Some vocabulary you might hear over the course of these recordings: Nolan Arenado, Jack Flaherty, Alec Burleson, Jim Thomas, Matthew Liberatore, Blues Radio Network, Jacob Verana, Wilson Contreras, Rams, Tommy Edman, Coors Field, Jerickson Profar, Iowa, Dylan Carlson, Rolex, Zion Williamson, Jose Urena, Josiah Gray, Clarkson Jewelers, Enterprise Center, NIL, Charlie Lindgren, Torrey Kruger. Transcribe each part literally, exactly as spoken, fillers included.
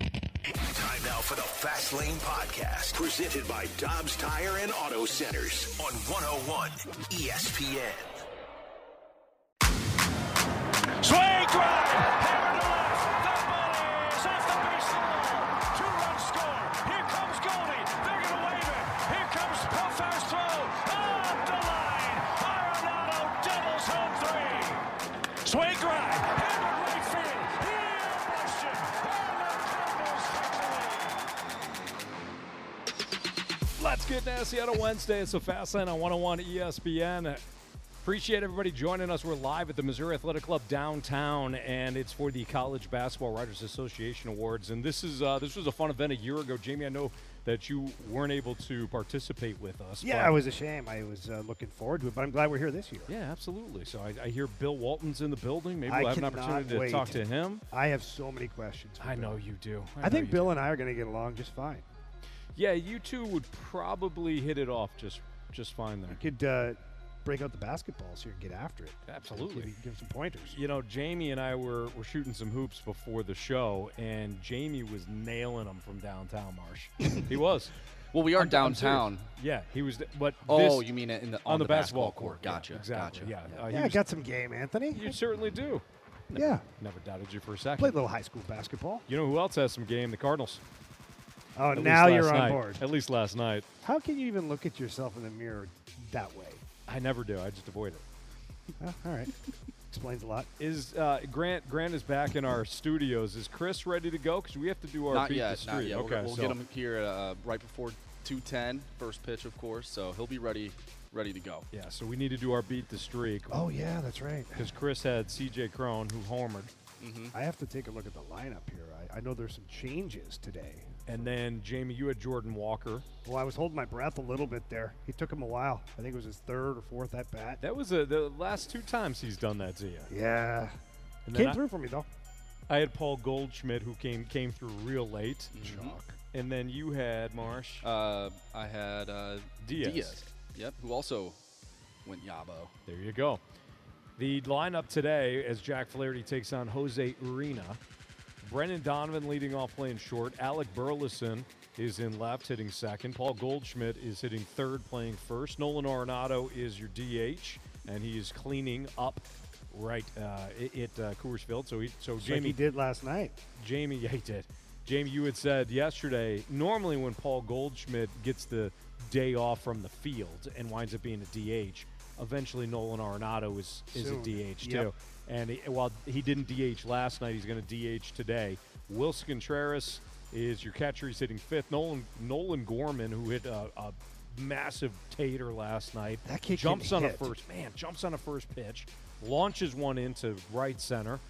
Time now for the Fast Lane Podcast, presented by Dobbs Tire and Auto Centers on one oh one E S P N. Swing drive, hammer to left, that ball airs off the baseline, two-run score, here comes Goldie, they're going to wave it, here comes Pelfair's throw, off the line, Arenado doubles home three, swing drive, hammer right field, here, Christian. Let's get nasty on a Wednesday. It's a Fast Lane on one oh one E S P N. Appreciate everybody joining us. We're live at the Missouri Athletic Club downtown, and it's for the College Basketball Writers Association Awards. And this is uh, this was a fun event a year ago. Jamie, I know that you weren't able to participate with us. Yeah, it was a shame. I was uh, looking forward to it, but I'm glad we're here this year. Yeah, absolutely. So I, I hear Bill Walton's in the building. Maybe we'll I have an opportunity wait. to talk to him. I have so many questions. I Bill. know you do. I, I think Bill do. and I are going to get along just fine. Yeah, you two would probably hit it off just just fine there. You could uh, break out the basketballs here and get after it. Absolutely. Give, give some pointers. You know, Jamie and I were, were shooting some hoops before the show, and Jamie was nailing them from downtown, Marsh. He was. Well, we are I'm, downtown. I'm yeah, he was. But oh, this, you mean in the, on, on the, the basketball, basketball court. court. Gotcha. Yeah, exactly. Gotcha. Yeah, yeah. Uh, yeah I got some game, Anthony. You certainly do. Never, yeah. Never doubted you for a second. Played a little high school basketball. You know who else has some game? The Cardinals. Oh, at now you're on night. board. At least last night. How can you even look at yourself in the mirror that way? I never do. I just avoid it. Oh, all right. Explains a lot. Is uh, Grant Grant is back in our studios. Is Chris ready to go? Because we have to do our not beat yet, the street. Not yet. Okay, we'll we'll so. get him here uh, right before two ten, first pitch, of course. So he'll be ready ready to go. Yeah, so we need to do our beat the streak. Oh, yeah, that's right. Because Chris had C J Crone, who homered. Mm-hmm. I have to take a look at the lineup here. I, I know there's some changes today. And then, Jamie, you had Jordan Walker. Well, I was holding my breath a little bit there. He took him a while. I think it was his third or fourth at bat. That was a, the last two times he's done that to you. Yeah. And came through I, for me, though. I had Paul Goldschmidt, who came came through real late. Mm-hmm. Chalk. And then you had, Marsh. Uh, I had uh, Diaz. Diaz. Yep, who also went yabo. There you go. The lineup today, as Jack Flaherty takes on Jose Urena, Brendan Donovan leading off playing short. Alec Burleson is in left, hitting second. Paul Goldschmidt is hitting third, playing first. Nolan Arenado is your D H, and he is cleaning up right uh, at uh, Coors Field. So, he, so Jamie like he did last night. Jamie, yeah, he did. Jamie, you had said yesterday, normally when Paul Goldschmidt gets the day off from the field and winds up being a D H, eventually Nolan Arenado is, is a D H, yep. too. And he, while he didn't D H last night, he's going to D H today. Wilson Contreras is your catcher. He's hitting fifth. Nolan Nolan Gorman, who hit a, a massive tater last night, that kid jumps on hit. a first man, jumps on a first pitch, launches one into right center,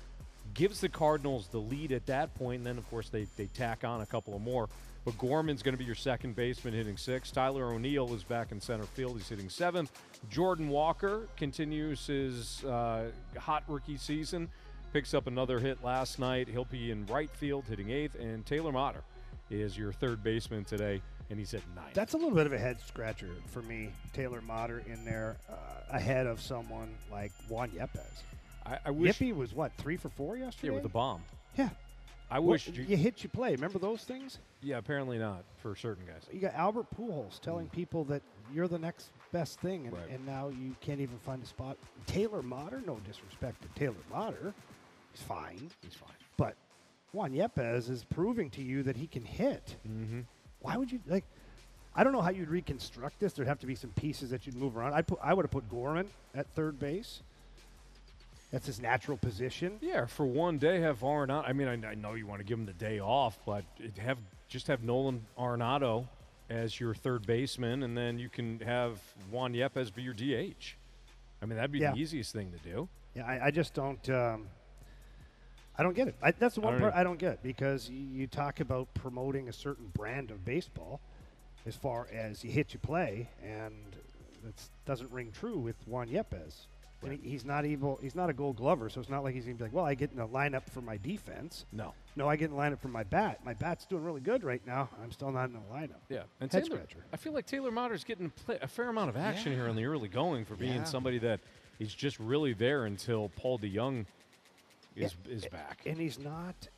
gives the Cardinals the lead at that point. And then, of course, they they tack on a couple of more. But Gorman's going to be your second baseman, hitting sixth. Tyler O'Neill is back in center field. He's hitting seventh. Jordan Walker continues his uh, hot rookie season. Picks up another hit last night. He'll be in right field, hitting eighth. And Taylor Motter is your third baseman today, and he's at ninth. That's a little bit of a head-scratcher for me, Taylor Motter in there uh, ahead of someone like Juan Yepez. I, I wish Yippee was, what, three for four yesterday? Yeah, with a bomb. Yeah. I well, wish you, you hit, you play. Remember those things? Yeah, apparently not for certain guys. You got Albert Pujols telling mm. people that you're the next best thing, and, right. and now you can't even find a spot. Taylor Motter, no disrespect to Taylor Motter, he's fine. He's fine. But Juan Yepez is proving to you that he can hit. Mm-hmm. Why would you like? I don't know how you'd reconstruct this. There'd have to be some pieces that you'd move around. I put. I would have put Gorman at third base. That's his natural position. Yeah, for one day, have Arenado. I mean, I, I know you want to give him the day off, but have just have Nolan Arenado as your third baseman, and then you can have Juan Yepez be your D H. I mean, that'd be yeah. the easiest thing to do. Yeah, I, I just don't um, – I don't get it. I, that's the one I part know. I don't get, because you, you talk about promoting a certain brand of baseball as far as you hit, you play, and that doesn't ring true with Juan Yepez. Right. And he, he's not evil. He's not a Gold Glover, so it's not like he's going to be like, well, I get in the lineup for my defense. No. No, I get in the lineup for my bat. My bat's doing really good right now. I'm still not in the lineup. Yeah. And Taylor, scratcher. I feel like Taylor Motter's getting a fair amount of action yeah. here in the early going for being yeah. somebody that is just really there until Paul DeJong is yeah. is back. And he's not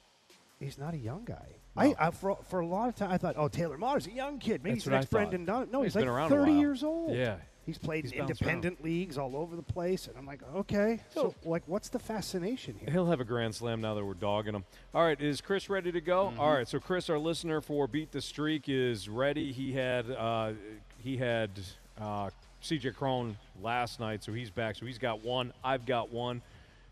he's not a young guy. No. I, I for, for a lot of time, I thought, oh, Taylor Motter's a young kid. Maybe That's he's next Brendan Donovan. No, he's, he's like thirty years old. Yeah. He's played in independent around. leagues all over the place, and I'm like, okay. So, so, like, what's the fascination here? He'll have a grand slam now that we're dogging him. All right, is Chris ready to go? Mm-hmm. All right, so Chris, our listener for Beat the Streak, is ready. He had uh, he had uh, C J Cron last night, so he's back. So he's got one. I've got one.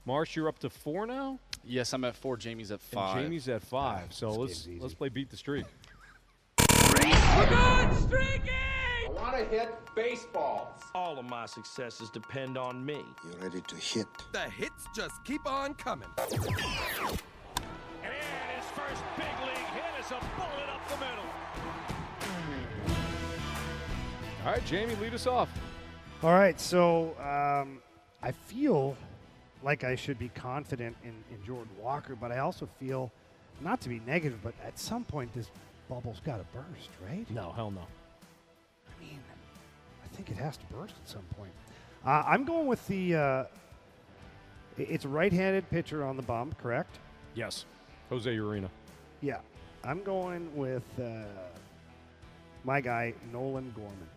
Marsh, you're up to four now? Yes, I'm at four. Jamie's at five. And Jamie's at five. Yeah, so let's let's play Beat the Streak. We're going streaking! I want to hit baseballs. All of my successes depend on me. You're ready to hit. The hits just keep on coming. And in his first big league hit is a bullet up the middle. All right, Jamie, lead us off. All right, so um, I feel like I should be confident in, in Jordan Walker, but I also feel, not to be negative, but at some point this bubble's got to burst, right? No, hell no. I think it has to burst at some point. Uh, I'm going with the uh, – it's a right-handed pitcher on the bump, correct? Yes, Jose Urena. Yeah, I'm going with uh, my guy, Nolan Gorman.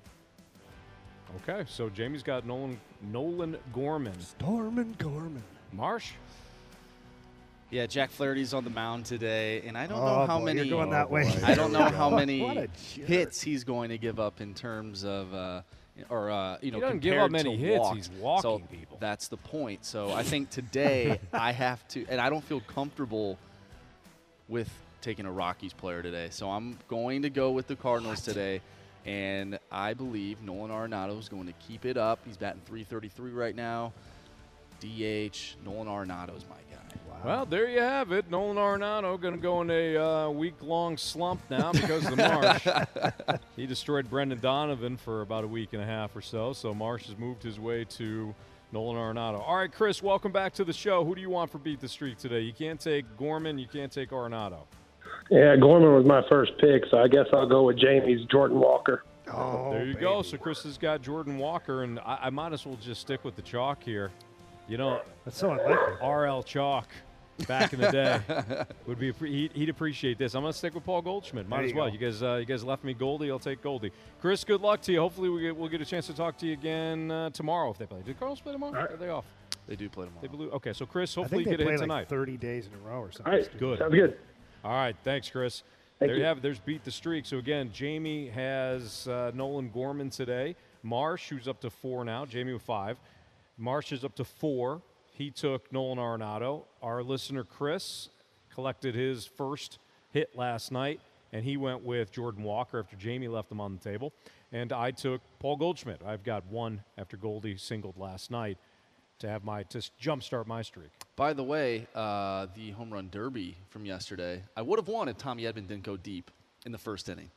Okay, so Jamie's got Nolan Nolan Gorman. Stormin' Gorman. Marsh? Yeah, Jack Flaherty's on the mound today, and I don't oh know how boy, many. You're going oh that way. I don't know how many hits he's going to give up in terms of, uh, or uh, you know, he doesn't give up many hits. Walk. He's walking so people. That's the point. So I think today I have to, and I don't feel comfortable with taking a Rockies player today. So I'm going to go with the Cardinals what? today, and I believe Nolan Arenado is going to keep it up. He's batting three thirty-three right now. D H Nolan Arenado is my guy. Wow. Well, there you have it. Nolan Arenado going to go in a uh, week-long slump now because of the Marsh. He destroyed Brendan Donovan for about a week and a half or so. So Marsh has moved his way to Nolan Arenado. All right, Chris, welcome back to the show. Who do you want for Beat the Streak today? You can't take Gorman. You can't take Arenado. Yeah, Gorman was my first pick, so I guess I'll go with Jamie's Jordan Walker. Oh, there you baby. go. So Chris has got Jordan Walker, and I, I might as well just stick with the chalk here. You know, that's so unlikely. R L Chalk back in the day would be he'd, he'd appreciate this. I'm gonna stick with Paul Goldschmidt. Might as well. Go. You guys, uh, you guys left me Goldie. I'll take Goldie. Chris, good luck to you. Hopefully, we get, we'll get a chance to talk to you again uh, tomorrow if they play. Did Cardinals play tomorrow? Right. Or are they off? They do play tomorrow. They blew, okay, so Chris, hopefully you get a hit tonight. Like Thirty days in a row or something. All right, good. Sounds good. All right, thanks, Chris. Thank there you have it. There's Beat the Streak. So again, Jamie has uh, Nolan Gorman today. Marsh, who's up to four now. Jamie with five. Marsh is up to four. He took Nolan Arenado. Our listener, Chris, collected his first hit last night, and he went with Jordan Walker after Jamie left him on the table. And I took Paul Goldschmidt. I've got one after Goldie singled last night to have my to jumpstart my streak. By the way, uh, the home run derby from yesterday, I would have won if Tommy Edman didn't go deep in the first inning.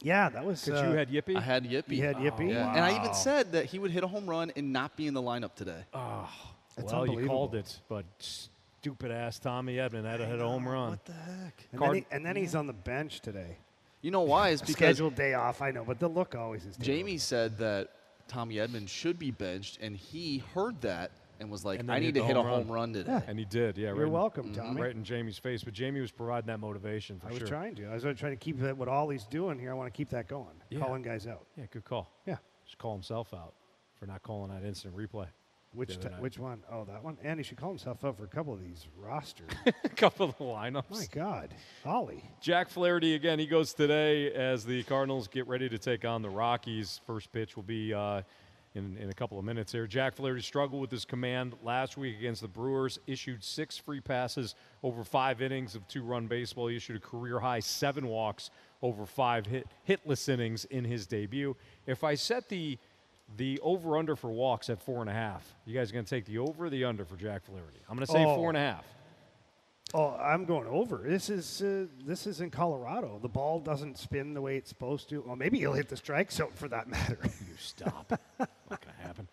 Yeah, that was because uh, you had Yippee. I had Yippee. You had Yippee. Oh, yeah. Wow. And I even said that he would hit a home run and not be in the lineup today. Oh, that's well, you called it, but stupid ass Tommy Edman had a hit a home run. What the heck? And Card- then, he, and then yeah. he's on the bench today. You know why? It's because scheduled day off. I know, but the look always is. Jamie off. said that Tommy Edman should be benched, and he heard that and was like, and "I need to hit a home run today." Yeah. And he did. Yeah, you're right welcome, in, Tommy. Right in Jamie's face, but Jamie was providing that motivation. For I was sure. trying to. I was trying to keep that. What Ollie's doing here, I want to keep that going. Yeah. Calling guys out. Yeah, good call. Yeah, just call himself out for not calling out instant replay. Which t- which one? Oh, that one. And he should call himself up for a couple of these rosters. A couple of lineups. My God, Ollie. Jack Flaherty again. He goes today as the Cardinals get ready to take on the Rockies. First pitch will be uh, in, in a couple of minutes there. Jack Flaherty struggled with his command last week against the Brewers, issued six free passes over five innings of two-run baseball. He issued a career-high seven walks over five hit, hitless innings in his debut. If I set the the over-under for walks at four and a half, you guys are going to take the over or the under for Jack Flaherty? I'm going to say oh. four and a half. Oh, I'm going over. This is uh, this is in Colorado. The ball doesn't spin the way it's supposed to. Well, maybe he'll hit the strike zone for that matter. You stop. Not going to happen.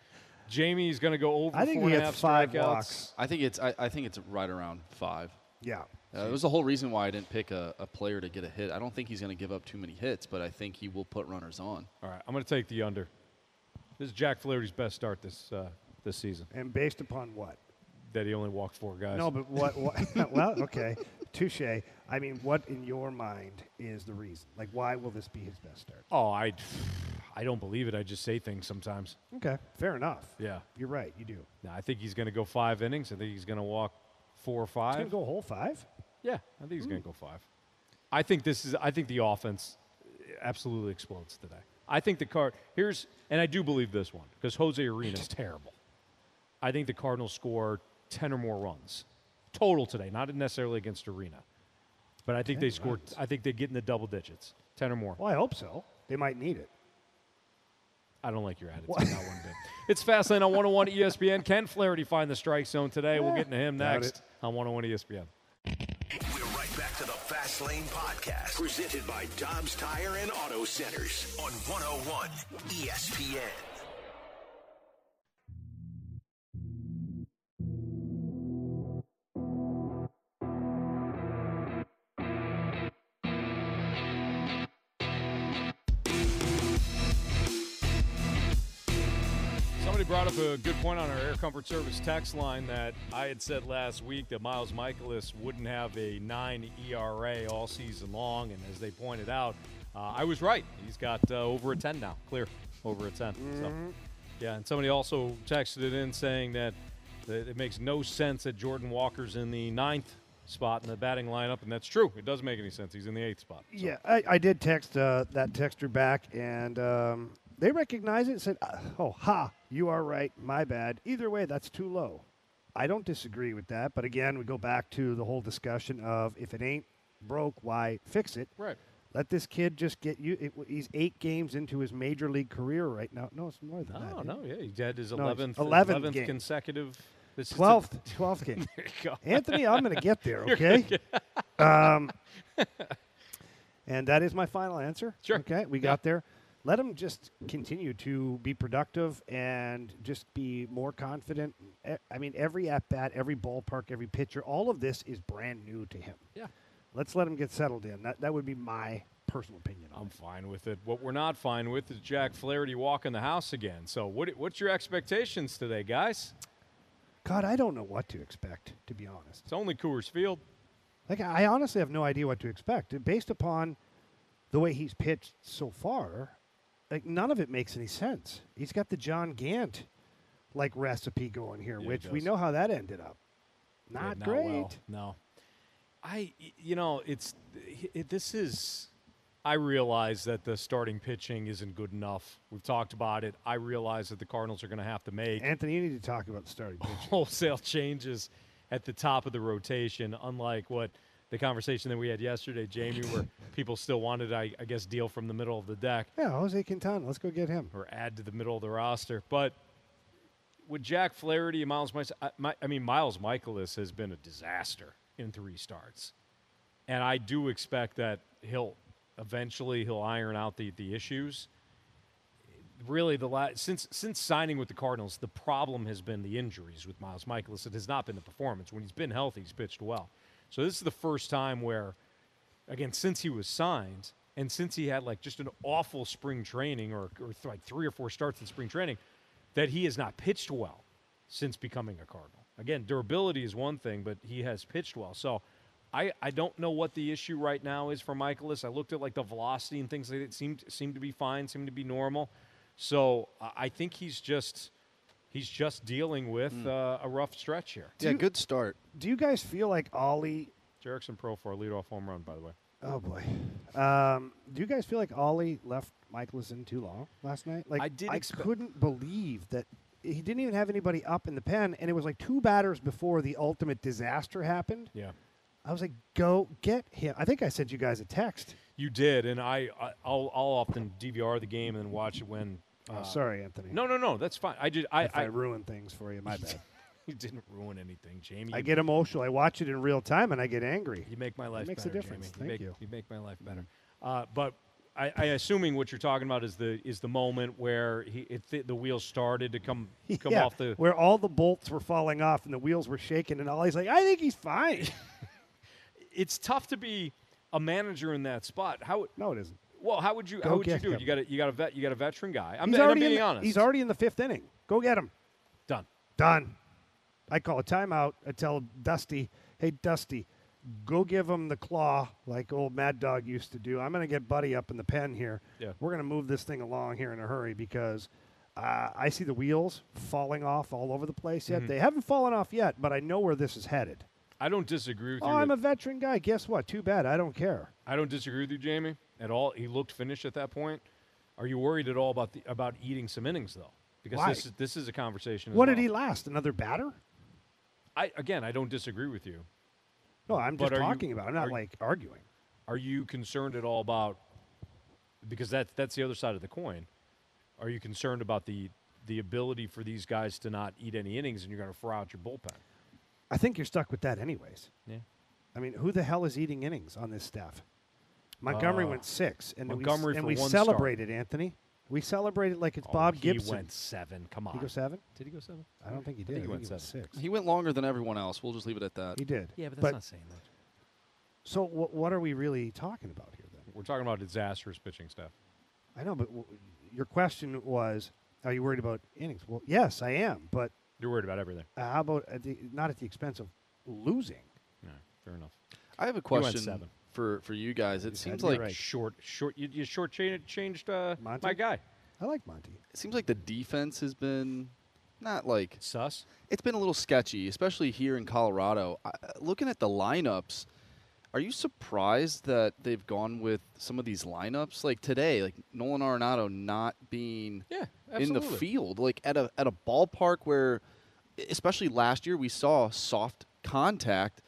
Jamie's going to go over. I think four he and a half five strikeouts. Walks. I think it's I, I think it's right around five. Yeah. Uh, it was the whole reason why I didn't pick a, a player to get a hit. I don't think he's going to give up too many hits, but I think he will put runners on. All right, I'm going to take the under. This is Jack Flaherty's best start this uh, this season. And based upon what? That he only walked four guys. No, but what? what well, okay, touche. I mean, what in your mind is the reason? Like, why will this be his best start? Oh, I, I don't believe it. I just say things sometimes. Okay, fair enough. Yeah, you're right. You do. No, I think he's going to go five innings. I think he's going to walk four or five. He's going to go a whole five. Yeah, I think he's mm. going to go five. I think this is. I think the offense absolutely explodes today. I think the card here's, and I do believe this one because Jose Urena is terrible. I think the Cardinals score ten or more runs total today, not necessarily against Urena, but I think ten they score. Runs. I think they get in the double digits, ten or more. Well, I hope so. They might need it. I don't like your attitude. Not one bit. It's Fastlane on one oh one E S P N. Can Flaherty find the strike zone today? Yeah, we'll get into him next on one oh one E S P N. We're right back to the Fastlane podcast, presented by Dobbs Tire and Auto Centers on one oh one E S P N. Brought up a good point on our Air Comfort Service text line that I had said last week that Miles Mikolas wouldn't have a nine E R A all season long, and as they pointed out, uh, I was right. He's got uh, over a ten now, clear over a ten. Mm-hmm. So, yeah, and somebody also texted it in saying that, that it makes no sense that Jordan Walker's in the ninth spot in the batting lineup, and that's true. It doesn't make any sense. He's in the eighth spot. So. Yeah, I, I did text uh, that texter back, and um, they recognized it and said, oh, ha. You are right. My bad. Either way, that's too low. I don't disagree with that. But, again, we go back to the whole discussion of if it ain't broke, why fix it? Right. Let this kid just get you. It, he's eight games into his major league career right now. No, it's more than no, that. No, no. Yeah, he had his eleventh, no, eleventh, eleventh game. consecutive. This twelfth, is a, twelfth game. Anthony, I'm going to get there, okay? Get um, and that is my final answer. Sure. Okay, we yeah. got there. Let him just continue to be productive and just be more confident. I mean, every at-bat, every ballpark, every pitcher, all of this is brand new to him. Yeah. Let's let him get settled in. That that would be my personal opinion. I'm fine with it. What we're not fine with is Jack Flaherty walking the house again. So what what's your expectations today, guys? God, I don't know what to expect, to be honest. It's only Coors Field. Like, I honestly have no idea what to expect. Based upon the way he's pitched so far, like, none of it makes any sense. He's got the John Gant, like, recipe going here, yeah, which we know how that ended up. Not, yeah, not great. Well, no. I, you know, it's, it, this is, I realize that the starting pitching isn't good enough. We've talked about it. I realize that the Cardinals are going to have to make. Anthony, you need to talk about the starting pitching. Wholesale changes at the top of the rotation, unlike what the conversation that we had yesterday, Jamie, where people still wanted, I, I guess, deal from the middle of the deck. Yeah, Jose Quintana, let's go get him. Or add to the middle of the roster. But with Jack Flaherty and Miles Mikolas, I, my, I mean, Miles Mikolas has been a disaster in three starts. And I do expect that he'll eventually he'll iron out the, the issues. Really, the la- since since signing with the Cardinals, the problem has been the injuries with Miles Mikolas. It has not been the performance. When he's been healthy, he's pitched well. So this is the first time where, again, since he was signed and since he had, like, just an awful spring training or, or th- like three or four starts in spring training, that he has not pitched well since becoming a Cardinal. Again, durability is one thing, but he has pitched well. So I, I don't know what the issue right now is for Mikolas. I looked at, like, the velocity and things like that. It seemed, seemed to be fine, seemed to be normal. So uh, I think he's just... He's just dealing with mm. uh, a rough stretch here. Yeah, you, good start. Do you guys feel like Ollie... Jerickson Profar, leadoff home run, by the way. Oh, boy. Um, do you guys feel like Ollie left Mikolas in too long last night? Like I, did I expe- couldn't believe that he didn't even have anybody up in the pen, and it was like two batters before the ultimate disaster happened. Yeah. I was like, go get him. I think I sent you guys a text. You did, and I, I, I'll, I'll often D V R the game and watch it when. Uh, oh, sorry, Anthony. No, no, no. That's fine. I did. I, if I, I ruin things for you, my bad. You didn't ruin anything, Jamie. I get emotional. I watch it in real time, and I get angry. You make my life better, Jamie. It makes better, a difference. Jamie. Thank you. Make, you. You make my life better. Uh, but I, I assuming what you're talking about is the is the moment where he, it th- the wheels started to come come yeah, off the – where all the bolts were falling off and the wheels were shaking, and Ollie's like, I think he's fine. It's tough to be a manager in that spot. How? No, it isn't. Well, how would you Go how would you do him. it? You got a, you got a vet, you got a veteran guy. I'm, I'm being the, honest. He's already in the fifth inning. Go get him. Done. Done. I call a timeout. I tell Dusty, hey, Dusty, go give him the claw like old Mad Dog used to do. I'm going to get Buddy up in the pen here. Yeah. We're going to move this thing along here in a hurry because uh, I see the wheels falling off all over the place yet. Mm-hmm. They haven't fallen off yet, but I know where this is headed. I don't disagree with oh, you. Oh, I'm a veteran guy. Guess what? Too bad. I don't care. I don't disagree with you, Jamie, at all. He looked finished at that point. Are you worried at all about the, about eating some innings, though? Because Why? this is this is a conversation. What well. did he last? Another batter? I again, I don't disagree with you. No, I'm just talking you, about. It. I'm not are, like arguing. Are you concerned at all about? Because that's that's the other side of the coin. Are you concerned about the the ability for these guys to not eat any innings, and you're going to fry out your bullpen? I think you're stuck with that anyways. Yeah. I mean, who the hell is eating innings on this staff? Montgomery uh, went six, and Montgomery we, and we celebrated, start. Anthony. We celebrated like it's oh, Bob Gibson. He went seven. Come on. Did he go seven? Did he go seven? I don't think he did. I think he, I went, think he seven. went six. He went longer than everyone else. We'll just leave it at that. He did. Yeah, but that's but not saying much. So wh- what are we really talking about here then? We're talking about disastrous pitching staff. I know, but w- your question was, are you worried about innings? Well, yes, I am, but – You're worried about everything. Uh, how about at the, not at the expense of losing? No, fair enough. I have a question for, for you guys. It you seems like right. short, short. You, you short changed, changed uh, my guy. I like Monty. It seems like the defense has been not like sus. It's been a little sketchy, especially here in Colorado. I, looking at the lineups, are you surprised that they've gone with some of these lineups like today, like Nolan Arenado not being yeah, in the field, like at a at a ballpark where, especially last year, we saw soft contact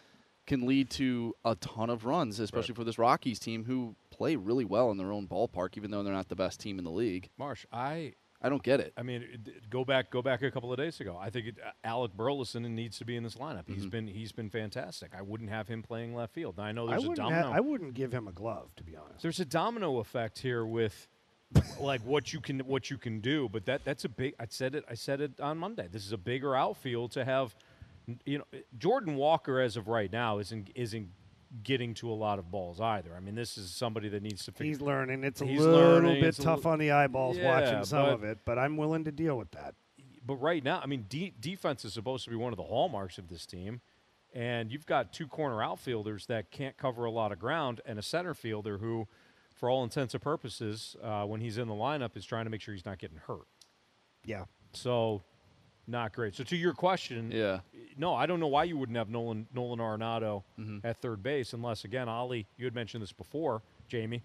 can lead to a ton of runs, especially right. for this Rockies team who play really well in their own ballpark, even though they're not the best team in the league. Marsh, I I don't get it. I mean, go back go back a couple of days ago. I think it, uh, Alec Burleson needs to be in this lineup. Mm-hmm. He's been he's been fantastic. I wouldn't have him playing left field. Now, I know there's I a domino. Ha- I wouldn't give him a glove, to be honest. There's a domino effect here with like what you can what you can do, but that that's a big. I said it. I said it on Monday. This is a bigger outfield to have. You know, Jordan Walker as of right now isn't isn't. getting to a lot of balls either. I mean, this is somebody that needs to figure. He's learning. It's a He's little learning. bit it's tough li- on the eyeballs yeah, watching some of it, but I'm willing to deal with that. But right now, I mean, de- defense is supposed to be one of the hallmarks of this team, and you've got two corner outfielders that can't cover a lot of ground and a center fielder who, for all intents and purposes, uh, when he's in the lineup, is trying to make sure he's not getting hurt. Yeah. So not great. So to your question, yeah. no, I don't know why you wouldn't have Nolan Nolan Arenado mm-hmm. at third base unless, again, Ollie, you had mentioned this before, Jamie.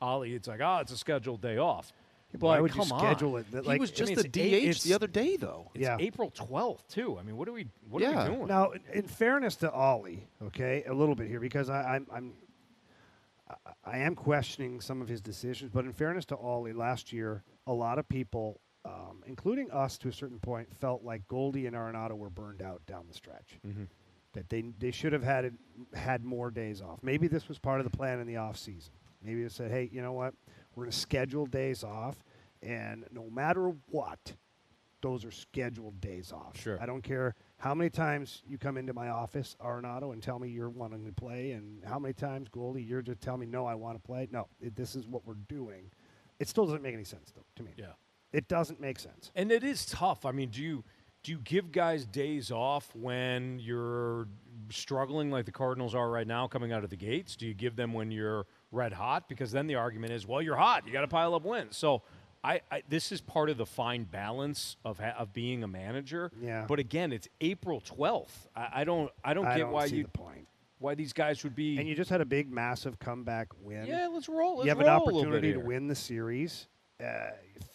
Ollie, it's like, ah, oh, it's a scheduled day off. Yeah, but why would come you schedule on. it? That, like, he was just I mean, the D H a, the other day, though. It's yeah. April twelfth, too. I mean, what are we What yeah. are we doing? Now, in fairness to Ollie, okay, a little bit here, because I, I'm, I'm I am questioning some of his decisions, but in fairness to Ollie, last year, a lot of people – Um, including us to a certain point, felt like Goldie and Arenado were burned out down the stretch. Mm-hmm. That they they should have had had more days off. Maybe this was part of the plan in the off season. Maybe they said, hey, you know what? We're going to schedule days off, and no matter what, those are scheduled days off. Sure. I don't care how many times you come into my office, Arenado, and tell me you're wanting to play, and how many times, Goldie, you're just telling me, no, I want to play. No, it, this is what we're doing. It still doesn't make any sense, though, to me. Yeah. It doesn't make sense. And it is tough. I mean, do you do you give guys days off when you're struggling like the Cardinals are right now coming out of the gates? Do you give them when you're red hot? Because then the argument is, well, you're hot. You got to pile up wins. So I, I this is part of the fine balance of ha- of being a manager. Yeah. But, again, it's April twelfth. I, I don't I don't I get don't why see you – the point. why these guys would be. And you just had a big, massive comeback win. Yeah, let's roll. Let's you have roll an opportunity to win the series. Uh,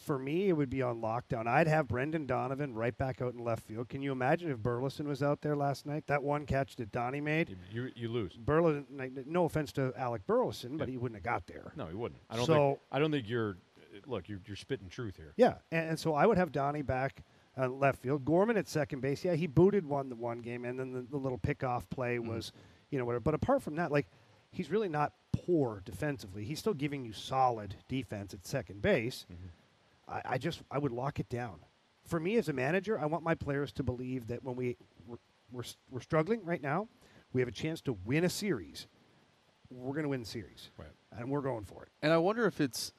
for me, it would be on lockdown. I'd have Brendan Donovan right back out in left field. Can you imagine if Burleson was out there last night? That one catch that Donnie made. You, you, you lose. Burleson, no offense to Alec Burleson, yeah. but he wouldn't have got there. No, he wouldn't. I don't, so, think, I don't think you're – look, you're, you're spitting truth here. Yeah, and, and so I would have Donnie back uh, left field. Gorman at second base. Yeah, he booted one the one game, and then the, the little pickoff play mm. was, you know, whatever. But apart from that, like, he's really not – poor defensively. He's still giving you solid defense at second base. Mm-hmm. I, I just I would lock it down. For me as a manager, I want my players to believe that when we we're, we're, we're struggling right now, we have a chance to win a series. We're going to win the series, right. and we're going for it. And I wonder if it's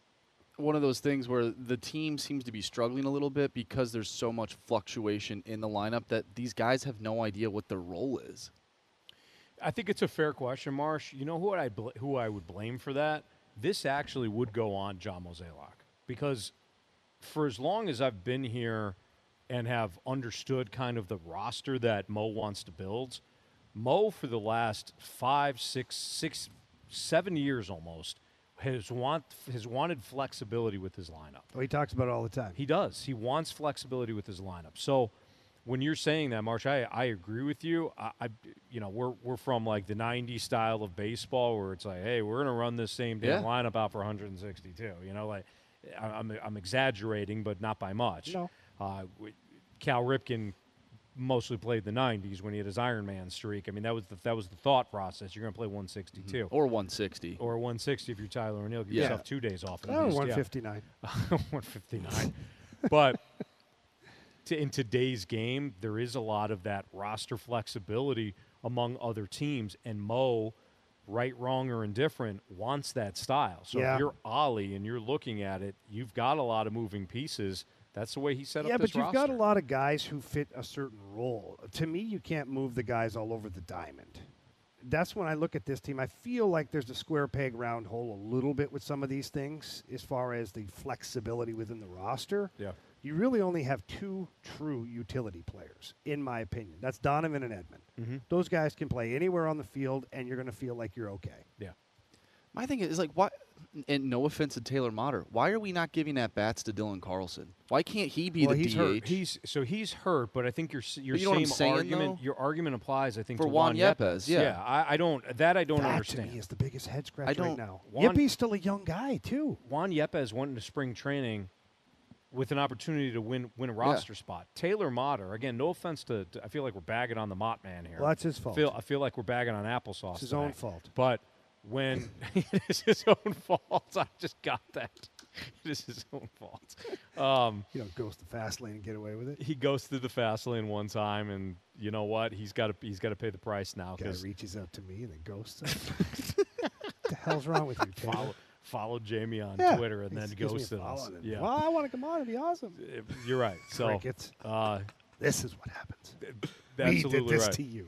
one of those things where the team seems to be struggling a little bit because there's so much fluctuation in the lineup that these guys have no idea what their role is. I think it's a fair question, Marsh. You know who I bl- who I would blame for that? This actually would go on John Mozeliak, because for as long as I've been here and have understood kind of the roster that Mo wants to build, Mo for the last five, six, six, seven years almost has want has wanted flexibility with his lineup. Oh, he talks about it all the time. He does. He wants flexibility with his lineup. So. When you're saying that, Marsh, I, I agree with you. I, I you know, we're we're from like the nineties style of baseball where it's like, hey, we're gonna run this same damn yeah. lineup out for one hundred sixty-two. You know, like I, I'm I'm exaggerating, but not by much. No. Uh, Cal Ripken mostly played the nineties when he had his Iron Man streak. I mean, that was the that was the thought process. You're gonna play one sixty-two mm-hmm. or one sixty or one sixty if you're Tyler O'Neill. Give yeah. yourself two days off. At oh, least. one fifty-nine. Yeah. one fifty-nine, but. In today's game, there is a lot of that roster flexibility among other teams, and Mo, right, wrong, or indifferent, wants that style. So yeah. if you're Ollie and you're looking at it, you've got a lot of moving pieces. That's the way he set yeah, up this roster. Yeah, but you've got a lot of guys who fit a certain role. To me, you can't move the guys all over the diamond. That's when I look at this team. I feel like there's a square peg round hole a little bit with some of these things as far as the flexibility within the roster. Yeah. You really only have two true utility players, in my opinion. That's Donovan and Edman. Mm-hmm. Those guys can play anywhere on the field, and you're going to feel like you're okay. Yeah. My thing is, like, why? And no offense to Taylor Motter, why are we not giving at-bats to Dylan Carlson? Why can't he be well, the he's D H? Hurt. He's, so he's hurt, but I think your your you same saying, argument though? Your argument applies, I think, for to Juan Yepez. Yepez. Yeah, yeah I, I don't that I don't that understand. He is the biggest head scratch right now. Juan, Yepe's still a young guy too. Juan Yepez went into spring training with an opportunity to win win a roster yeah. spot. Taylor Motter, again, no offense to, to – I feel like we're bagging on the Mott man here. Well, that's his fault. I feel, I feel like we're bagging on applesauce. It's his today. own fault. But when – it is his own fault. I just got that. It is his own fault. Um, you don't ghost the fast lane and get away with it. He ghosted the fast lane one time, and you know what? He's got to he's got to pay the price now. Guy reaches out to me and then ghosts him. What the hell's wrong with you, Taylor? Follow- Followed Jamie on yeah. Twitter and He's, then ghosted us. Yeah. Well, I want to come on. It'd be awesome. You're right. So uh, this is what happens. That's absolutely did this right. to you.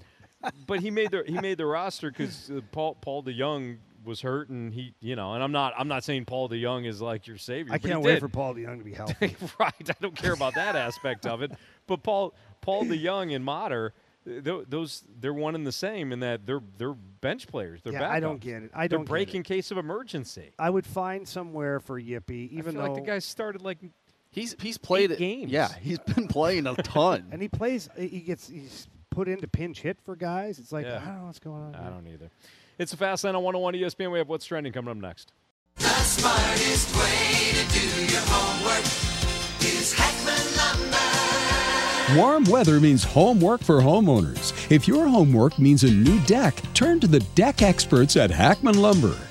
But he made the he made the roster because uh, Paul Paul DeJong was hurt, and he you know. And I'm not I'm not saying Paul DeJong is like your savior. I but can't he wait did. for Paul DeJong to be healthy. Right. I don't care about that aspect of it. But Paul Paul DeJong and Motter. Those they're one and the same in that they're they're bench players. They're yeah, backups. I don't get it. I don't. They're break in case of emergency. I would find somewhere for Yippee. Even I feel though like the guy started like he's he's played eight games. Yeah, he's been playing a ton. And he plays. He gets he's put into pinch hit for guys. It's like yeah. I don't know what's going on. I here. don't either. It's the Fast Lane on one oh one E S P N. We have What's Trending coming up next. The smartest way to do your homework is Heckman Lumber. Warm weather means homework for homeowners. If your homework means a new deck, turn to the deck experts at Hackman Lumber.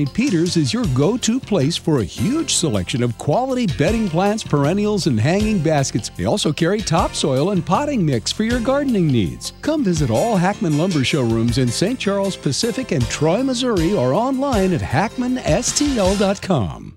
Saint Peter's is your go-to place for a huge selection of quality bedding plants, perennials, and hanging baskets. They also carry topsoil and potting mix for your gardening needs. Come visit all Hackman Lumber showrooms in Saint Charles, Pacific, and Troy, Missouri, or online at hackman s t l dot com.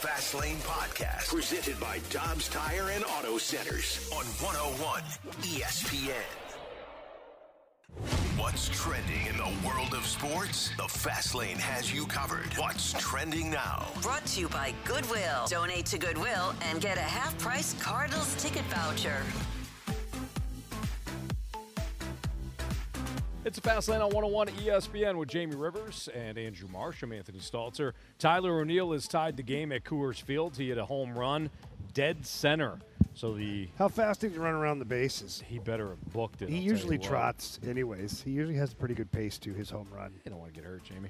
Fast Lane Podcast, presented by Dobbs Tire and Auto Centers on one oh one E S P N. What's trending in the world of sports? The Fast Lane has you covered. What's trending now? Brought to you by Goodwill. Donate to Goodwill and get a half-price Cardinals ticket voucher. It's a Fast Lane on one oh one E S P N with Jamie Rivers and Andrew Marsh. I'm Anthony Stalter. Tyler O'Neill has tied the game at Coors Field. He hit a home run dead center. So the How fast did he run around the bases? He better have booked it. He I'll usually trots anyways. He usually has a pretty good pace to his home run. You don't want to get hurt, Jamie.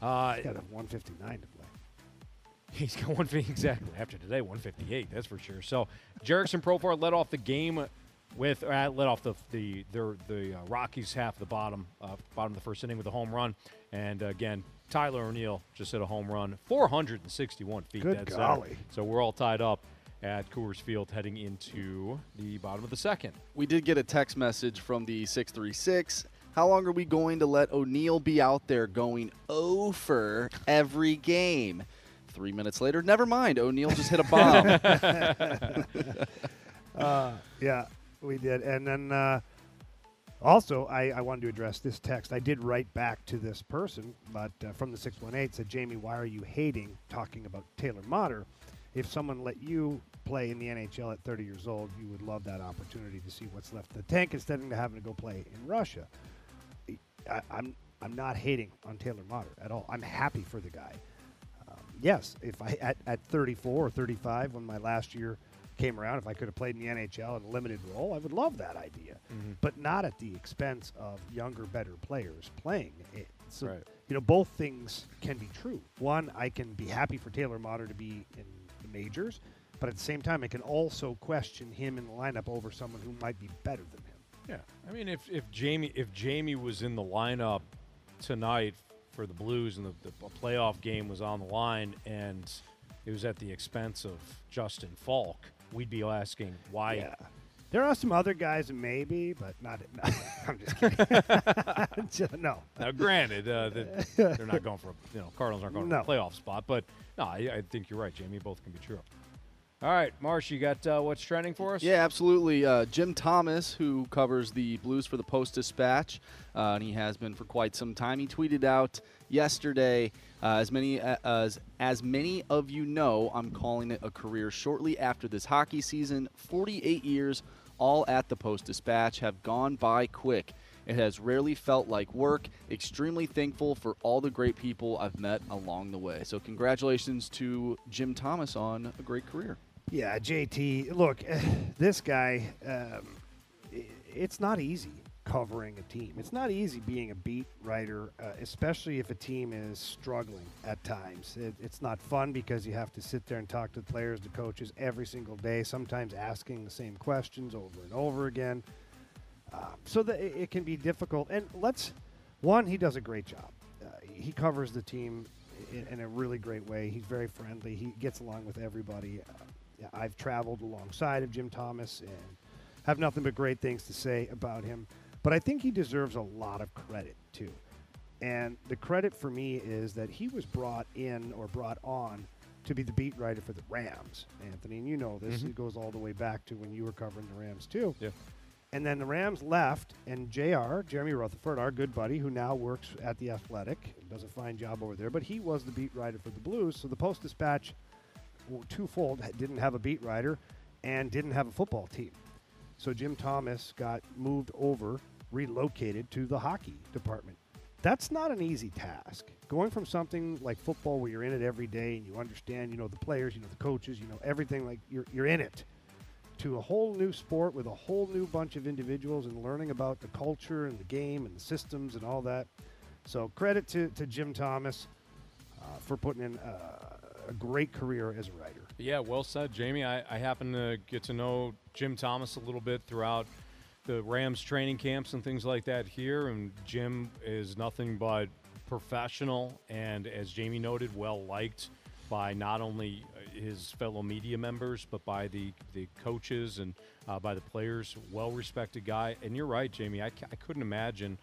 Uh, He's got a one fifty-nine to play. He's got one fifty, exactly. After today, one fifty-eight, that's for sure. So Jerickson Profar led off the game With uh, let off the the the, the uh, Rockies half the bottom uh, bottom of the first inning with a home run, and uh, again Tyler O'Neill just hit a home run, four hundred sixty-one feet. Good golly! Center. So we're all tied up at Coors Field heading into the bottom of the second. We did get a text message from the six three six. How long are we going to let O'Neill be out there going oh for every game? Three minutes later, never mind. O'Neill just hit a bomb. uh, yeah. We did. And then uh, also, I, I wanted to address this text. I did write back to this person, but uh, from the six one eight said, Jamie, why are you hating talking about Taylor Motter? If someone let you play in the N H L at thirty years old, you would love that opportunity to see what's left in the tank instead of having to go play in Russia. I, I'm, I'm not hating on Taylor Motter at all. I'm happy for the guy. Um, yes, if I at, at thirty-four or thirty-five, when my last year came around, if I could have played in the N H L in a limited role, I would love that idea, mm-hmm. but not at the expense of younger, better players playing it. So, right. you know, both things can be true. One, I can be happy for Taylor Motter to be in the majors, but at the same time, I can also question him in the lineup over someone who might be better than him. Yeah, I mean, if if Jamie if Jamie was in the lineup tonight for the Blues and the, the playoff game was on the line and it was at the expense of Justin Falk, we'd be asking why. Yeah. There are some other guys maybe, but not. not I'm just kidding. No. Now, granted, uh, they're not going for a, you know Cardinals aren't going no. for a playoff spot, but no, I, I think you're right, Jamie. Both can be true. All right, Marsh, you got uh, what's trending for us? Yeah, absolutely. Uh, Jim Thomas, who covers the Blues for the Post-Dispatch, uh, and he has been for quite some time. He tweeted out yesterday, uh, as many as as many of you know, I'm calling it a career shortly after this hockey season. forty-eight years, all at the Post-Dispatch, have gone by quick. It has rarely felt like work. Extremely thankful for all the great people I've met along the way. So congratulations to Jim Thomas on a great career. Yeah, J T, look, this guy, um, it's not easy covering a team. It's not easy being a beat writer, uh, especially if a team is struggling at times. It, it's not fun because you have to sit there and talk to the players, the coaches every single day, sometimes asking the same questions over and over again. Uh, so that it, it can be difficult. And let's, one, he does a great job. Uh, he covers the team in, in a really great way. He's very friendly. He gets along with everybody. Uh, I've traveled alongside of Jim Thomas and have nothing but great things to say about him. But I think he deserves a lot of credit, too. And the credit for me is that he was brought in or brought on to be the beat writer for the Rams, Anthony. And you know this. Mm-hmm. It goes all the way back to when you were covering the Rams, too. Yeah. And then the Rams left, and J R, Jeremy Rutherford, our good buddy, who now works at The Athletic, does a fine job over there, but he was the beat writer for the Blues. So the Post-Dispatch, twofold, didn't have a beat writer and didn't have a football team. So Jim Thomas got moved over, relocated to the hockey department. that's not an easy task. Going from something like football where you're in it every day and you understand, you know, the players, you know, the coaches, you know, everything, like you're you're in it, to a whole new sport with a whole new bunch of individuals and learning about the culture and the game and the systems and all that. So credit to, to Jim Thomas uh, for putting in uh, a great career as a writer. Yeah, well said, Jamie. I, I happen to get to know Jim Thomas a little bit throughout the Rams training camps and things like that here, and Jim is nothing but professional and, as Jamie noted, well-liked by not only his fellow media members, but by the, the coaches and uh, by the players. Well-respected guy. And you're right, Jamie. I, I couldn't imagine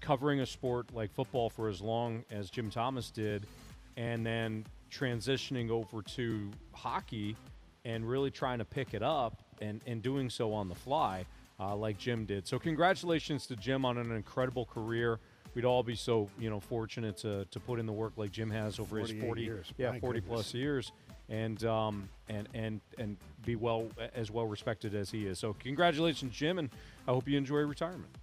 covering a sport like football for as long as Jim Thomas did and then transitioning over to hockey and really trying to pick it up and, and doing so on the fly uh, like Jim did. So congratulations to Jim on an incredible career. We'd all be so, you know, fortunate to to put in the work like Jim has over his forty years. Yeah, forty plus years, and um and and and be well as well respected as he is. So congratulations, Jim, and I hope you enjoy retirement.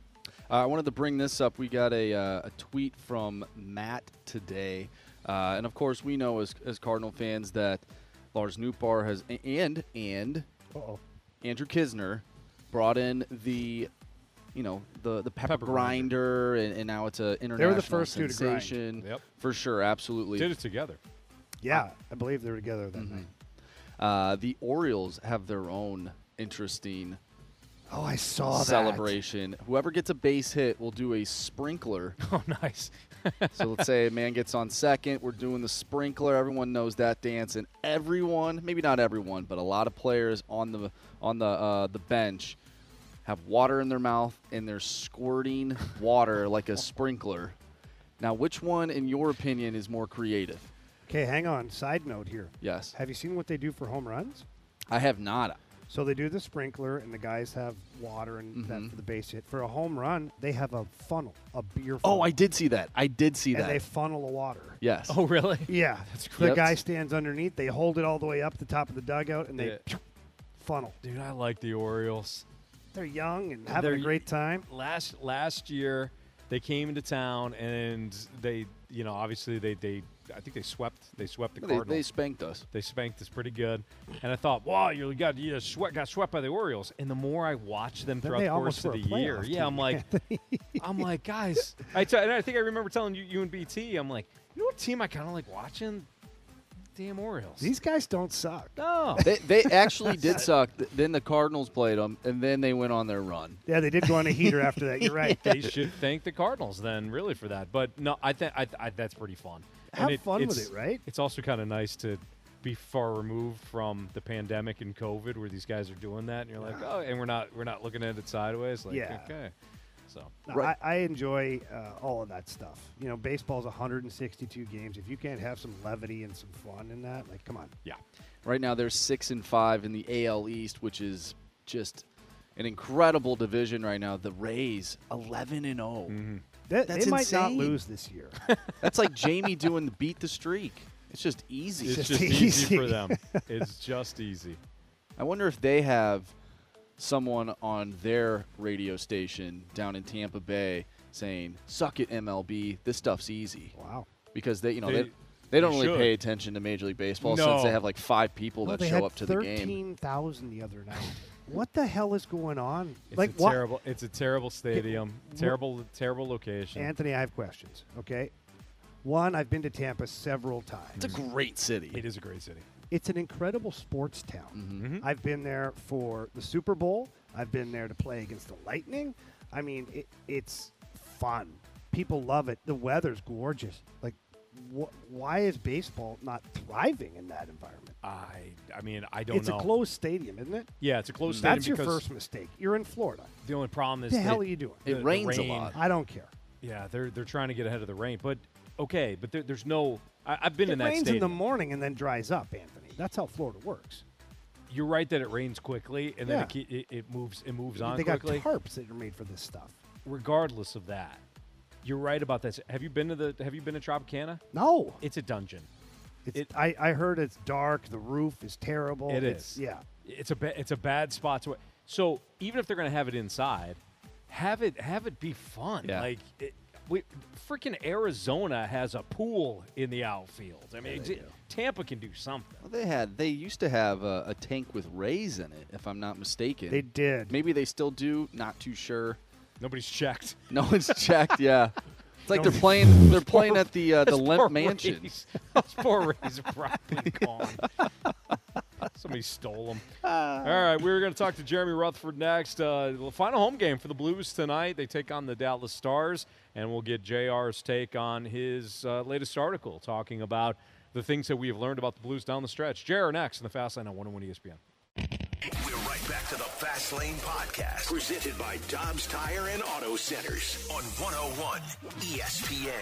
Uh, I wanted to bring this up. We got a uh, a tweet from Matt today, uh, and of course we know as as Cardinal fans that Lars Nootbaar has and and Uh-oh. Andrew Kisner brought in the, you know, the the pepper, pepper grinder, grinder. And, and now it's an international the first sensation. Yep. For sure, absolutely. Did it together. Yeah, uh, I believe they were together that mm-hmm. night. Uh, the Orioles have their own interesting oh, I saw celebration. That. Whoever gets a base hit will do a sprinkler. Oh, nice. So let's say a man gets on second. We're doing the sprinkler. Everyone knows that dance, and everyone, maybe not everyone, but a lot of players on the on the uh, the bench have water in their mouth, and they're squirting water like a sprinkler. Now, which one, in your opinion, is more creative? Okay, hang on. Side note here. Yes. Have you seen what they do for home runs? I have not. So they do the sprinkler, and the guys have water and mm-hmm. that for the base hit. For a home run, they have a funnel, a beer funnel. Oh, I did see that. I did see and that. And they funnel the water. Yes. Oh, really? Yeah. That's great. The guy stands underneath. They hold it all the way up the top of the dugout, and they yeah. funnel. Dude, I like the Orioles. They're young and having They're, a great time. Last last year, they came into town, and they, you know, obviously they they. I think they swept. They swept the Cardinals. They, they spanked us. They spanked us pretty good. And I thought, wow, you got you sweat, got swept by the Orioles. And the more I watched them throughout the course of the year, yeah, I'm like, I'm like, guys. I t- and I think I remember telling you, you and B T, I'm like, you know what team I kind of like watching? Damn Orioles. These guys don't suck. No, they, they actually did suck. Then the Cardinals played them, and then they went on their run. Yeah, they did go on a heater after that. You're right. Yeah. They should thank the Cardinals then, really, for that. But no, I think I, I, that's pretty fun. Have it, fun with it, right? It's also kind of nice to be far removed from the pandemic and COVID, where these guys are doing that, and you're like, oh, and we're not, we're not looking at it sideways. Like, yeah. Okay. So no, right. I, I enjoy uh, all of that stuff. You know, baseball's one hundred sixty-two games. If you can't have some levity and some fun in that, like, come on. Yeah. Right now, they're six and five in the A L East, which is just an incredible division right now. The Rays, eleven and zero. Mm-hmm. That, That's they might insane. Not lose this year. That's like Jamie doing the beat the streak. It's just easy. It's, it's just easy. easy for them. It's just easy. I wonder if they have someone on their radio station down in Tampa Bay saying, "Suck it, M L B. This stuff's easy." Wow. Because they, you know, they they, they don't they really should. pay attention to Major League Baseball no. since they have like five people well, that show up to the game. thirteen thousand the other night. What the hell is going on? It's like, a terrible. It's a terrible stadium. It, terrible, terrible location. Anthony, I have questions. Okay, one, I've been to Tampa several times. It's a great city. It is a great city. It's an incredible sports town. Mm-hmm. I've been there for the Super Bowl. I've been there to play against the Lightning. I mean, it, it's fun. People love it. The weather's gorgeous. Like, wh- why is baseball not thriving in that environment? I I mean, I don't it's know. It's a closed stadium, isn't it? Yeah, it's a closed That's stadium. That's your first mistake. You're in Florida. The only problem is the hell are you doing? It the, rains the rain. a lot. I don't care. Yeah, they're they're trying to get ahead of the rain. But, okay, but there, there's no – I've been it in that stadium. It rains in the morning and then dries up, Anthony. That's how Florida works. You're right that it rains quickly, and yeah. then it, it moves it moves on they quickly. They got tarps that are made for this stuff. Regardless of that, you're right about this. Have you been to the Have you been to Tropicana? No. It's a dungeon. It's, it, I, I heard it's dark. The roof is terrible. It it's, is. Yeah. It's a ba- it's a bad spot to. So even if they're going to have it inside, have it have it be fun. Yeah. Like it, we, freaking Arizona has a pool in the outfield. I mean, yeah, Tampa can do something. Well, they had they used to have a, a tank with Rays in it, if I'm not mistaken. They did. Maybe they still do. Not too sure. Nobody's checked. No one's checked. Yeah. It's like they're playing. They're playing poor, at the uh, the Limp Mansion. Those poor Rays are probably gone. Somebody stole them. All right, we were going to talk to Jeremy Rutherford next. Uh, the final home game for the Blues tonight. They take on the Dallas Stars, and we'll get J R's take on his uh, latest article talking about the things that we have learned about the Blues down the stretch. J R next in the Fast Lane on one oh one E S P N. We're right back to the Fast Lane Podcast, presented by Dobbs Tire and Auto Centers on one oh one E S P N.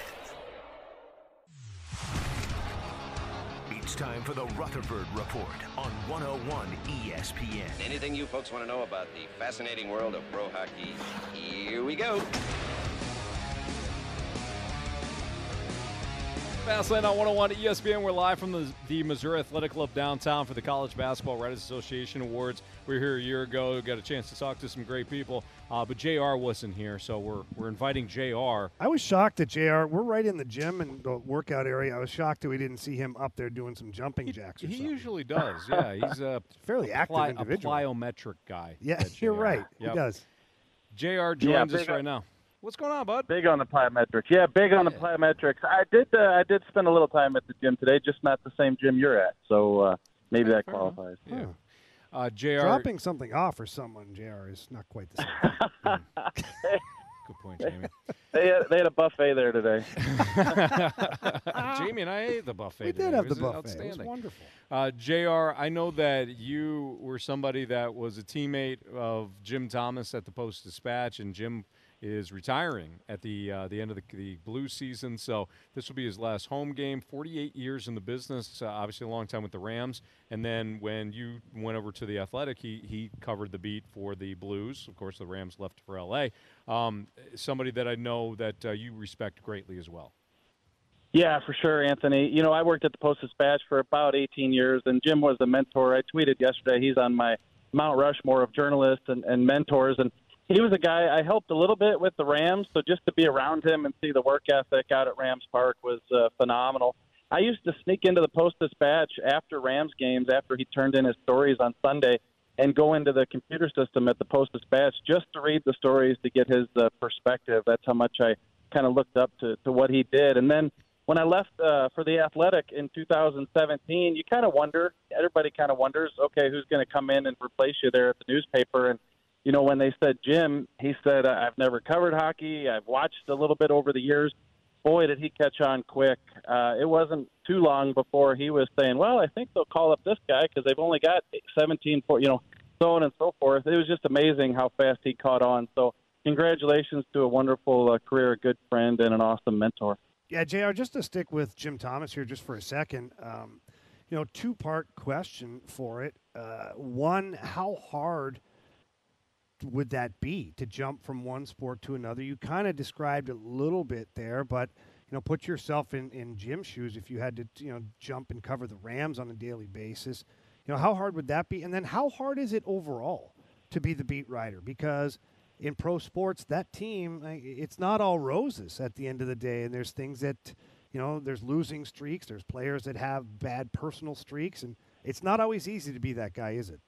It's time for the Rutherford Report on one oh one E S P N. Anything you folks want to know about the fascinating world of pro hockey? Here we go. Fastlane on one oh one E S P N. We're live from the, the Missouri Athletic Club downtown for the College Basketball Writers Association Awards. We were here a year ago. We got a chance to talk to some great people, uh, but J R wasn't here, so we're we're inviting J R. I was shocked at J R. We're right in the gym and the workout area. I was shocked that we didn't see him up there doing some jumping he, jacks or he something. He usually does, yeah. He's a fairly a active pli- individual. A plyometric guy. Yeah, you're right. Yep. He does. J R joins yeah, us right now. What's going on, bud? Big on the plyometrics. Yeah, big on the plyometrics. I did uh, I did spend a little time at the gym today, just not the same gym you're at. So uh, maybe that qualifies. Yeah. Uh, J R dropping something off for someone, J R, is not quite the same. Good point, Jamie. They had, they had a buffet there today. Jamie and I ate the buffet. We today. did have the buffet. Outstanding. It was wonderful. Uh, J R, I know that you were somebody that was a teammate of Jim Thomas at the Post-Dispatch, and Jim is retiring at the uh, the end of the, the Blues season, so this will be his last home game. forty-eight years in the business, uh, obviously a long time with the Rams. And then when you went over to the Athletic, he he covered the beat for the Blues. Of course, the Rams left for L A. Um, somebody that I know that uh, you respect greatly as well. Yeah, for sure, Anthony. You know, I worked at the Post-Dispatch for about eighteen years, and Jim was a mentor. I tweeted yesterday, he's on my Mount Rushmore of journalists and, and mentors, and he was a guy I helped a little bit with the Rams, so just to be around him and see the work ethic out at Rams Park was uh, phenomenal. I used to sneak into the Post-Dispatch after Rams games, after he turned in his stories on Sunday, and go into the computer system at the Post-Dispatch just to read the stories to get his uh, perspective. That's how much I kind of looked up to, to what he did. And then when I left uh, for the Athletic in two thousand seventeen, you kind of wonder, everybody kind of wonders, okay, who's going to come in and replace you there at the newspaper? And you know, when they said Jim, he said, I've never covered hockey. I've watched a little bit over the years. Boy, did he catch on quick. Uh, it wasn't too long before he was saying, well, I think they'll call up this guy because they've only got seventeen, you know, so on and so forth. It was just amazing how fast he caught on. So congratulations to a wonderful uh, career, a good friend, and an awesome mentor. Yeah, J R, just to stick with Jim Thomas here just for a second, um, you know, two-part question for it. Uh, one, how hard would that be to jump from one sport to another? You kind of described a little bit there, but you know, put yourself in in Jim's shoes if you had to, you know, jump and cover the Rams on a daily basis. You know, how hard would that be? And then how hard is it overall to be the beat writer? Because in pro sports, that team, it's not all roses at the end of the day, and there's things that, you know, there's losing streaks, there's players that have bad personal streaks, and it's not always easy to be that guy, is it?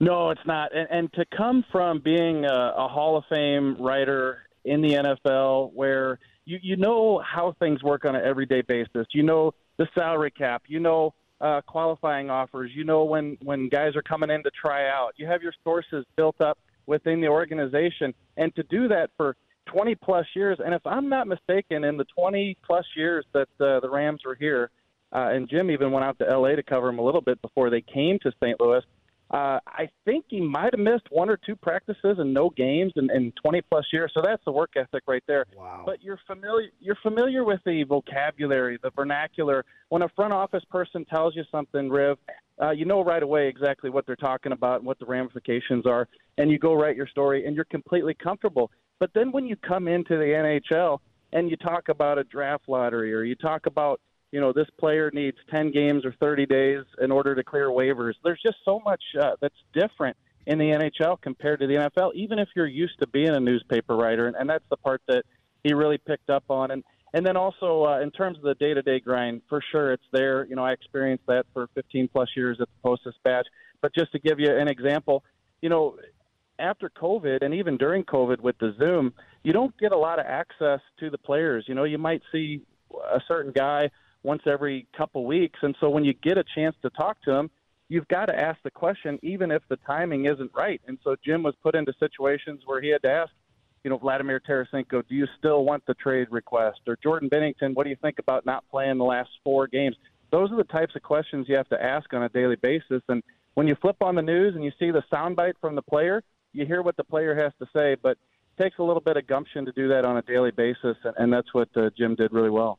No, it's not. And, and to come from being a, a Hall of Fame writer in the N F L where you, you know how things work on an everyday basis, you know the salary cap, you know uh, qualifying offers, you know when, when guys are coming in to try out. You have your sources built up within the organization. And to do that for twenty-plus years, and if I'm not mistaken, in the twenty-plus years that uh, the Rams were here, uh, and Jim even went out to L A to cover them a little bit before they came to Saint Louis, Uh, I think he might have missed one or two practices and no games in, in twenty-plus years, so that's the work ethic right there. Wow. But you're familiar you're familiar with the vocabulary, the vernacular. When a front office person tells you something, Riv, uh, you know right away exactly what they're talking about and what the ramifications are, and you go write your story, and you're completely comfortable. But then when you come into the N H L and you talk about a draft lottery or you talk about, you know, this player needs ten games or thirty days in order to clear waivers. There's just so much uh, that's different in the N H L compared to the N F L, even if you're used to being a newspaper writer. And, and that's the part that he really picked up on. And and then also uh, in terms of the day-to-day grind, for sure it's there. You know, I experienced that for fifteen plus years at the Post-Dispatch. But just to give you an example, you know, after COVID and even during COVID with the Zoom, you don't get a lot of access to the players. You know, you might see a certain guy once every couple weeks. And so when you get a chance to talk to him, you've got to ask the question, even if the timing isn't right. And so Jim was put into situations where he had to ask, you know, Vladimir Tarasenko, do you still want the trade request? Or Jordan Bennington, what do you think about not playing the last four games? Those are the types of questions you have to ask on a daily basis. And when you flip on the news and you see the soundbite from the player, you hear what the player has to say, but it takes a little bit of gumption to do that on a daily basis, and, and that's what uh, Jim did really well.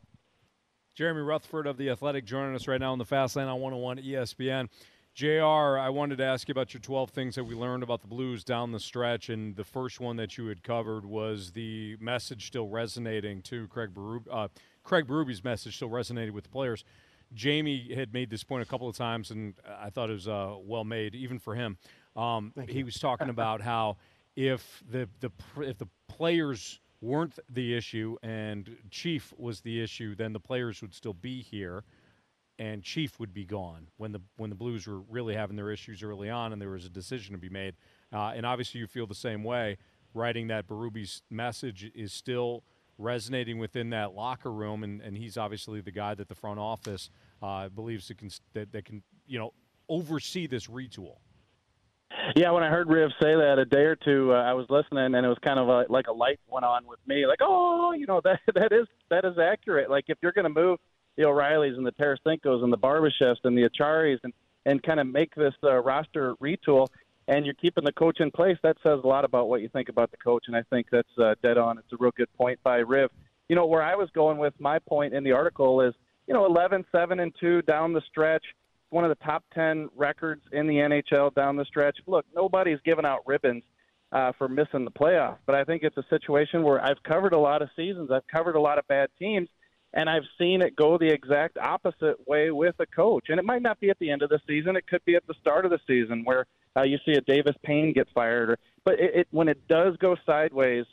Jeremy Rutherford of The Athletic joining us right now on the Fast Lane on one oh one E S P N. J R, I wanted to ask you about your twelve things that we learned about the Blues down the stretch, and the first one that you had covered was the message still resonating to Craig Berube. Uh, Craig Berube's message still resonated with the players. Jamie had made this point a couple of times, and I thought it was uh, well made, even for him. Um, he was talking about how if the, the if the players weren't the issue and Chief was the issue, then the players would still be here. And Chief would be gone when the when the Blues were really having their issues early on, and there was a decision to be made. Uh, and obviously, you feel the same way. Writing that Berube's message is still resonating within that locker room, and, and he's obviously the guy that the front office uh, believes that can that, that can you know oversee this retool. Yeah, when I heard Riv say that a day or two, uh, I was listening, and it was kind of a, like a light went on with me. Like, oh, you know that that is that is accurate. Like if you're going to move the O'Reillys and the Tarasenkos and the Barbashevs and the Acharis and, and kind of make this uh, roster retool, and you're keeping the coach in place, that says a lot about what you think about the coach, and I think that's uh, dead on. It's a real good point by Riv. You know, where I was going with my point in the article is, you know, eleven, seven, and two down the stretch, one of the top ten records in the N H L down the stretch. Look, nobody's giving out ribbons uh, for missing the playoffs, but I think it's a situation where I've covered a lot of seasons, I've covered a lot of bad teams, and I've seen it go the exact opposite way with a coach. And it might not be at the end of the season. It could be at the start of the season where uh, you see a Davis Payne get fired. Or, but it, it, when it does go sideways,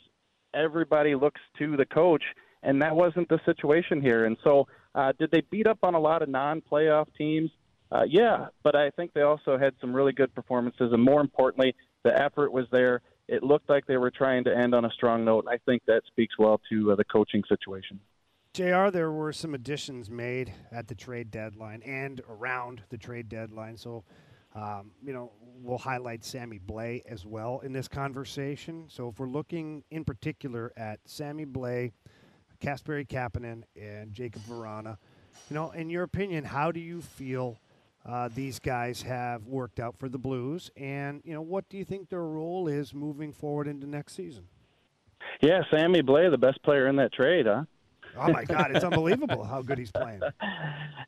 everybody looks to the coach, and that wasn't the situation here. And so uh, did they beat up on a lot of non-playoff teams? Uh, yeah, but I think they also had some really good performances. And more importantly, the effort was there. It looked like they were trying to end on a strong note. And I think that speaks well to uh, the coaching situation. J R, there were some additions made at the trade deadline and around the trade deadline. So, um, you know, we'll highlight Sammy Blais as well in this conversation. So if we're looking in particular at Sammy Blais, Kasperi Kapanen, and Jacob Verana, you know, in your opinion, how do you feel uh, these guys have worked out for the Blues? And, you know, what do you think their role is moving forward into next season? Yeah, Sammy Blais, the best player in that trade, huh? Oh, my God, it's unbelievable how good he's playing.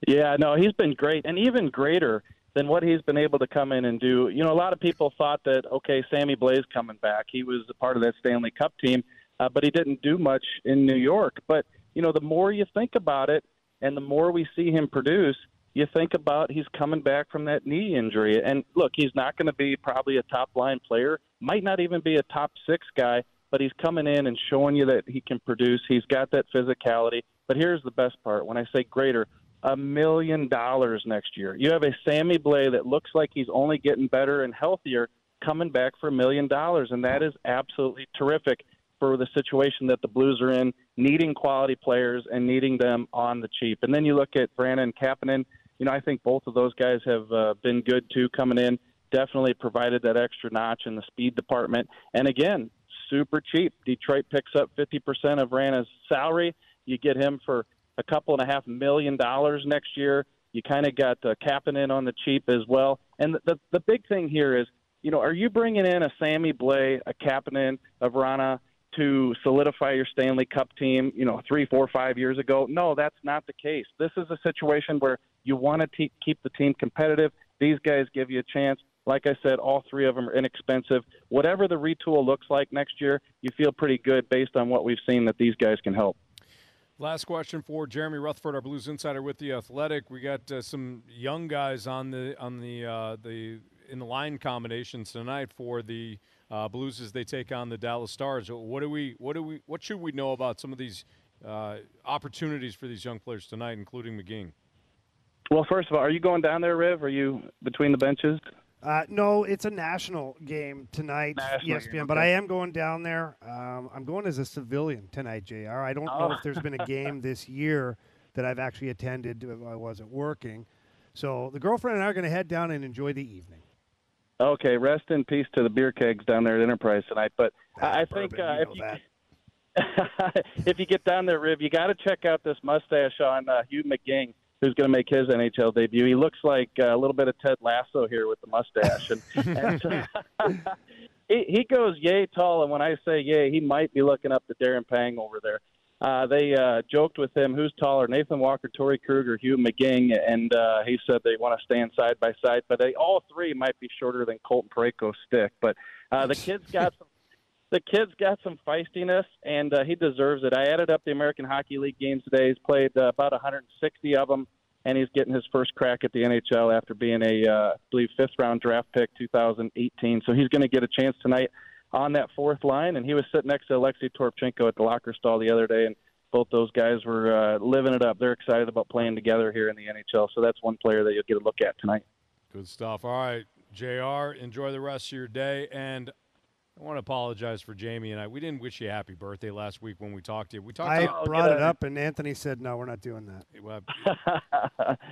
Yeah, no, he's been great, and even greater than what he's been able to come in and do. You know, a lot of people thought that, okay, Sammy Blais coming back. He was a part of that Stanley Cup team, uh, but he didn't do much in New York. But, you know, the more you think about it and the more we see him produce, you think about he's coming back from that knee injury. And, look, he's not going to be probably a top-line player, might not even be a top-six guy, but he's coming in and showing you that he can produce. He's got that physicality. But here's the best part. When I say greater, a million dollars next year. You have a Sammy Blais that looks like he's only getting better and healthier coming back for a million dollars, and that is absolutely terrific for the situation that the Blues are in, needing quality players and needing them on the cheap. And then you look at Verana and Kapanen. You know, I think both of those guys have uh, been good, too, coming in. Definitely provided that extra notch in the speed department. And, again, super cheap. Detroit picks up fifty percent of Rana's salary. You get him for a couple and a half million dollars next year. You kind of got uh, Kapanen on the cheap as well. And the, the the big thing here is, you know, are you bringing in a Sammy Blais, a Kapanen, a Verana to solidify your Stanley Cup team, you know, three, four, five years ago? No, that's not the case. This is a situation where you want to keep the team competitive. These guys give you a chance. Like I said, all three of them are inexpensive. Whatever the retool looks like next year, you feel pretty good based on what we've seen that these guys can help. Last question for Jeremy Rutherford, our Blues insider with The Athletic. We got uh, some young guys on the on the uh, the in the line combinations tonight for the uh, Blues as they take on the Dallas Stars. What do we? What do we? What should we know about some of these uh, opportunities for these young players tonight, including McGee? Well, first of all, are you going down there, Riv? Are you between the benches? Uh, no, it's a national game tonight, national E S P N, game. But I am going down there. Um, I'm going as a civilian tonight, J R. I don't oh. know if there's been a game this year that I've actually attended if I wasn't working. So the girlfriend and I are going to head down and enjoy the evening. Okay, rest in peace to the beer kegs down there at Enterprise tonight. But That's I think bourbon, uh, you know if, you, if you get down there, Riv, you got to check out this mustache on uh, Hugh McGing, who's going to make his N H L debut. He looks like a little bit of Ted Lasso here with the mustache. And, and so, he, he goes yay tall, and when I say yay, he might be looking up to Darren Pang over there. Uh, they uh, joked with him, who's taller, Nathan Walker, Torrey Kruger, Hugh McGing, and uh, he said they want to stand side by side. But they all three might be shorter than Colton Parayko's stick. But uh, the kid's got some The kid's got some feistiness, and uh, he deserves it. I added up the American Hockey League games today. He's played uh, about one hundred sixty of them, and he's getting his first crack at the N H L after being a, uh, I believe, fifth-round draft pick two thousand eighteen. So he's going to get a chance tonight on that fourth line, and he was sitting next to Alexei Torpchenko at the locker stall the other day, and both those guys were uh, living it up. They're excited about playing together here in the N H L, so that's one player that you'll get a look at tonight. Good stuff. All right, J R, enjoy the rest of your day, and I want to apologize for Jamie and I. We didn't wish you happy birthday last week when we talked to you. We talked. I about, brought it up, and Anthony said, no, we're not doing that. Well,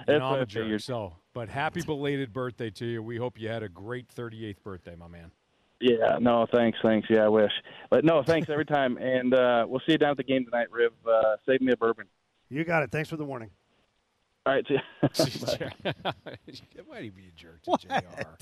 an homager, so. But happy belated birthday to you. We hope you had a great thirty-eighth birthday, my man. Yeah, no, thanks, thanks. Yeah, I wish. But, no, thanks every time. And uh, we'll see you down at the game tonight, Riv. Uh, save me a bourbon. You got it. Thanks for the warning. All right, see ya. Why'd he be a jerk to what? J R?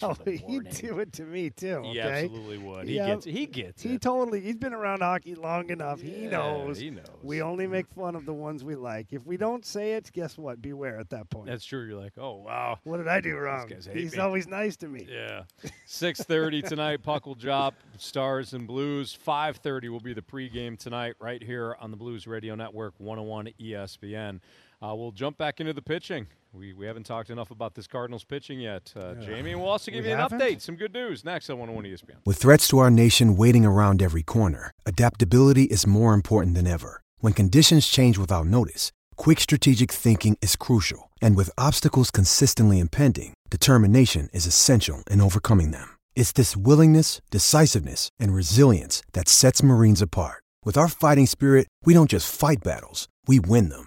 Oh, he'd do it to me, too. Okay? He absolutely would. He yeah. gets it. He gets he it. Totally, he's been around hockey long enough. Yeah, he knows. He knows. We only make fun of the ones we like. If we don't say it, guess what? Beware at that point. That's true. You're like, oh, wow. What did I do wrong? He's me. Always nice to me. Yeah. six thirty tonight, Puckle Drop, Stars and Blues. five thirty will be the pregame tonight right here on the Blues Radio Network, one oh one E S P N. Uh, we'll jump back into the pitching. We we haven't talked enough about this Cardinals pitching yet, uh, yeah. Jamie. And we'll also give we you an haven't? update, some good news next on one oh one E S P N. With threats to our nation waiting around every corner, adaptability is more important than ever. When conditions change without notice, quick strategic thinking is crucial. And with obstacles consistently impending, determination is essential in overcoming them. It's this willingness, decisiveness, and resilience that sets Marines apart. With our fighting spirit, we don't just fight battles, we win them.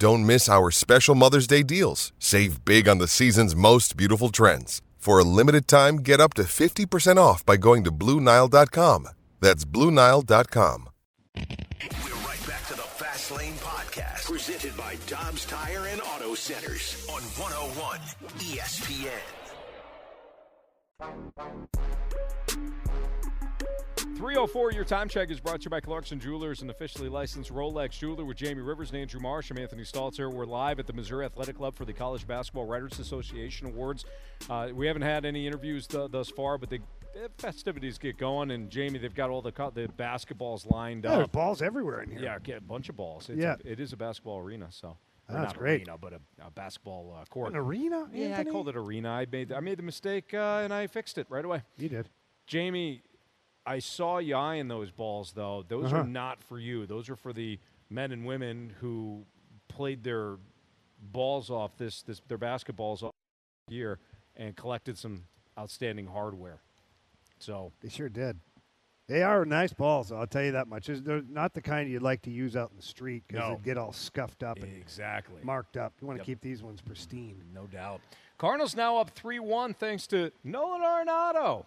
Don't miss our special Mother's Day deals. Save big on the season's most beautiful trends. For a limited time, get up to fifty percent off by going to Blue Nile dot com. That's Blue Nile dot com. We're right back to the Fast Lane Podcast, presented by Dobbs Tire and Auto Centers on one oh one E S P N. three oh four, your time check is brought to you by Clarkson Jewelers, an officially licensed Rolex jeweler with Jamie Rivers and Andrew Marsh. I'm Anthony Stalter. We're live at the Missouri Athletic Club for the College Basketball Writers Association Awards. Uh, we haven't had any interviews th- thus far, but the festivities get going. And, Jamie, they've got all the co- the basketballs lined yeah, up. There's balls everywhere in here. Yeah, get a bunch of balls. It's yeah. a, it is a basketball arena, so. Or That's not great. Arena, but a, a basketball uh, court. An arena? Yeah, Anthony? I called it arena. I made, I made the mistake, uh, and I fixed it right away. You did. Jamie, I saw you eyeing those balls, though. Those uh-huh. are not for you. Those are for the men and women who played their balls off this, this their basketballs off this year and collected some outstanding hardware. So they sure did. They are nice balls, I'll tell you that much. They're not the kind you'd like to use out in the street because no. they'd get all scuffed up and exactly. marked up. You want to yep. keep these ones pristine. No doubt. Cardinals now up three one thanks to Nolan Arenado.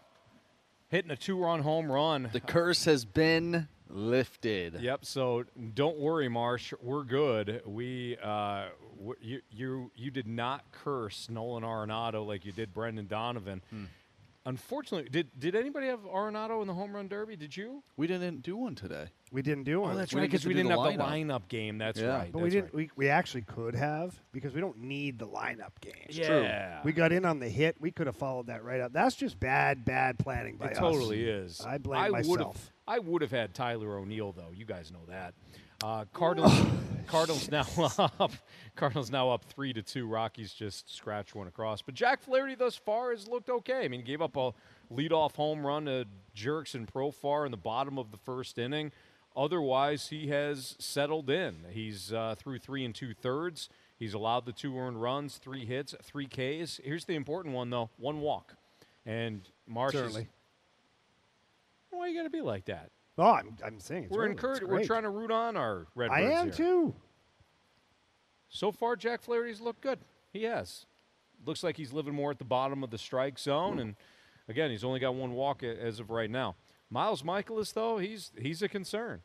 Hitting a two-run home run. The curse has been lifted. Yep, so don't worry, Marsh. We're good. We, uh, w- you, you, you did not curse Nolan Arenado like you did Brendan Donovan. Mm. Unfortunately, did did anybody have Arenado in the home run derby? Did you? We didn't do one today. We didn't do one. Oh, that's right, because we didn't have the lineup game. That's right. But we didn't. We we actually could have, because we don't need the lineup game. Yeah. True. We got in on the hit. We could have followed that right up. That's just bad, bad planning by us. It totally is. I blame myself. I would have had Tyler O'Neill though. You guys know that. Uh, Cardinals. Cardinals now up. Cardinals now up three to two. Rockies just scratch one across. But Jack Flaherty thus far has looked okay. I mean, he gave up a leadoff home run to Jerks and Profar in the bottom of the first inning. Otherwise, he has settled in. He's uh, through three and two thirds. He's allowed the two earned runs, three hits, three Ks. Here's the important one though: one walk. And Marsh. Certainly. Why you got to be like that? Oh, I'm, I'm saying it's we're encouraged. We're trying to root on our Redbirds. I am here. too. So far, Jack Flaherty's looked good. He has. Looks like he's living more at the bottom of the strike zone, mm. and again, he's only got one walk as of right now. Miles Mikolas, though, he's he's a concern.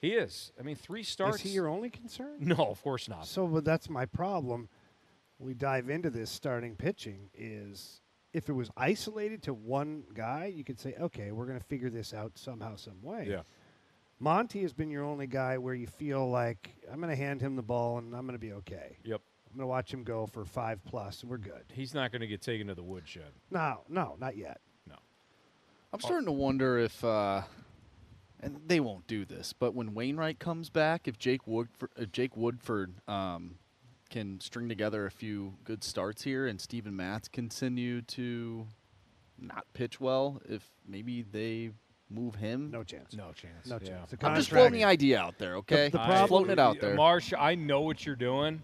He is. I mean, three starts. Is he your only concern? No, of course not. So, but that's my problem. We dive into this starting pitching is. If it was isolated to one guy, you could say, okay, we're going to figure this out somehow, some way. Yeah. Monty has been your only guy where you feel like, I'm going to hand him the ball and I'm going to be okay. Yep. I'm going to watch him go for five plus and we're good. He's not going to get taken to the woodshed. No, no, not yet. No. I'm oh. starting to wonder if, uh, and they won't do this, but when Wainwright comes back, if Jake Woodford, uh, Jake Woodford um, can string together a few good starts here, and Steven Matz continue to not pitch well. If maybe they move him, no chance, no chance, no yeah. chance. I'm just floating the idea out there, okay? The, the problem, floating it out there, Marsh. I know what you're doing,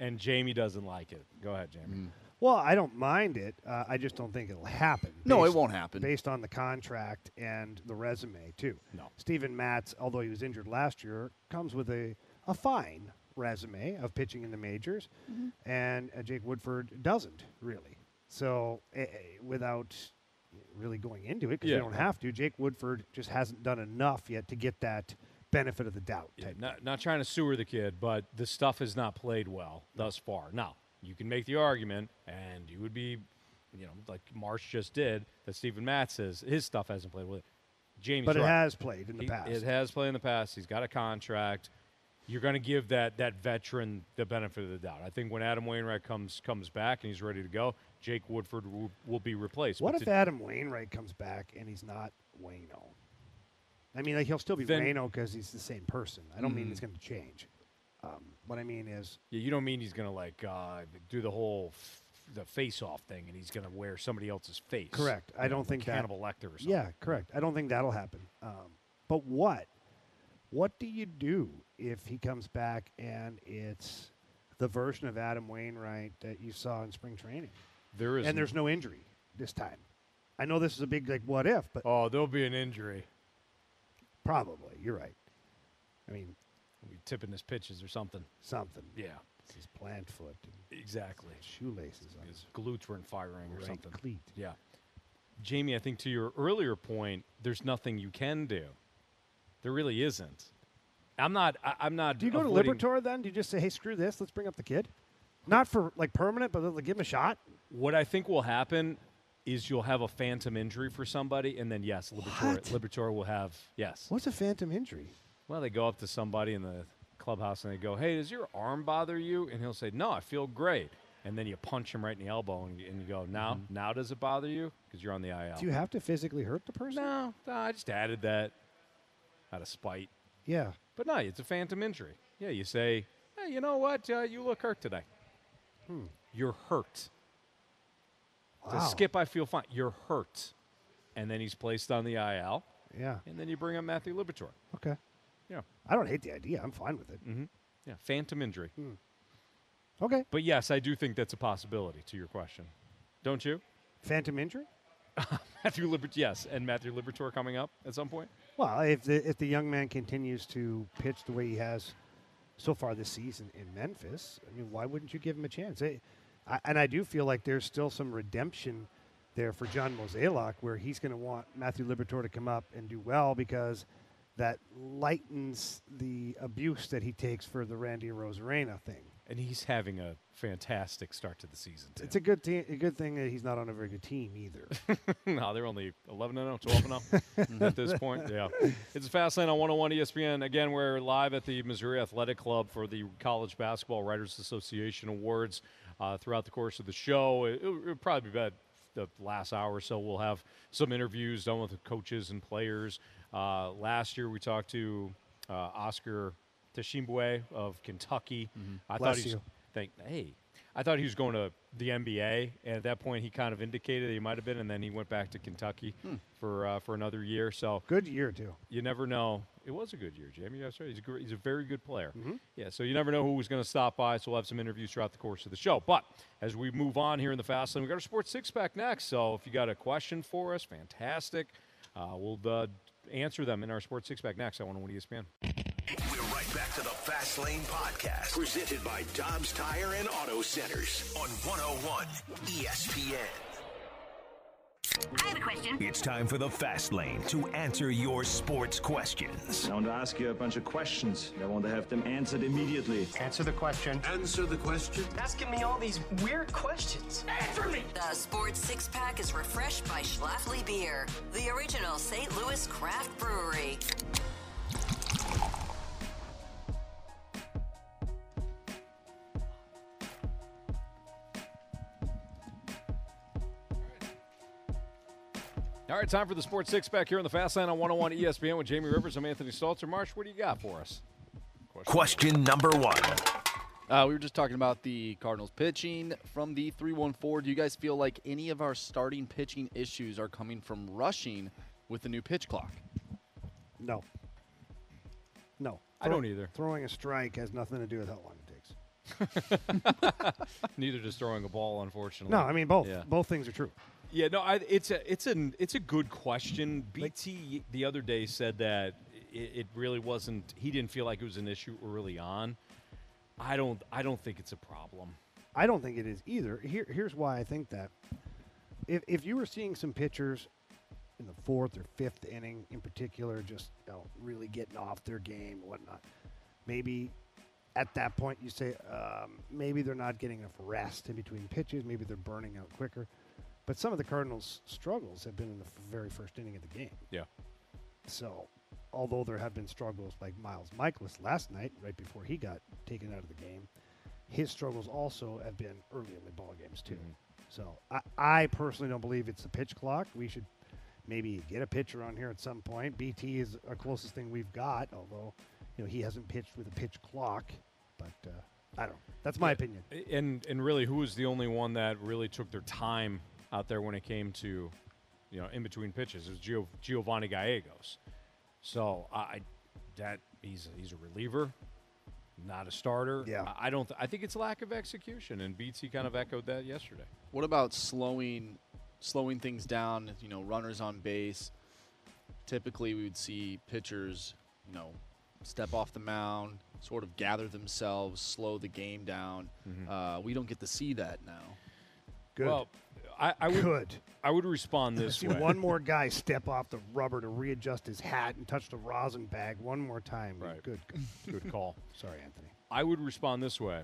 and Jamie doesn't like it. Go ahead, Jamie. Mm. Well, I don't mind it. Uh, I just don't think it'll happen. No, it won't happen. Based on the contract and the resume too. No, Steven Matz, although he was injured last year, comes with a a fine resume of pitching in the majors, mm-hmm. and uh, Jake Woodford doesn't really. So uh, without really going into it, because yeah. we don't have to, Jake Woodford just hasn't done enough yet to get that benefit of the doubt. Yeah, type not, not trying to sewer the kid, but the stuff has not played well no. thus far. Now, you can make the argument, and you would be, you know, like Marsh just did, that Steven Matz says his stuff hasn't played well. Jamie's But right. it has played in the he, past. It has played in the past. He's got a contract. You're going to give that that veteran the benefit of the doubt. I think when Adam Wainwright comes comes back and he's ready to go, Jake Woodford will, will be replaced. What but if Adam Wainwright comes back and he's not Waino? I mean, like, he'll still be Waino because he's the same person. I don't mm. mean he's going to change. Um, what I mean is... Yeah, you don't mean he's going to, like, uh, do the whole f- the face-off thing and he's going to wear somebody else's face. Correct. I don't know, think like that... Hannibal Lecter or something. Yeah, correct. I don't think that'll happen. Um, but what? What do you do if he comes back and it's the version of Adam Wainwright that you saw in spring training? There is, and there's no injury this time. I know this is a big, like, what if, but oh, there'll be an injury. Probably, you're right. I mean, we'll be tipping his pitches or something. Something, yeah. It's his plant foot. Exactly. His shoelaces. On his glutes weren't firing right or something. Cleat. Yeah. Jamie, I think to your earlier point, there's nothing you can do. There really isn't. I'm not. I, I'm not. Do you go to Libertor then? Do you just say, "Hey, screw this. Let's bring up the kid," not for like permanent, but like, give him a shot? What I think will happen is you'll have a phantom injury for somebody, and then yes, Libertor, Libertor will have yes. What's a phantom injury? Well, they go up to somebody in the clubhouse and they go, "Hey, does your arm bother you?" And he'll say, "No, I feel great." And then you punch him right in the elbow, and, and you go, "Now, mm-hmm. now does it bother you?" Because you're on the I L. Do you have to physically hurt the person? No, no, I just added that. Out of spite. Yeah. But no, it's a phantom injury. Yeah, you say, hey, you know what? Uh, you look hurt today. Hmm. You're hurt. Wow. To skip, I feel fine. You're hurt. And then he's placed on the I L. Yeah. And then you bring up Matthew Liberatore. Okay. Yeah. I don't hate the idea. I'm fine with it. Mm-hmm. Yeah, phantom injury. Hmm. Okay. But, yes, I do think that's a possibility to your question. Don't you? Phantom injury? Matthew Liberatore, yes. And Matthew Liberatore coming up at some point? Well, if the if the young man continues to pitch the way he has so far this season in Memphis, I mean, why wouldn't you give him a chance? It, I, and I do feel like there's still some redemption there for John Mozeliak, where he's going to want Matthew Liberatore to come up and do well, because that lightens the abuse that he takes for the Randy Arozarena thing. And he's having a fantastic start to the season, too. It's a good te- a good thing that he's not on a very good team either. No, they're only eleven and oh, twelve and oh at this point. Yeah. It's Fast Lane on one oh one E S P N. Again, we're live at the Missouri Athletic Club for the College Basketball Writers Association Awards uh, throughout the course of the show. It, it'll probably be about the last hour or so. We'll have some interviews done with the coaches and players. Uh, last year we talked to uh, Oscar Tshiebwe of Kentucky. Mm-hmm. I Bless thought he's think hey, I thought he was going to the N B A, and at that point he kind of indicated he might have been, and then he went back to Kentucky hmm. for uh, for another year. So good year too. You never know. It was a good year, Jamie. That's right. He's a great, he's a very good player. Mm-hmm. Yeah. So you never know who was going to stop by. So we'll have some interviews throughout the course of the show. But as we move on here in the Fast Lane, we got our Sports Six Pack next. So if you got a question for us, fantastic. Uh, we'll uh, answer them in our Sports Six Pack next. I want to win E S P N. We're right back to the Fast Lane Podcast, presented by Dobbs Tire and Auto Centers on one oh one E S P N. I have a question. It's time for the Fast Lane to answer your sports questions. I want to ask you a bunch of questions. I want to have them answered immediately. Answer the question. Answer the question. Asking me all these weird questions. Answer me! The Sports Six Pack is refreshed by Schlafly Beer, the original Saint Louis craft brewery. All right, time for the Sports Six Pack here on the Fast Lane on one oh one E S P N with Jamie Rivers. I'm Anthony Stalter. Marsh, what do you got for us? Question, Question number one. Uh, we were just talking about the Cardinals pitching from the three one four. Do you guys feel like any of our starting pitching issues are coming from rushing with the new pitch clock? No. No. I Throw, don't either. Throwing a strike has nothing to do with how long it takes. Neither does throwing a ball, unfortunately. No, I mean, both. Yeah. Both things are true. Yeah, no, I, it's a it's an it's a good question. B T the other day said that it, it really wasn't. He didn't feel like it was an issue early on. I don't I don't think it's a problem. I don't think it is either. Here here's why I think that. If if you were seeing some pitchers in the fourth or fifth inning in particular, just you know, really getting off their game and whatnot, maybe. At that point, you say um, maybe they're not getting enough rest in between pitches. Maybe they're burning out quicker. But some of the Cardinals' struggles have been in the f- very first inning of the game. Yeah. So, although there have been struggles like Miles Mikolas last night, right before he got taken out of the game, his struggles also have been early in the ball games too. Mm-hmm. So, I, I personally don't believe it's the pitch clock. We should maybe get a pitcher on here at some point. B T is our closest thing we've got, although you know he hasn't pitched with a pitch clock, but uh, I don't know. That's my yeah, opinion. And and really, who is the only one that really took their time out there when it came to, you know, in between pitches? It was Gio- Giovanni Gallegos. So I, that he's a, he's a reliever, not a starter. Yeah. I don't. Th- I think it's lack of execution, and B T kind of echoed that yesterday. What about slowing, slowing things down? You know, runners on base. Typically, we would see pitchers, you know, step off the mound, sort of gather themselves, slow the game down. Mm-hmm. Uh, we don't get to see that now. Good. Well, I, I would Good. I would respond this way. One more guy step off the rubber to readjust his hat and touch the rosin bag one more time. Right. Good, good, good call. Sorry, Anthony. I would respond this way.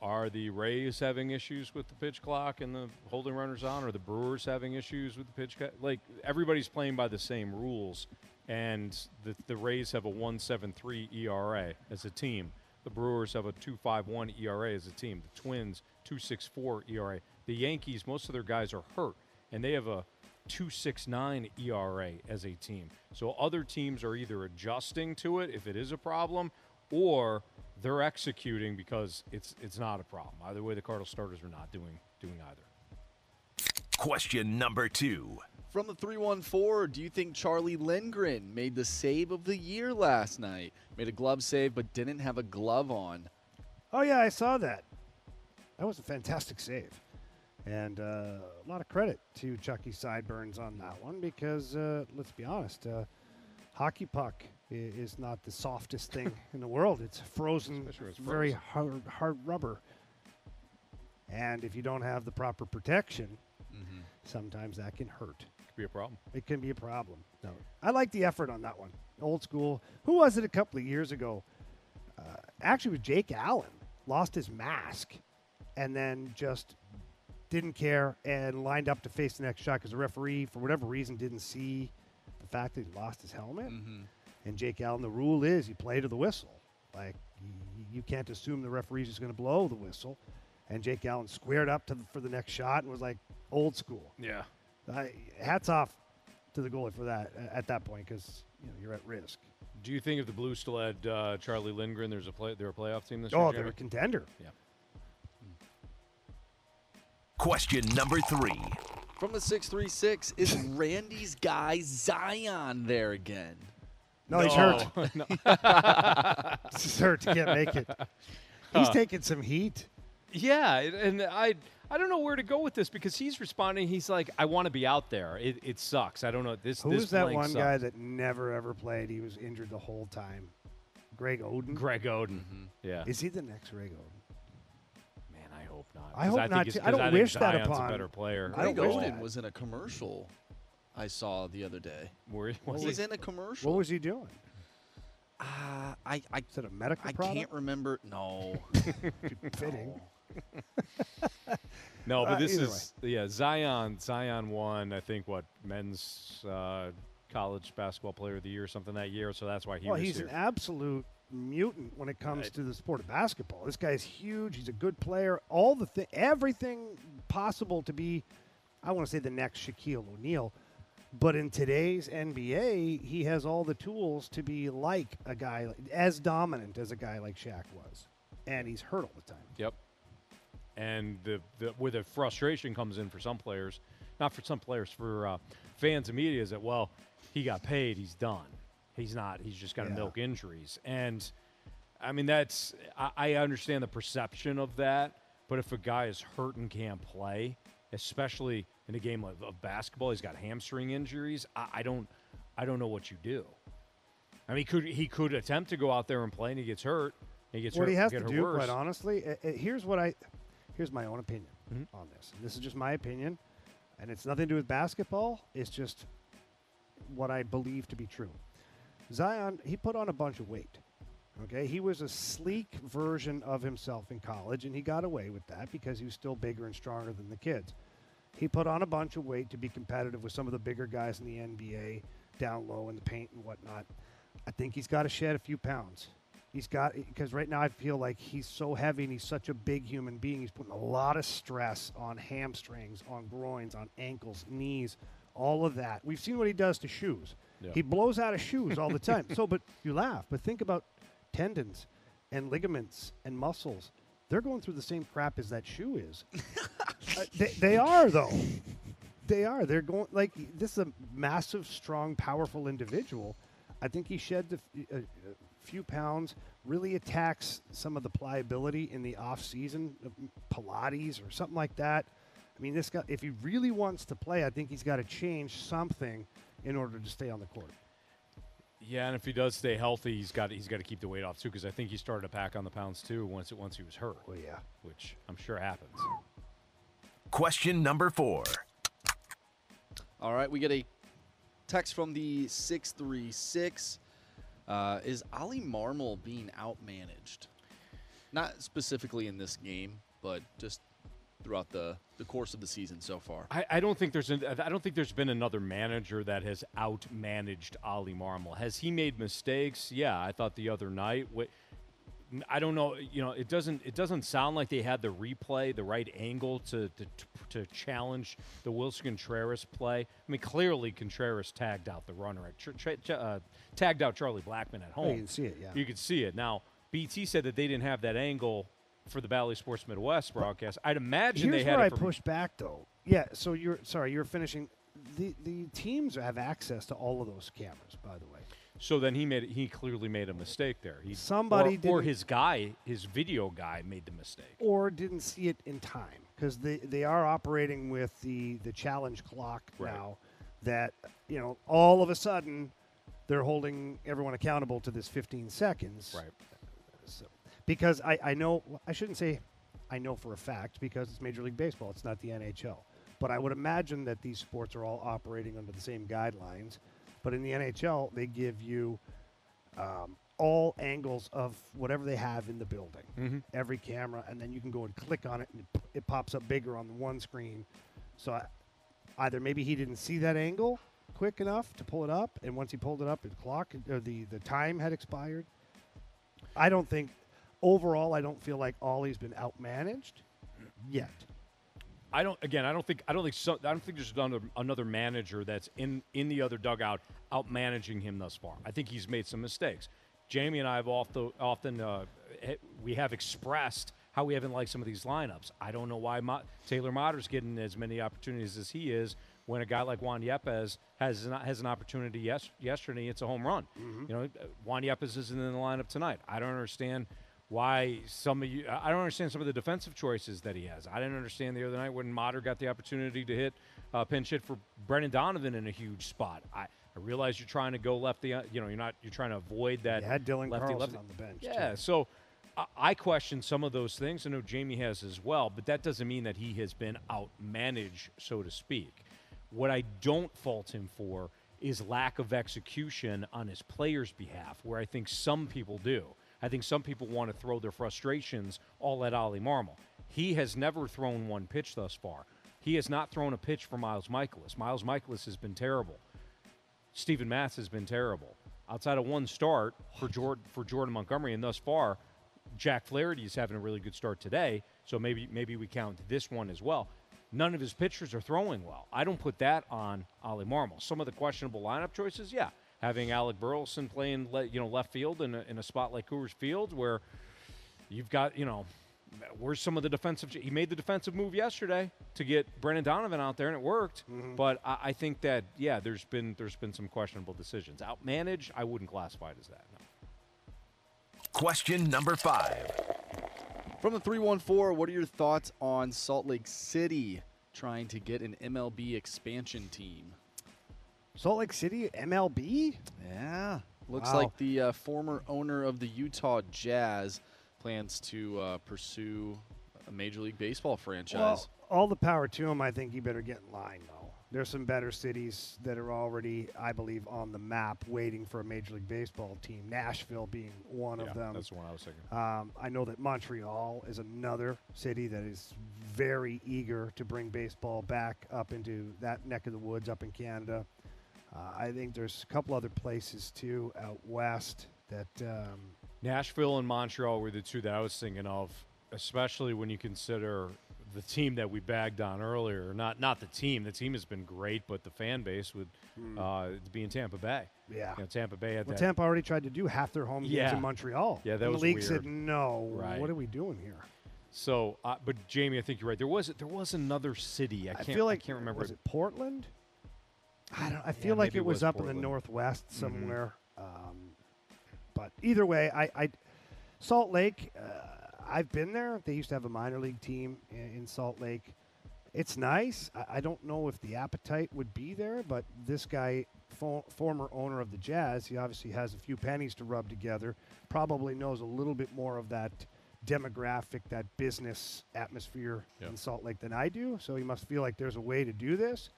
Are the Rays having issues with the pitch clock and the holding runners on? Or the Brewers having issues with the pitch clock? Like, everybody's playing by the same rules, and the, the Rays have a one seven three E R A as a team. The Brewers have a two five one E R A as a team. The Twins, two six four E R A. The Yankees, most of their guys are hurt, and they have a two six nine E R A as a team. So other teams are either adjusting to it if it is a problem, or they're executing because it's it's not a problem. Either way, the Cardinals starters are not doing doing either. Question number two. From the three one four, do you think Charlie Lindgren made the save of the year last night? Made a glove save but didn't have a glove on. Oh, yeah, I saw that. That was a fantastic save. And uh, a lot of credit to Chucky Sideburns on that one because, uh, let's be honest, uh, hockey puck is, is not the softest thing in the world. It's frozen, it's frozen. very hard, hard rubber. And if you don't have the proper protection, mm-hmm. sometimes that can hurt. It can be a problem. It can be a problem. No, I like the effort on that one. Old school. Who was it a couple of years ago? Uh, actually, it was Jake Allen. lost his mask, and then just didn't care and lined up to face the next shot because the referee, for whatever reason, didn't see the fact that he lost his helmet. Mm-hmm. And Jake Allen, the rule is you play to the whistle. Like, you can't assume the referee's just going to blow the whistle. And Jake Allen squared up to the, for the next shot and was like old school. Yeah. I, hats off to the goalie for that at that point because, you know, you're at risk. Do you think if the Blues still had uh, Charlie Lindgren, there's a play, they're a playoff team this oh, year? Oh, they're a contender. Yeah. Question number three. From the six three six, is Randy's guy Zion there again? No, no. He's hurt. No. He's hurt. He can't make it. He's huh. taking some heat. Yeah, and I I don't know where to go with this because he's responding. He's like, I want to be out there. It, it sucks. I don't know. This, Who's this that one sucks. guy that never, ever played? He was injured the whole time. Greg Oden? Greg Oden. Mm-hmm. Yeah. Is he the next Greg Oden? Hope not. I hope I not. Think I don't I wish think that upon. A better player. Greg Oden was in a commercial I saw the other day. Where was he? He's in a commercial. What was he doing? Uh, I I is it a medical I product? can't remember. No, fitting. No, but uh, this is way. yeah. Zion Zion won. I think what men's uh, college basketball player of the year or something that year. So that's why he. Well, was he's here. an absolute. mutant when it comes right. to the sport of basketball. This guy is huge. He's a good player. All the thi- everything possible to be, I want to say, the next Shaquille O'Neal. But in today's N B A, he has all the tools to be like a guy, as dominant as a guy like Shaq was. And he's hurt all the time. Yep. And the, the where the frustration comes in for some players, not for some players, for uh, fans and media is that, well, he got paid, he's done. He's not. He's just got to yeah. milk injuries. And, I mean, that's – I understand the perception of that, but if a guy is hurt and can't play, especially in a game of, of basketball, he's got hamstring injuries, I, I don't I don't know what you do. I mean, he could, he could attempt to go out there and play, and he gets hurt. And he gets what hurt, he has to do, worse. quite honestly, it, it, here's what I – here's my own opinion mm-hmm. on this. And this is just my opinion, and it's nothing to do with basketball. It's just what I believe to be true. Zion, he put on a bunch of weight, okay? He was a sleek version of himself in college, and he got away with that because he was still bigger and stronger than the kids. He put on a bunch of weight to be competitive with some of the bigger guys in the N B A, down low in the paint and whatnot. I think he's got to shed a few pounds. He's got, because right now I feel like he's so heavy and he's such a big human being. He's putting a lot of stress on hamstrings, on groins, on ankles, knees, all of that. We've seen what he does to shoes. Yeah. He blows out of shoes all the time. So, but you laugh, but think about tendons and ligaments and muscles. They're going through the same crap as that shoe is. uh, they, they are, though. They are. They're going, like, this is a massive, strong, powerful individual. I think he shed a, a, a few pounds, really attacks some of the pliability in the off season, Pilates or something like that. I mean, this guy, if he really wants to play, I think he's got to change something in order to stay on the court. Yeah, and if he does stay healthy, he's got he's got to keep the weight off too, because I think he started to pack on the pounds too once it once he was hurt. Well, yeah, which I'm sure happens. Question number four. All right, we get a text from the six three six. Uh, is Ali Marmol being outmanaged? Not specifically in this game, but just throughout the, the course of the season so far. I, I don't think there's an, I don't think there's been another manager that has outmanaged Ali Marmol. Has he made mistakes? Yeah, I thought the other night. Wh- I don't know. You know, it doesn't it doesn't sound like they had the replay, the right angle to to, to challenge the Wilson Contreras play. I mean, clearly Contreras tagged out the runner at tra- tra- uh, tagged out Charlie Blackmon at home. Oh, you can see it. Yeah, you could see it. Now, B T said that they didn't have that angle for the Valley Sports Midwest broadcast. I'd imagine Here's they had where it for I push back, though. Yeah, so you're – sorry, you're finishing. The the teams have access to all of those cameras, by the way. So then he made – he clearly made a mistake there. He, Somebody – Or his guy, his video guy, made the mistake. Or didn't see it in time because they, they are operating with the, the challenge clock right. now that, you know, all of a sudden they're holding everyone accountable to this fifteen seconds. Right. So. Because I, I know, I shouldn't say I know for a fact because it's Major League Baseball. It's not the N H L. But I would imagine that these sports are all operating under the same guidelines. But in the N H L, they give you um, all angles of whatever they have in the building, mm-hmm. every camera, and then you can go and click on it, and it, it pops up bigger on the one screen. So I, either maybe he didn't see that angle quick enough to pull it up, and once he pulled it up, the clock or the the time had expired. I don't think overall. I don't feel like Ollie's been outmanaged yet. I don't. Again, I don't think. I don't think. So, I don't think there's another, another manager that's in in the other dugout out managing him thus far. I think he's made some mistakes. Jamie and I have often, often uh, we have expressed how we haven't liked some of these lineups. I don't know why Mo- Taylor Motter's getting as many opportunities as he is when a guy like Juan Yepez has an, has an opportunity yes, yesterday. It's a home run. Mm-hmm. You know, Juan Yepez isn't in the lineup tonight. I don't understand why some of you – I don't understand some of the defensive choices that he has. I didn't understand the other night when Motter got the opportunity to hit uh, pinch hit for Brendan Donovan in a huge spot. I – I realize you're trying to go lefty. You know, you're not. You're trying to avoid that. Yeah, Dylan lefty, lefty on the bench. Yeah. Too. So, I, I question some of those things. I know Jamie has as well, but that doesn't mean that he has been outmanaged, so to speak. What I don't fault him for is lack of execution on his players' behalf, where I think some people do. I think some people want to throw their frustrations all at Ollie Marmol. He has never thrown one pitch thus far. He has not thrown a pitch for Miles Mikolas. Miles Mikolas has been terrible. Steven Matz has been terrible. Outside of one start for Jordan for Jordan Montgomery, and thus far, Jack Flaherty is having a really good start today, so maybe maybe we count this one as well. None of his pitchers are throwing well. I don't put that on Ollie Marmol. Some of the questionable lineup choices, yeah. Having Alec Burleson playing le- you know, left field in a, in a spot like Coors Field where you've got, you know, where's some of the defensive – he made the defensive move yesterday to get Brendan Donovan out there, and it worked. Mm-hmm. But I, I think that, yeah, there's been there's been some questionable decisions. Outmanaged, I wouldn't classify it as that, no. Question number five. From the three one four, what are your thoughts on Salt Lake City trying to get an M L B expansion team? Salt Lake City, M L B? Yeah. Looks wow. like the uh, former owner of the Utah Jazz plans to uh, pursue a Major League Baseball franchise. Well, all the power to him. I think he better get in line, though. There's some better cities that are already, I believe, on the map waiting for a Major League Baseball team, Nashville being one yeah, of them. That's the one I was thinking. Um, I know that Montreal is another city that is very eager to bring baseball back up into that neck of the woods up in Canada. Uh, I think there's a couple other places, too, out west that um, – Nashville and Montreal were the two that I was thinking of, especially when you consider the team that we bagged on earlier. Not not the team. The team has been great, but the fan base would uh, be in Tampa Bay. Yeah. You know, Tampa Bay had well, that. Tampa already tried to do half their home games yeah. in Montreal. Yeah, that and was weird. The league weird. said, no, right. what are we doing here? So, uh, but, Jamie, I think you're right. There was there was another city. I can't, I feel like, I can't remember. Was it Portland? I don't. I feel yeah, like it was, was up Portland. in the Northwest somewhere. Mm-hmm. Um But either way, I, I Salt Lake, uh, I've been there. They used to have a minor league team in, in Salt Lake. It's nice. I, I don't know if the appetite would be there, but this guy, fo- former owner of the Jazz, he obviously has a few pennies to rub together, probably knows a little bit more of that demographic, that business atmosphere yeah. in Salt Lake than I do. So he must feel like there's a way to do this.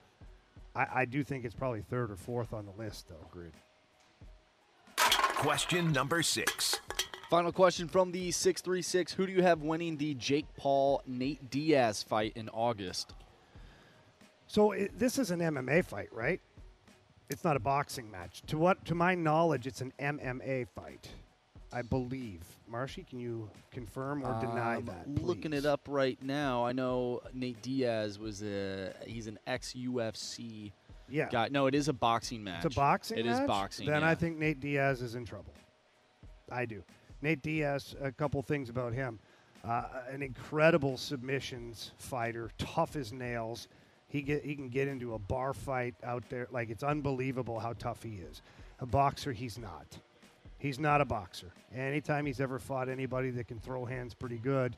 I, I do think it's probably third or fourth on the list, though. Agreed. Question number six. Final question from the six three six. Who do you have winning the Jake Paul-Nate Diaz fight in August? So it, this is an M M A fight, right? It's not a boxing match. To what, to my knowledge, it's an M M A fight, I believe. Marshy, can you confirm or deny um, that, please? Looking it up right now, I know Nate Diaz was a he's an ex-U F C Yeah. Guy. No, it is a boxing match. It's a boxing it match? It is boxing, Then yeah. I think Nate Diaz is in trouble. I do. Nate Diaz, a couple things about him. Uh, an incredible submissions fighter, tough as nails. He get, he can get into a bar fight out there. Like, it's unbelievable how tough he is. A boxer, he's not. He's not a boxer. Anytime he's ever fought anybody that can throw hands pretty good,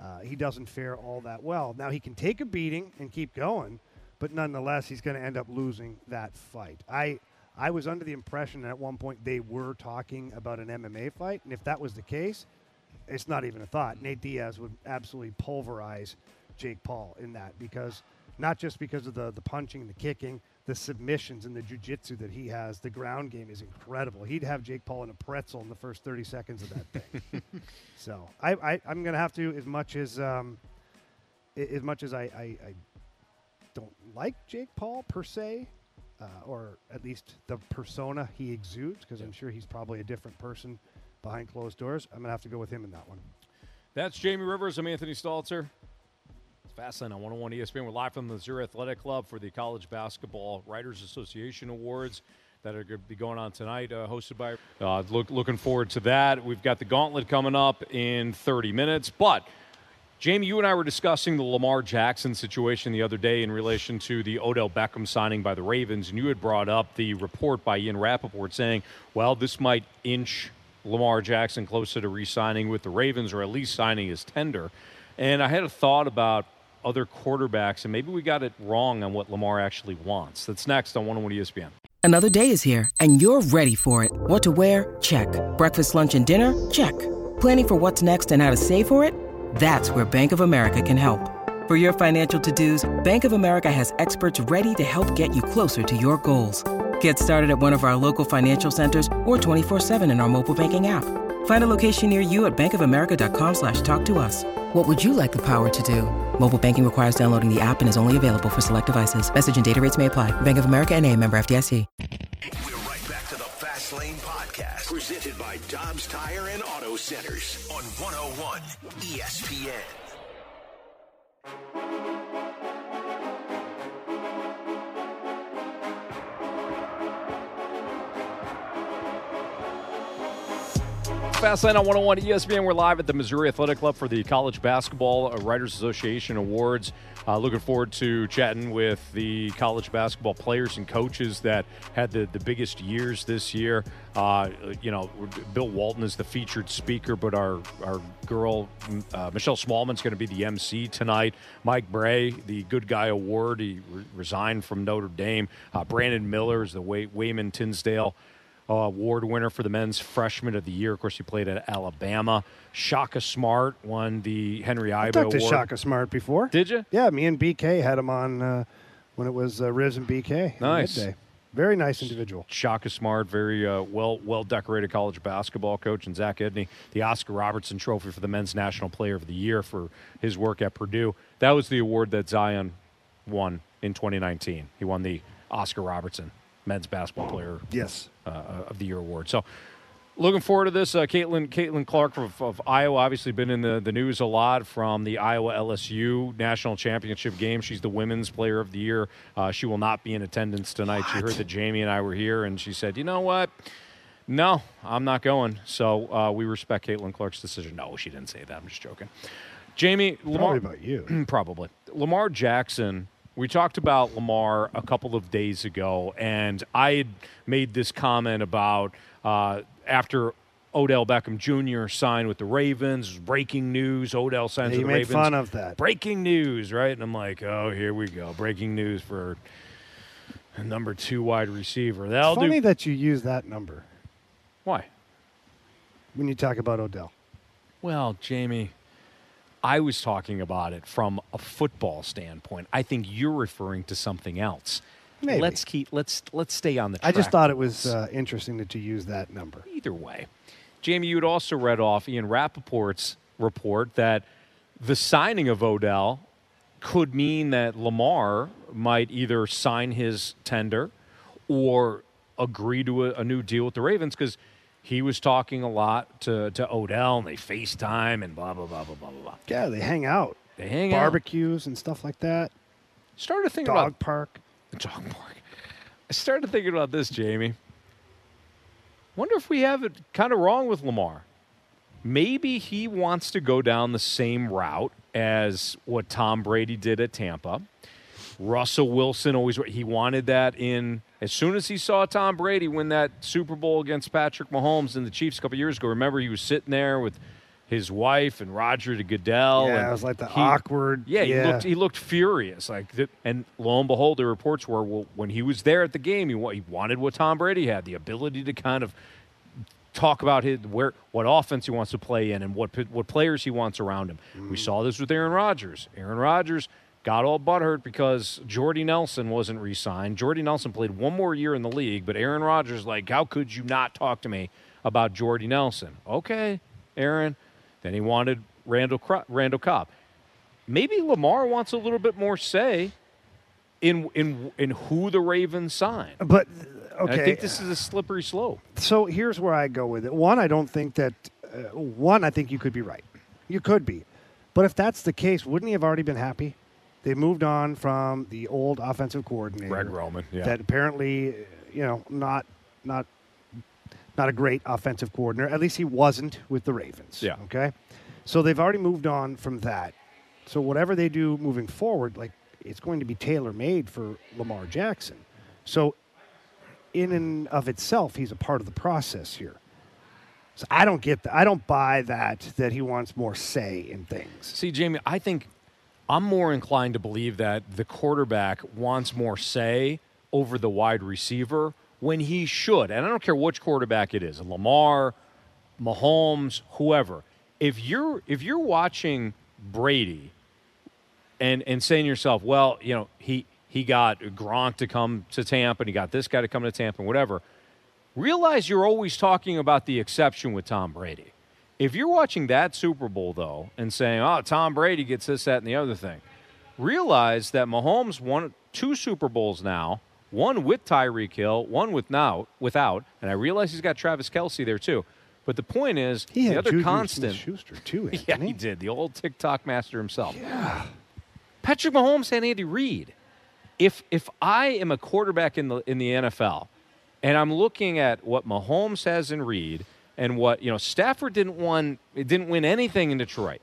uh, he doesn't fare all that well. Now, he can take a beating and keep going. But nonetheless, he's going to end up losing that fight. I I was under the impression that at one point they were talking about an M M A fight, and if that was the case, it's not even a thought. Nate Diaz would absolutely pulverize Jake Paul in that because not just because of the, the punching and the kicking, the submissions and the jiu-jitsu that he has. The ground game is incredible. He'd have Jake Paul in a pretzel in the first thirty seconds of that thing. So I, I, I'm going to have to, as much as um, as much as I, I, I don't like Jake Paul per se, uh, or at least the persona he exudes, because yeah. I'm sure he's probably a different person behind closed doors, I'm going to have to go with him in that one. That's Jamie Rivers. I'm Anthony Staltzer. Fastline on one oh one E S P N. We're live from the Missouri Athletic Club for the College Basketball Writers Association Awards that are going to be going on tonight, uh, hosted by uh, – look, looking forward to that. We've got the gauntlet coming up in thirty minutes. But, Jamie, you and I were discussing the Lamar Jackson situation the other day in relation to the Odell Beckham signing by the Ravens, and you had brought up the report by Ian Rappaport saying, well, this might inch Lamar Jackson closer to re-signing with the Ravens or at least signing his tender. And I had a thought about – other quarterbacks, and maybe we got it wrong on what Lamar actually wants. That's next on one oh one E S P N. Another day is here, and you're ready for it. What to wear? Check. Breakfast, lunch, and dinner? Check. Planning for what's next and how to save for it? That's where Bank of America can help. For your financial to-dos, Bank of America has experts ready to help get you closer to your goals. Get started at one of our local financial centers or twenty-four seven in our mobile banking app. Find a location near you at bankofamerica.com slash talk to us. What would you like the power to do? Mobile banking requires downloading the app and is only available for select devices. Message and data rates may apply. Bank of America N A, member F D I C. We're right back to the Fast Lane Podcast, presented by Dobbs Tire and Auto Centers on one oh one E S P N. Fastline on one oh one E S P N. We're live at the Missouri Athletic Club for the College Basketball Writers Association Awards. Uh, looking forward to chatting with the college basketball players and coaches that had the, the biggest years this year. Uh, you know, Bill Walton is the featured speaker, but our, our girl, uh, Michelle Smallman's going to be the M C tonight. Mike Brey, the Good Guy Award, he re- resigned from Notre Dame. Uh, Brandon Miller is the Way- Wayman Tinsdale Uh, award winner for the men's freshman of the year. Of course, he played at Alabama. Shaka Smart won the Henry Ibo Award. I talked to Shaka Smart before. Did you? Yeah, me and B K had him on uh, when it was uh, Riz and B K. Nice. Midday. Very nice individual. Shaka Smart, very uh, well well decorated college basketball coach. And Zach Edney, the Oscar Robertson Trophy for the men's national player of the year for his work at Purdue. That was the award that Zion won in twenty nineteen. He won the Oscar Robertson men's basketball player yes. uh, of the year award. So looking forward to this. Uh, Caitlin Caitlin Clark of, of Iowa, obviously been in the, the news a lot from the Iowa L S U national championship game. She's the women's player of the year. Uh, she will not be in attendance tonight. What? She heard that Jamie and I were here, and she said, you know what? No, I'm not going. So uh, we respect Caitlin Clark's decision. No, she didn't say that. I'm just joking. Jamie, Lamar. Probably about you. Probably. Lamar Jackson. We talked about Lamar a couple of days ago, and I had made this comment about uh, after Odell Beckham Junior signed with the Ravens, breaking news, Odell signs with the Ravens. He made fun of that. Breaking news, right? And I'm like, oh, here we go, breaking news for a number two wide receiver. That'll do. It's funny that you use that number. Why? When you talk about Odell. Well, Jamie, I was talking about it from a football standpoint. I think you're referring to something else. Maybe. Let's keep let's let's stay on the track. I just thought it was uh, interesting that you used that number. Either way. Jamie, you had also read off Ian Rappaport's report that the signing of Odell could mean that Lamar might either sign his tender or agree to a, a new deal with the Ravens, because he was talking a lot to, to Odell, and they FaceTime and blah, blah, blah, blah, blah, blah. Yeah, they hang out. They hang Barbecues out. Barbecues and stuff like that. Started thinking dog about... Dog park. Dog park. I started thinking about this, Jamie. Wonder if we have it kind of wrong with Lamar. Maybe he wants to go down the same route as what Tom Brady did at Tampa. Russell Wilson always... He wanted that in... As soon as he saw Tom Brady win that Super Bowl against Patrick Mahomes and the Chiefs a couple years ago, remember he was sitting there with his wife and Roger to Goodell. Yeah, and it was like the he, awkward. Yeah, yeah, he looked he looked furious. Like, and lo and behold, the reports were, well, when he was there at the game, he he wanted what Tom Brady had, the ability to kind of talk about his where what offense he wants to play in and what what players he wants around him. Mm. We saw this with Aaron Rodgers. Aaron Rodgers got all butthurt because Jordy Nelson wasn't re-signed. Jordy Nelson played one more year in the league, but Aaron Rodgers, like, how could you not talk to me about Jordy Nelson? Okay, Aaron. Then he wanted Randall, Cro- Randall Cobb. Maybe Lamar wants a little bit more say in in in who the Ravens sign. But okay, and I think this is a slippery slope. So here's where I go with it. One, I don't think that. Uh, one, I think you could be right. You could be, but if that's the case, wouldn't he have already been happy? They moved on from the old offensive coordinator, Greg Roman, yeah. That apparently, you know, not not not a great offensive coordinator. At least he wasn't with the Ravens. Yeah. Okay. So they've already moved on from that. So whatever they do moving forward, like, it's going to be tailor-made for Lamar Jackson. So in and of itself, he's a part of the process here. So I don't get that. I don't buy that, that he wants more say in things. See, Jamie, I think I'm more inclined to believe that the quarterback wants more say over the wide receiver when he should. And I don't care which quarterback it is, Lamar, Mahomes, whoever. If you're if you're watching Brady and and saying to yourself, well, you know, he he got Gronk to come to Tampa and he got this guy to come to Tampa and whatever, realize you're always talking about the exception with Tom Brady. If you're watching that Super Bowl, though, and saying, oh, Tom Brady gets this, that, and the other thing, realize that Mahomes won two Super Bowls now, one with Tyreek Hill, one with now, without, and I realize he's got Travis Kelce there, too. But the point is, he the other Juju constant. Smith-Schuster too, Anthony. Yeah, he did. The old TikTok master himself. Yeah. Patrick Mahomes and Andy Reid. If if I am a quarterback in the in the N F L, and I'm looking at what Mahomes has in Reid, and what, you know, Stafford didn't won didn't win anything in Detroit.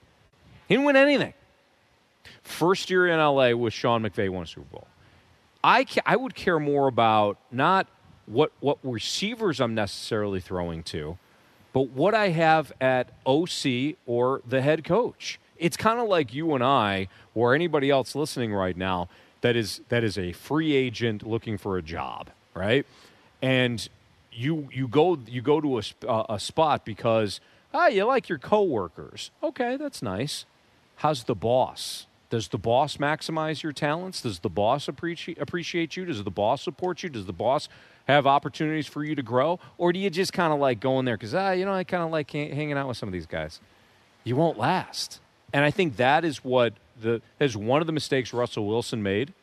He didn't win anything. First year in L A with Sean McVay, won a Super Bowl. I ca- I would care more about not what what receivers I'm necessarily throwing to, but what I have at O C or the head coach. It's kind of like you and I or anybody else listening right now that is that is a free agent looking for a job, right? And you you go you go to a, a spot because, ah, you like your coworkers. Okay, that's nice. How's the boss? Does the boss maximize your talents? Does the boss appreciate appreciate you? Does the boss support you? Does the boss have opportunities for you to grow? Or do you just kind of like going there because, ah, you know, I kind of like ha- hanging out with some of these guys? You won't last. And I think that is what the is one of the mistakes Russell Wilson made.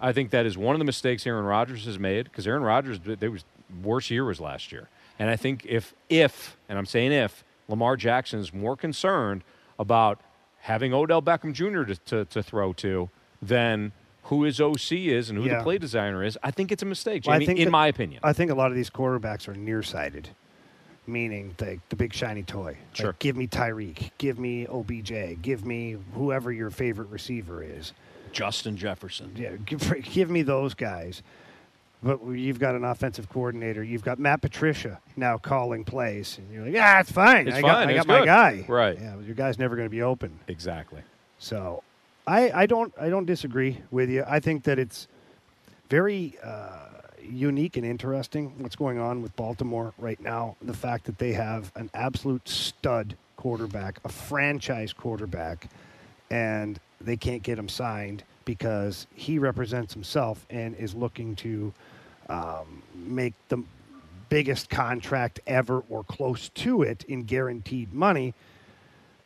I think that is one of the mistakes Aaron Rodgers has made, because Aaron Rodgers, there was worst year was last year. And I think if, if, and I'm saying if, Lamar Jackson is more concerned about having Odell Beckham Junior to, to, to throw to than who his O C is and who yeah. the play designer is, I think it's a mistake, Jamie, well, I think in that, my opinion. I think a lot of these quarterbacks are nearsighted, meaning the, the big shiny toy. Sure. Like, give me Tyreek, give me O B J, give me whoever your favorite receiver is. Justin Jefferson. Yeah, give, give me those guys. But you've got an offensive coordinator. You've got Matt Patricia now calling plays. And you're like, yeah, it's fine. It's I got, fine. I got my good. guy. Right. Yeah, your guy's never going to be open. Exactly. So I, I don't I don't disagree with you. I think that it's very uh, unique and interesting what's going on with Baltimore right now. The fact that they have an absolute stud quarterback, a franchise quarterback, and they can't get him signed because he represents himself and is looking to um, make the biggest contract ever or close to it in guaranteed money.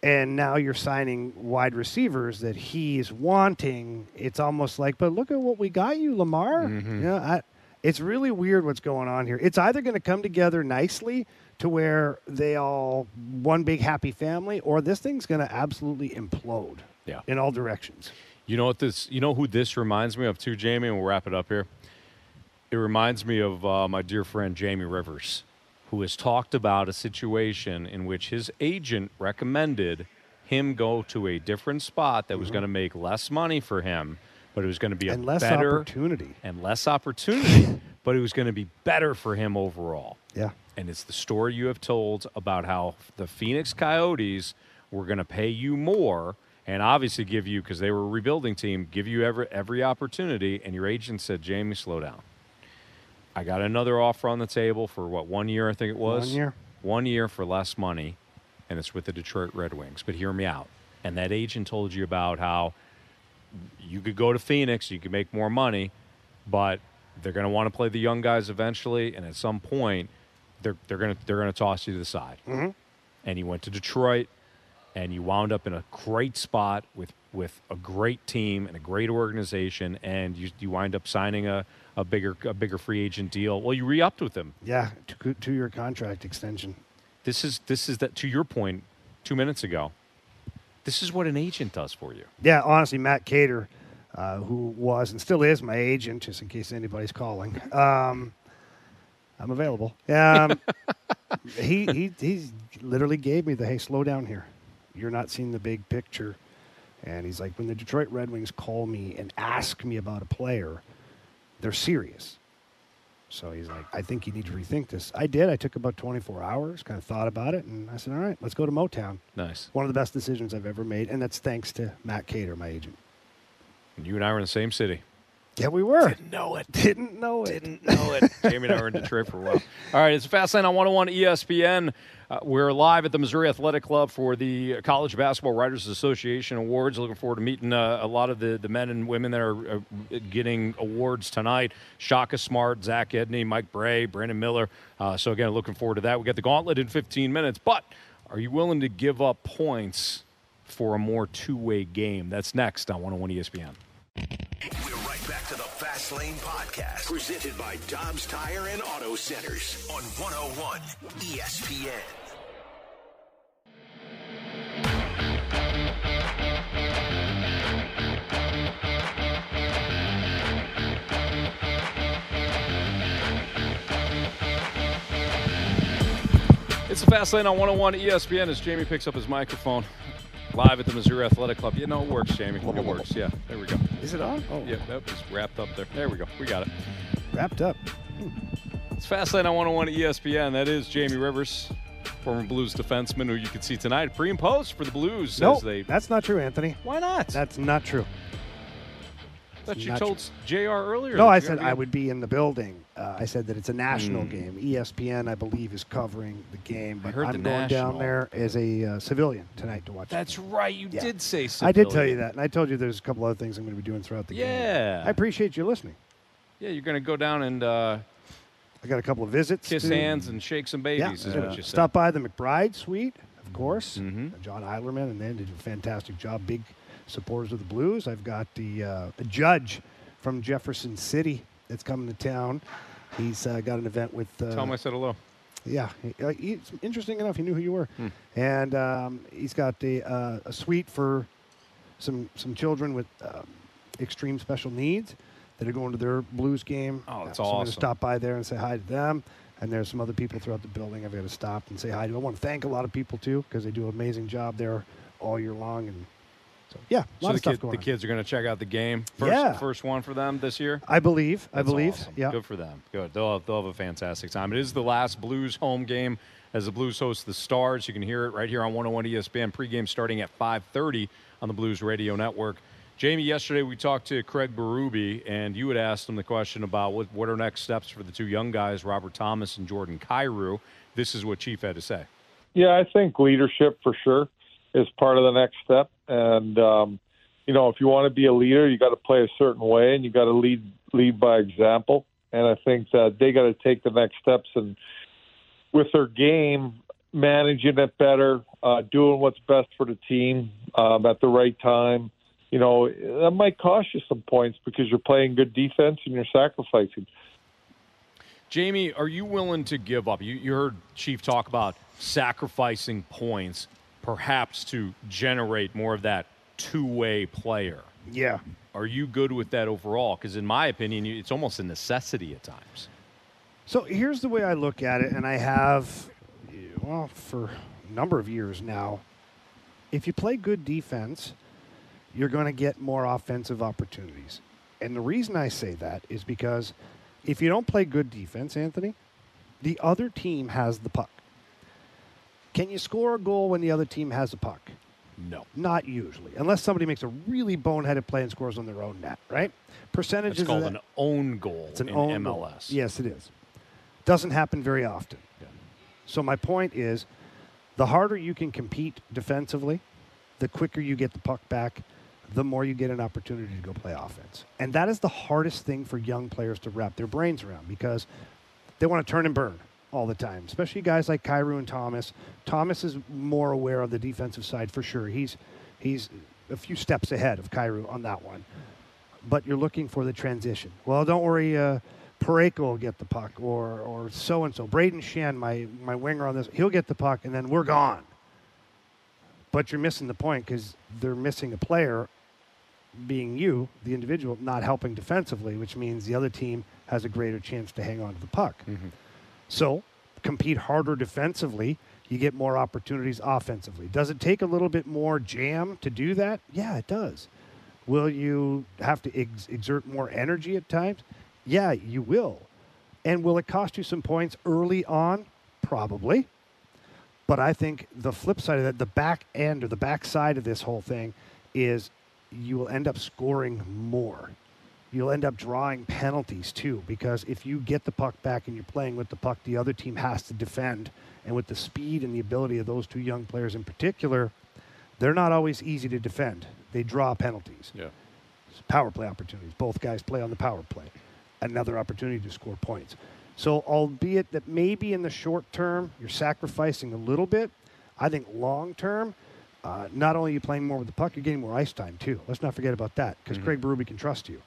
And now you're signing wide receivers that he's wanting. It's almost like, but look at what we got you, Lamar. Mm-hmm. You know, I, it's really weird what's going on here. It's either going to come together nicely to where they all one big happy family, or this thing's going to absolutely implode yeah. in all directions. You know what this? You know who this reminds me of too, Jamie, and we'll wrap it up here. It reminds me of uh, my dear friend Jamie Rivers, who has talked about a situation in which his agent recommended him go to a different spot that was mm-hmm. going to make less money for him, but it was going to be a and less better opportunity and less opportunity, but it was going to be better for him overall. Yeah. And it's the story you have told about how the Phoenix Coyotes were going to pay you more and obviously give you, because they were a rebuilding team, give you every, every opportunity, and your agent said, Jamie, slow down. I got another offer on the table for, what, one year I think it was? One year. One year for less money, and it's with the Detroit Red Wings. But hear me out. And that agent told you about how you could go to Phoenix, you could make more money, but they're going to want to play the young guys eventually, and at some point, they're they're going to they're going to toss you to the side. Mm-hmm. And you went to Detroit, and you wound up in a great spot with with a great team and a great organization, and you you wind up signing a, a bigger a bigger free agent deal. Well, you re-upped with them. Yeah, two, two year contract extension. This is this is that to your point two minutes ago. This is what an agent does for you. Yeah, honestly, Matt Cater, uh, who was and still is my agent, just in case anybody's calling. Um, I'm available. Um, he he he's literally gave me the, hey, slow down here. You're not seeing the big picture. And he's like, when the Detroit Red Wings call me and ask me about a player, they're serious. So he's like, I think you need to rethink this. I did. I took about twenty-four hours, kind of thought about it, and I said, all right, let's go to Motown. Nice. One of the best decisions I've ever made, and that's thanks to Matt Cater, my agent. And you and I were in the same city. Yeah, we were. Didn't know it. Didn't know it. Didn't know it. Jamie and I were in Detroit for a while. All right, it's Fastlane on one oh one E S P N. Uh, we're live at the Missouri Athletic Club for the College Basketball Writers Association Awards. Looking forward to meeting uh, a lot of the, the men and women that are uh, getting awards tonight. Shaka Smart, Zach Edney, Mike Brey, Brandon Miller. Uh, so, again, looking forward to that. We got the gauntlet in fifteen minutes, but are you willing to give up points for a more two-way game? That's next on one oh one E S P N. We're right back to the Fast Lane Podcast, presented by Dobbs Tire and Auto Centers on one oh one E S P N. It's the Fast Lane on one oh one E S P N as Jamie picks up his microphone. Live at the Missouri Athletic Club. You know, it works, Jamie. It works, yeah. There we go. Is it on? Oh. Yeah, that was wrapped up there. There we go. We got it. Wrapped up. Hmm. It's Fastlane on one oh one E S P N. That is Jamie Rivers, former Blues defenseman, who you can see tonight. Pre and post for the Blues. No, nope, they... that's not true, Anthony. Why not? That's not true. I thought you told true. J R earlier. No, I said I would be in the building. Uh, I said that it's a national mm. game. E S P N, I believe, is covering the game. But I heard I'm going national. down there as a uh, civilian tonight to watch. That's it. right. You yeah. did say civilian. I did tell you that. And I told you there's a couple other things I'm going to be doing throughout the yeah. game. Yeah. I appreciate you listening. Yeah, you're going to go down and uh, I got a couple of visits. Kiss to, hands and shake some babies yeah. is uh, what you said. Stop by the McBride Suite, of course. Mm-hmm. John Eilerman and then did a fantastic job. Big supporters of the Blues. I've got the uh, a judge from Jefferson City that's coming to town. He's uh, got an event with... Uh, Tell him I said hello. Yeah. He, uh, he, interesting enough, he knew who you were. Hmm. And um, he's got the, uh, a suite for some some children with um, extreme special needs that are going to their Blues game. Oh, that's uh, so awesome. I'm going to stop by there and say hi to them. And there's some other people throughout the building I've got to stop and say hi to. I want to thank a lot of people, too, because they do an amazing job there all year long. And So, yeah, a lot so of the, stuff kid, going the kids are going to check out the game. First, yeah. first one for them this year? I believe. That's I believe. Awesome. Yeah. Good for them. Good. They'll have, they'll have a fantastic time. It is the last Blues home game as the Blues host the Stars. You can hear it right here on one oh one E S P N pregame starting at five thirty on the Blues Radio Network. Jamie, yesterday we talked to Craig Berube, and you had asked him the question about what, what are next steps for the two young guys, Robert Thomas and Jordan Kyrou. This is what Chief had to say. Yeah, I think leadership for sure is part of the next step. And, um, you know, if you want to be a leader, you got to play a certain way and you got to lead, lead by example. And I think that they got to take the next steps and with their game, managing it better, uh, doing what's best for the team um, at the right time. You know, that might cost you some points because you're playing good defense and you're sacrificing. Jamie, are you willing to give up? You, you heard Chief talk about sacrificing points, perhaps to generate more of that two-way player. Yeah. Are you good with that overall? Because in my opinion, it's almost a necessity at times. So here's the way I look at it, and I have, well, for a number of years now, if you play good defense, you're going to get more offensive opportunities. And the reason I say that is because if you don't play good defense, Anthony, the other team has the puck. Can you score a goal when the other team has a puck? No. Not usually, unless somebody makes a really boneheaded play and scores on their own net, right? Percentages It's called that, an own goal it's an in own M L S. Goal. Yes, it is. Doesn't happen very often. Yeah. So my point is, the harder you can compete defensively, the quicker you get the puck back, the more you get an opportunity to go play offense. And that is the hardest thing for young players to wrap their brains around, because they want to turn and burn all the time, especially guys like Kyrou and Thomas. Thomas is more aware of the defensive side for sure. He's he's a few steps ahead of Kyrou on that one. But you're looking for the transition. Well, don't worry, uh, Pareko will get the puck, or or so-and-so. Braden Shen, my, my winger on this, he'll get the puck, and then we're gone. But you're missing the point because they're missing a player, being you, the individual, not helping defensively, which means the other team has a greater chance to hang on to the puck. Mm-hmm. So compete harder defensively. You get more opportunities offensively. Does it take a little bit more jam to do that? Yeah, it does. Will you have to ex- exert more energy at times? Yeah, you will. And will it cost you some points early on? Probably. But I think the flip side of that, the back end or the back side of this whole thing, is you will end up scoring more. You'll end up drawing penalties too, because if you get the puck back and you're playing with the puck, the other team has to defend. And with the speed and the ability of those two young players in particular, they're not always easy to defend. They draw penalties. Yeah. Power play opportunities. Both guys play on the power play. Another opportunity to score points. So albeit that maybe in the short term you're sacrificing a little bit, I think long term, uh, not only are you playing more with the puck, you're getting more ice time too. Let's not forget about that, because mm-hmm. Craig Berube can trust you.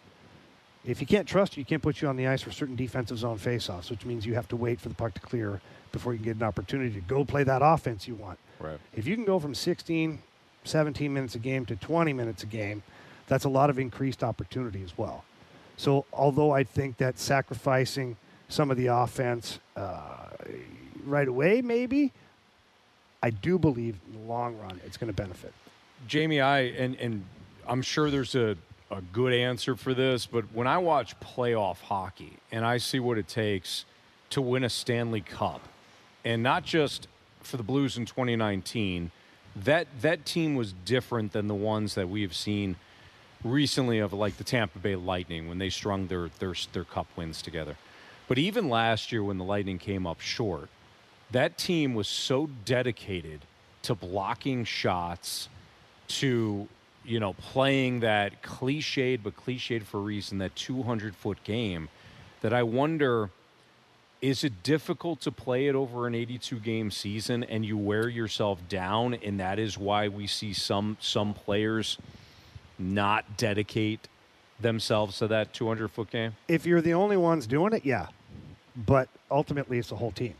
If he can't trust you, he can't put you on the ice for certain defensive zone faceoffs, which means you have to wait for the puck to clear before you can get an opportunity to go play that offense you want. Right. If you can go from sixteen, seventeen minutes a game to twenty minutes a game, that's a lot of increased opportunity as well. So although I think that sacrificing some of the offense uh, right away maybe, I do believe in the long run it's going to benefit. Jamie, I and, and I'm sure there's a – a good answer for this, but when I watch playoff hockey and I see what it takes to win a Stanley Cup, and not just for the Blues in twenty nineteen, that that team was different than the ones that we have seen recently, of like the Tampa Bay Lightning when they strung their their, their cup wins together. But even last year when the Lightning came up short, that team was so dedicated to blocking shots, to you know, playing that cliched, but cliched for a reason, that two hundred foot game, that I wonder, is it difficult to play it over an eighty-two game season and you wear yourself down? And that is why we see some some players not dedicate themselves to that two hundred foot game? If you're the only ones doing it, yeah. But ultimately, it's the whole team.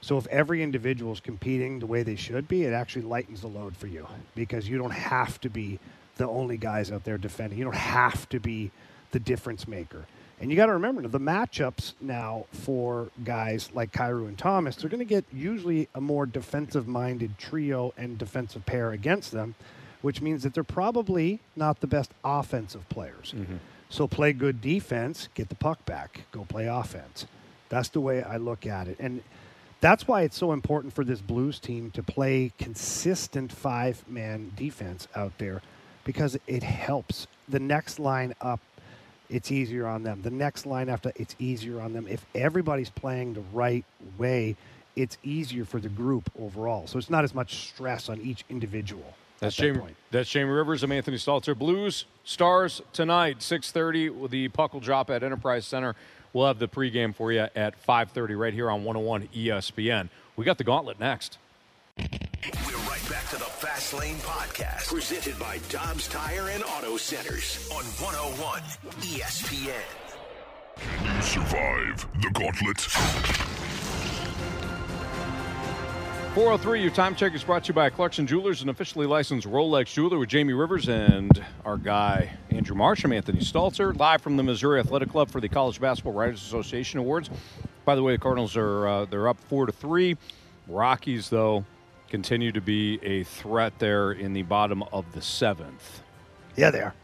So if every individual is competing the way they should be, it actually lightens the load for you, because you don't have to be the only guys out there defending. You don't have to be the difference maker. And you got to remember, the matchups now for guys like Kyrou and Thomas, they're going to get usually a more defensive-minded trio and defensive pair against them, which means that they're probably not the best offensive players. Mm-hmm. So play good defense, get the puck back, go play offense. That's the way I look at it. And that's why it's so important for this Blues team to play consistent five-man defense out there, because it helps. The next line up, it's easier on them. The next line after, it's easier on them. If everybody's playing the right way, it's easier for the group overall. So it's not as much stress on each individual. That's Jamie. That that's Jamie Rivers. I'm Anthony Stalter. Blues Stars tonight, six thirty. The puck will drop at Enterprise Center. We'll have the pregame for you at five thirty right here on one oh one E S P N. We got the gauntlet next. We're right back to the Fast Lane Podcast, presented by Dobbs Tire and Auto Centers on one oh one E S P N. You survive the gauntlet. four oh three, your time check is brought to you by Clarkson Jewelers, an officially licensed Rolex jeweler, with Jamie Rivers and our guy Andrew Marsh. I'm Anthony Stalter, live from the Missouri Athletic Club for the College Basketball Writers Association Awards. By the way, the Cardinals are uh, they're up four to three. Rockies, though, continue to be a threat there in the bottom of the seventh. Yeah, they are.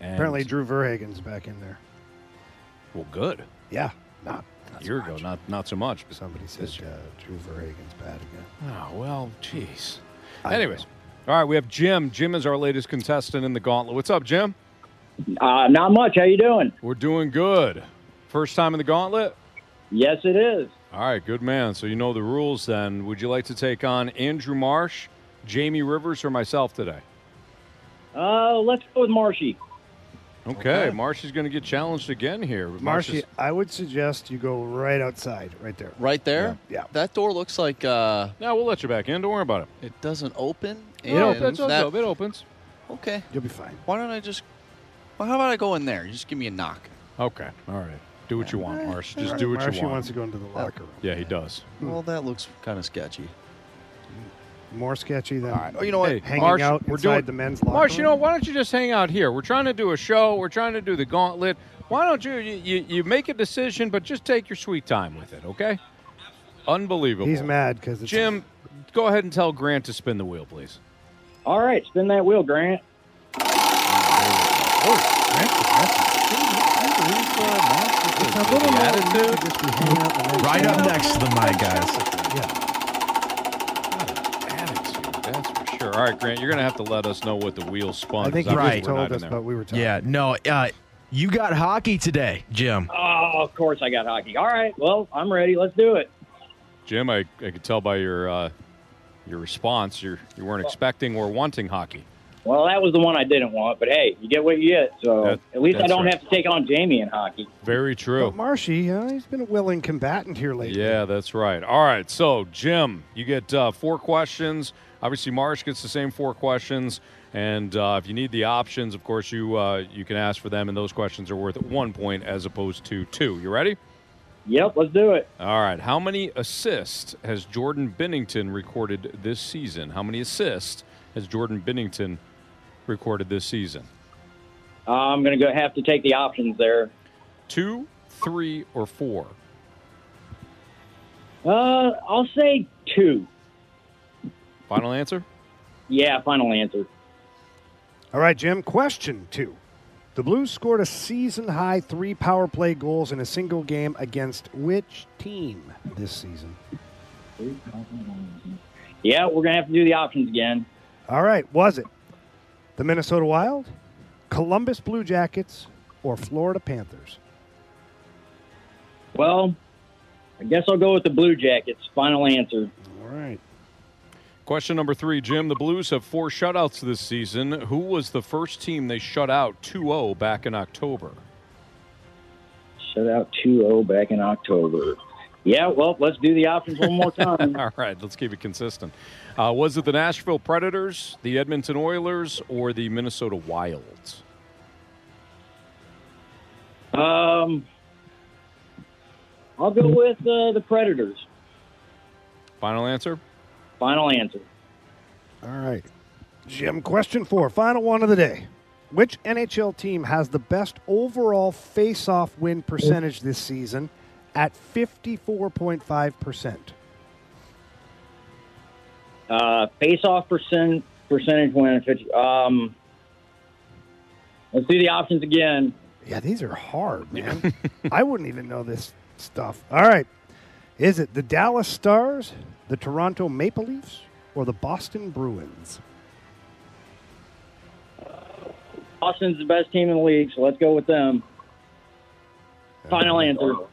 And apparently, Drew Verhagen's back in there. Well, good. Yeah, not. Not a year ago, not not so much. Somebody said uh, Drew Verhagen's bad again. Oh, well, geez. Anyways, all right, we have Jim. Jim is our latest contestant in the gauntlet. What's up, Jim? Uh, not much. How you doing? We're doing good. First time in the gauntlet? Yes, it is. All right, good man. So you know the rules then. Would you like to take on Andrew Marsh, Jamie Rivers, or myself today? Uh, let's go with Marshy. Okay, okay. Marshy's going to get challenged again here. Marshy, I would suggest you go right outside, right there. Right there? Yeah. yeah. That door looks like... Uh, no, we'll let you back in. Don't worry about it. It doesn't open? It opens. That, it opens. Okay. You'll be fine. Why don't I just... Well, how about I go in there? You just give me a knock. Okay. All right. Do what you want, Marsh. Just right. do what Marsh, you want. Marsh wants to go into the locker room. Yeah, he does. Well, that looks kind of sketchy. More sketchy than right. oh, you know what? Hey, hanging Marsh, out we're inside doing, the men's locker Marsh, room. You know, why don't you just hang out here? We're trying to do a show. We're trying to do the gauntlet. Why don't you you, you, you make a decision, but just take your sweet time with it, okay? Unbelievable. He's mad because it's... Jim, go ahead and tell Grant to spin the wheel, please. All right. Spin that wheel, Grant. Oh, Grant. Right up next to the mic, guys. Yeah. All right, Grant, you're going to have to let us know what the wheel spun. I think you right. told us, but we were talking. Yeah, no, uh, you got hockey today, Jim. Oh, of course I got hockey. All right, well, I'm ready. Let's do it. Jim, I, I could tell by your uh, your response you're, you weren't well, expecting or wanting hockey. Well, that was the one I didn't want, but, hey, you get what you get. So that, at least I don't right. have to take on Jamie in hockey. Very true. But Marshy, uh, he's been a willing combatant here lately. Yeah, that's right. All right, so, Jim, you get uh, four questions. Obviously, Marsh gets the same four questions, and uh, if you need the options, of course, you uh, you can ask for them, and those questions are worth one point as opposed to two. You ready? Yep, let's do it. All right. How many assists has Jordan Bennington recorded this season? How many assists has Jordan Bennington recorded this season? Uh, I'm going to go have to take the options there. Two, three, or four? Uh, I'll say two. Final answer? Yeah, final answer. All right, Jim. Question two. The Blues scored a season-high three power play goals in a single game against which team this season? Yeah, we're going to have to do the options again. All right. Was it the Minnesota Wild, Columbus Blue Jackets, or Florida Panthers? Well, I guess I'll go with the Blue Jackets. Final answer. All right. Question number three, Jim. The Blues have four shutouts this season. Who was the first team they shut out two oh back in October? Shut out two oh back in October. Yeah, well, let's do the options one more time. All right, let's keep it consistent. Uh, was it the Nashville Predators, the Edmonton Oilers, or the Minnesota Wilds? Um, I'll go with uh, the Predators. Final answer? Final answer. All right. Jim, question four, final one of the day. Which N H L team has the best overall face-off win percentage this season at fifty-four point five percent? Uh, face-off percent, percentage win at fifty. Um, let's do the options again. Yeah, these are hard, man. I wouldn't even know this stuff. All right. Is it the Dallas Stars, the Toronto Maple Leafs, or the Boston Bruins? Boston's the best team in the league, so let's go with them. Final answer. All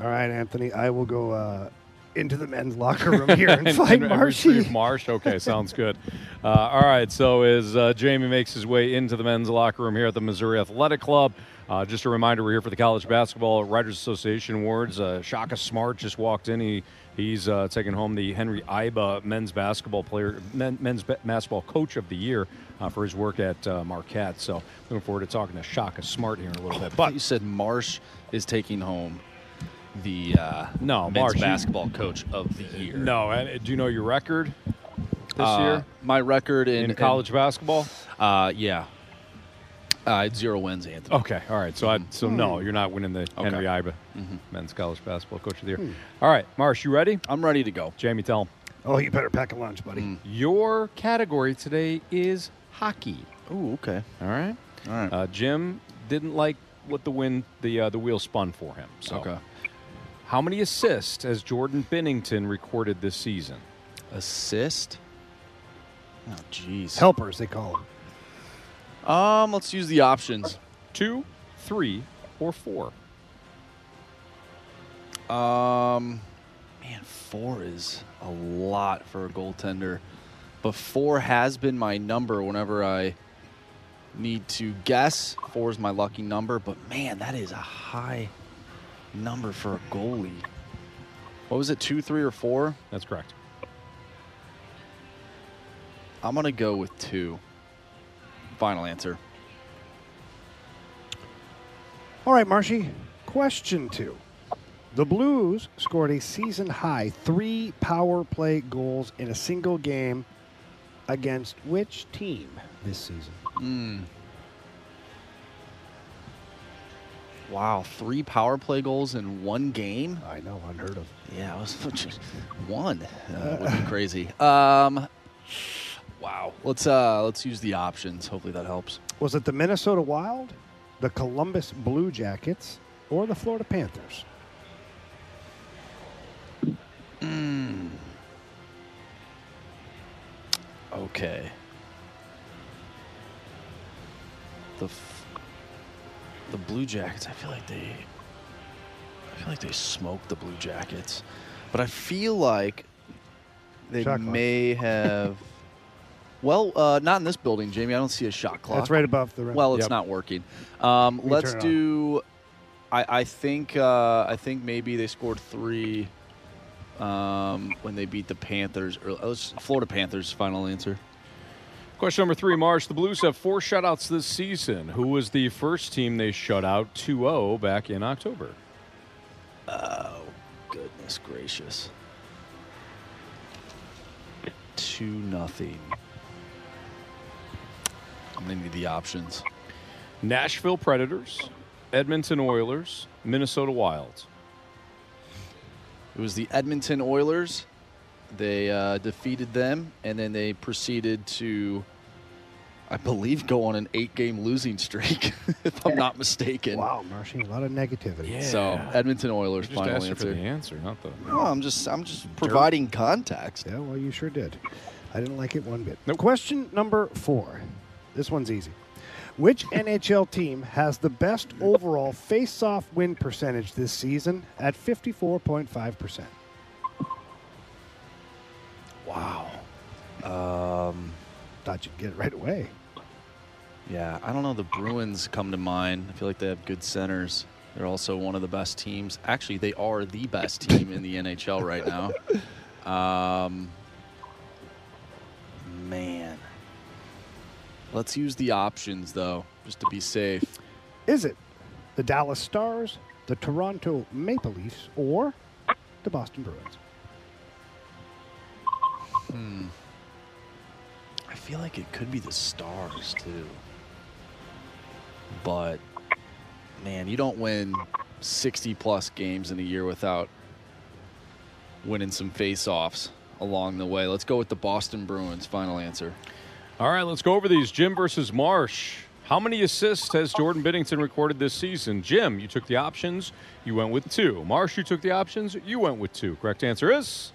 right, Anthony, I will go uh, into the men's locker room here and find and Marshy. Marsh, okay, sounds good. Uh, all right, so as uh, Jamie makes his way into the men's locker room here at the Missouri Athletic Club, uh, just a reminder, we're here for the College Basketball Writers Association Awards. Uh, Shaka Smart just walked in. He He's uh, taking home the Henry Iba men's basketball player, men, men's basketball coach of the year uh, for his work at uh, Marquette. So looking forward to talking to Shaka Smart here in a little bit. But you said Marsh is taking home the uh, no men's Marsh, basketball coach of the year. No, and do you know your record this uh, year? My record in, in college in, basketball. Uh, yeah. Uh, it's zero wins, Anthony. Okay, all right. So, I, so no, you're not winning the okay. Henry Iba mm-hmm. men's college basketball coach of the year. Mm. All right, Marsh, you ready? I'm ready to go. Jamie, tell him. Oh, you better pack a lunch, buddy. Mm. Your category today is hockey. Oh, okay. All right. All right. Uh, Jim didn't like what the wind, the uh, the wheel spun for him. So. Okay. How many assists has Jordan Bennington recorded this season? Assist? Oh, jeez. Helpers, they call them. Um, let's use the options. Two, three, or four. Um, man, four is a lot for a goaltender. But four has been my number whenever I need to guess. Four is my lucky number, but man, that is a high number for a goalie. What was it, two, three, or four? That's correct. I'm going to go with two. Final answer. All right, Marshy. Question two. The Blues scored a season-high three power play goals in a single game against which team this season? Mm. Wow, three power play goals in one game? I know, unheard of. Yeah, I was just one. That would be crazy. Um, wow. Let's uh, let's use the options. Hopefully that helps. Was it the Minnesota Wild, the Columbus Blue Jackets, or the Florida Panthers? Mm. Okay. The f- the Blue Jackets. I feel like they. I feel like they smoked the Blue Jackets, but I feel like they shot may clock. have. Well, uh, not in this building, Jamie. I don't see a shot clock. That's right above the rim. Well, it's yep. not working. Um, let's do. I, I think. Uh, I think maybe they scored three. Um, when they beat the Panthers, or oh, Florida Panthers, final answer. Question number three, Marsh. The Blues have four shutouts this season. Who was the first team they shut out two oh back in October? Oh, goodness gracious. two nothing. I'm going to need the options. Nashville Predators, Edmonton Oilers, Minnesota Wild. It was the Edmonton Oilers. They uh, defeated them, and then they proceeded to, I believe, go on an eight-game losing streak, if I'm not mistaken. Wow, Marshy, a lot of negativity. Yeah. So Edmonton Oilers, just final answer. For the answer, not the. No, I'm just, I'm just providing context. Yeah, well, you sure did. I didn't like it one bit. Nope. Question number four. This one's easy. Which N H L team has the best overall face-off win percentage this season at fifty-four point five percent? Wow. Um, Thought you'd get it right away. Yeah, I don't know. The Bruins come to mind. I feel like they have good centers. They're also one of the best teams. Actually, they are the best team in the N H L right now. Um, man. Let's use the options, though, just to be safe. Is it the Dallas Stars, the Toronto Maple Leafs, or the Boston Bruins? Hmm. I feel like it could be the Stars, too. But, man, you don't win sixty-plus games in a year without winning some face-offs along the way. Let's go with the Boston Bruins. Final answer. All right, let's go over these. Jim versus Marsh. How many assists has Jordan Binnington recorded this season? Jim, you took the options. You went with two. Marsh, you took the options. You went with two. Correct answer is?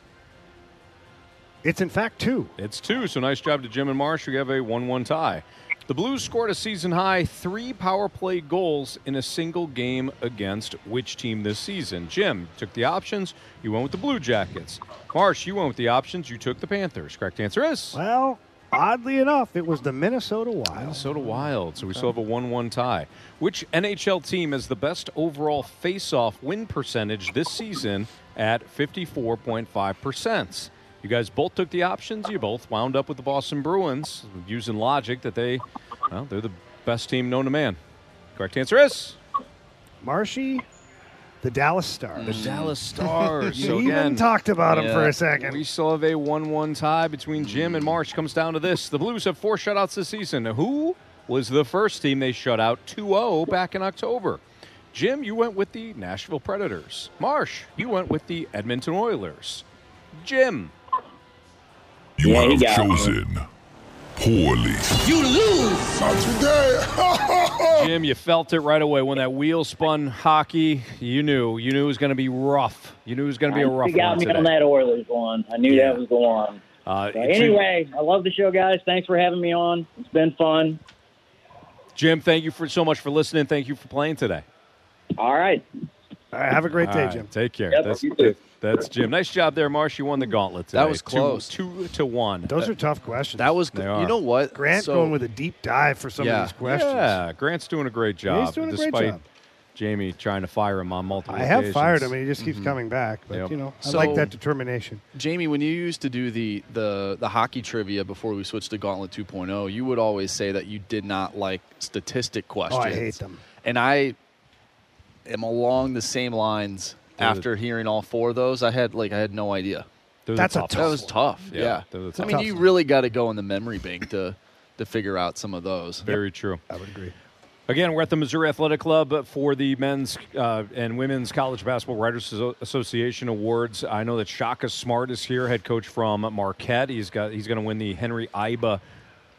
It's, in fact, two. It's two, so nice job to Jim and Marsh. We have a one one tie. The Blues scored a season-high three power play goals in a single game against which team this season? Jim, took the options. You went with the Blue Jackets. Marsh, you went with the options. You took the Panthers. Correct answer is? Well... Oddly enough, it was the Minnesota Wild. Minnesota Wild, so we still have a one one tie. Which N H L team has the best overall face-off win percentage this season at fifty-four point five percent? You guys both took the options. You both wound up with the Boston Bruins, using logic that they, well, they're the best team known to man. Correct answer is? Marshy. The Dallas Stars. The Dallas Stars. You so even talked about them yeah. for a second. We still have a one one tie between Jim and Marsh. Comes down to this. The Blues have four shutouts this season. Who was the first team they shut out two oh back in October? Jim, you went with the Nashville Predators. Marsh, you went with the Edmonton Oilers. Jim. You yeah, have you chosen it. Poorly. You lose. Not today. Jim, you felt it right away when that wheel spun hockey. You knew. You knew it was going to be rough. You knew it was going to be a rough one. You got me on that Oilers one. I knew yeah. that was the one. Uh, so anyway, Jim, I love the show, guys. Thanks for having me on. It's been fun. Jim, thank you for so much for listening. Thank you for playing today. All right. All right, have a great day, right, Jim. Take care. Yep, that's, that, that's Jim. Nice job there, Marsh. You won the gauntlet today. That was close. Two, two to one. Those that, are tough questions. That was. They you are. know what? Grant's so, going with a deep dive for some yeah. of these questions. Yeah, Grant's doing a great job. He's doing a despite great job. Jamie trying to fire him on multiple I have occasions. Fired him, and he just keeps mm-hmm. coming back. But, yep. you know, I so, like that determination. Jamie, when you used to do the, the, the hockey trivia before we switched to Gauntlet two point oh, you would always say that you did not like statistic questions. Oh, I hate them. And I am along the same lines They're after the, hearing all four of those. I had, like, I had no idea. That's a tough That was tough, yeah. yeah. The tough I mean, tough you one. really got to go in the memory bank to, to figure out some of those. Very yep. true. I would agree. Again, we're at the Missouri Athletic Club for the Men's uh, and Women's College Basketball Writers Association Awards. I know that Shaka Smart is here, head coach from Marquette. He's got he's going to win the Henry Iba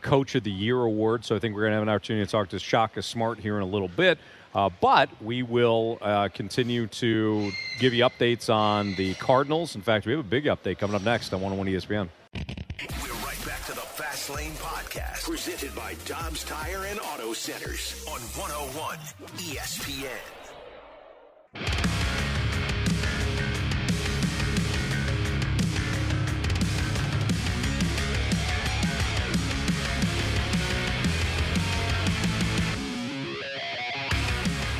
Coach of the Year Award, so I think we're going to have an opportunity to talk to Shaka Smart here in a little bit. Uh, but we will uh, continue to give you updates on the Cardinals. In fact, we have a big update coming up next on one oh one E S P N. We're right back to the Fast Lane Podcast, presented by Dobbs Tire and Auto Centers on one oh one E S P N.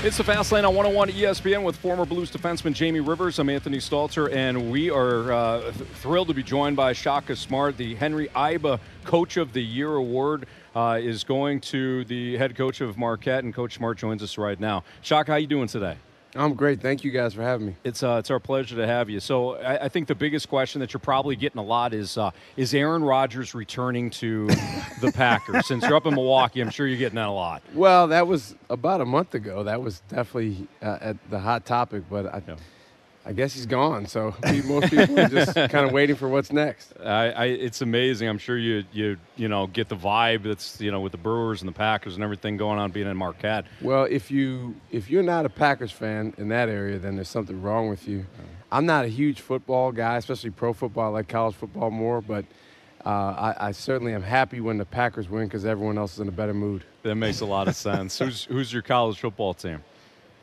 It's the Fast Lane on one oh one E S P N with former Blues defenseman Jamie Rivers. I'm Anthony Stalter, and we are uh, th- thrilled to be joined by Shaka Smart. The Henry Iba Coach of the Year Award uh, is going to the head coach of Marquette, and Coach Smart joins us right now. Shaka, how you doing today? I'm great. Thank you guys for having me. It's uh, it's our pleasure to have you. So I, I think the biggest question that you're probably getting a lot is, uh, is Aaron Rodgers returning to the Packers? Since you're up in Milwaukee, I'm sure you're getting that a lot. Well, that was about a month ago. That was definitely uh, at the hot topic, but I yeah. I guess he's gone, so most people are just kind of waiting for what's next. I, I, it's amazing. I'm sure you you you know get the vibe that's you know with the Brewers and the Packers and everything going on being in Marquette. Well, if you if you're not a Packers fan in that area, then there's something wrong with you. I'm not a huge football guy, especially pro football. I like college football more, but uh, I, I certainly am happy when the Packers win because everyone else is in a better mood. That makes a lot of sense. Who's who's your college football team?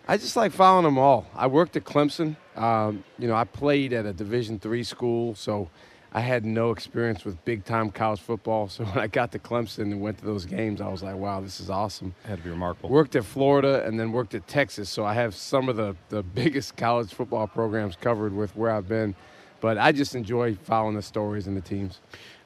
I just like following them all. I worked at Clemson. Um, you know, I played at a Division three school, so I had no experience with big-time college football. So when I got to Clemson and went to those games, I was like, wow, this is awesome. It had to be remarkable. Worked at Florida and then worked at Texas, so I have some of the, the biggest college football programs covered with where I've been. But I just enjoy following the stories and the teams.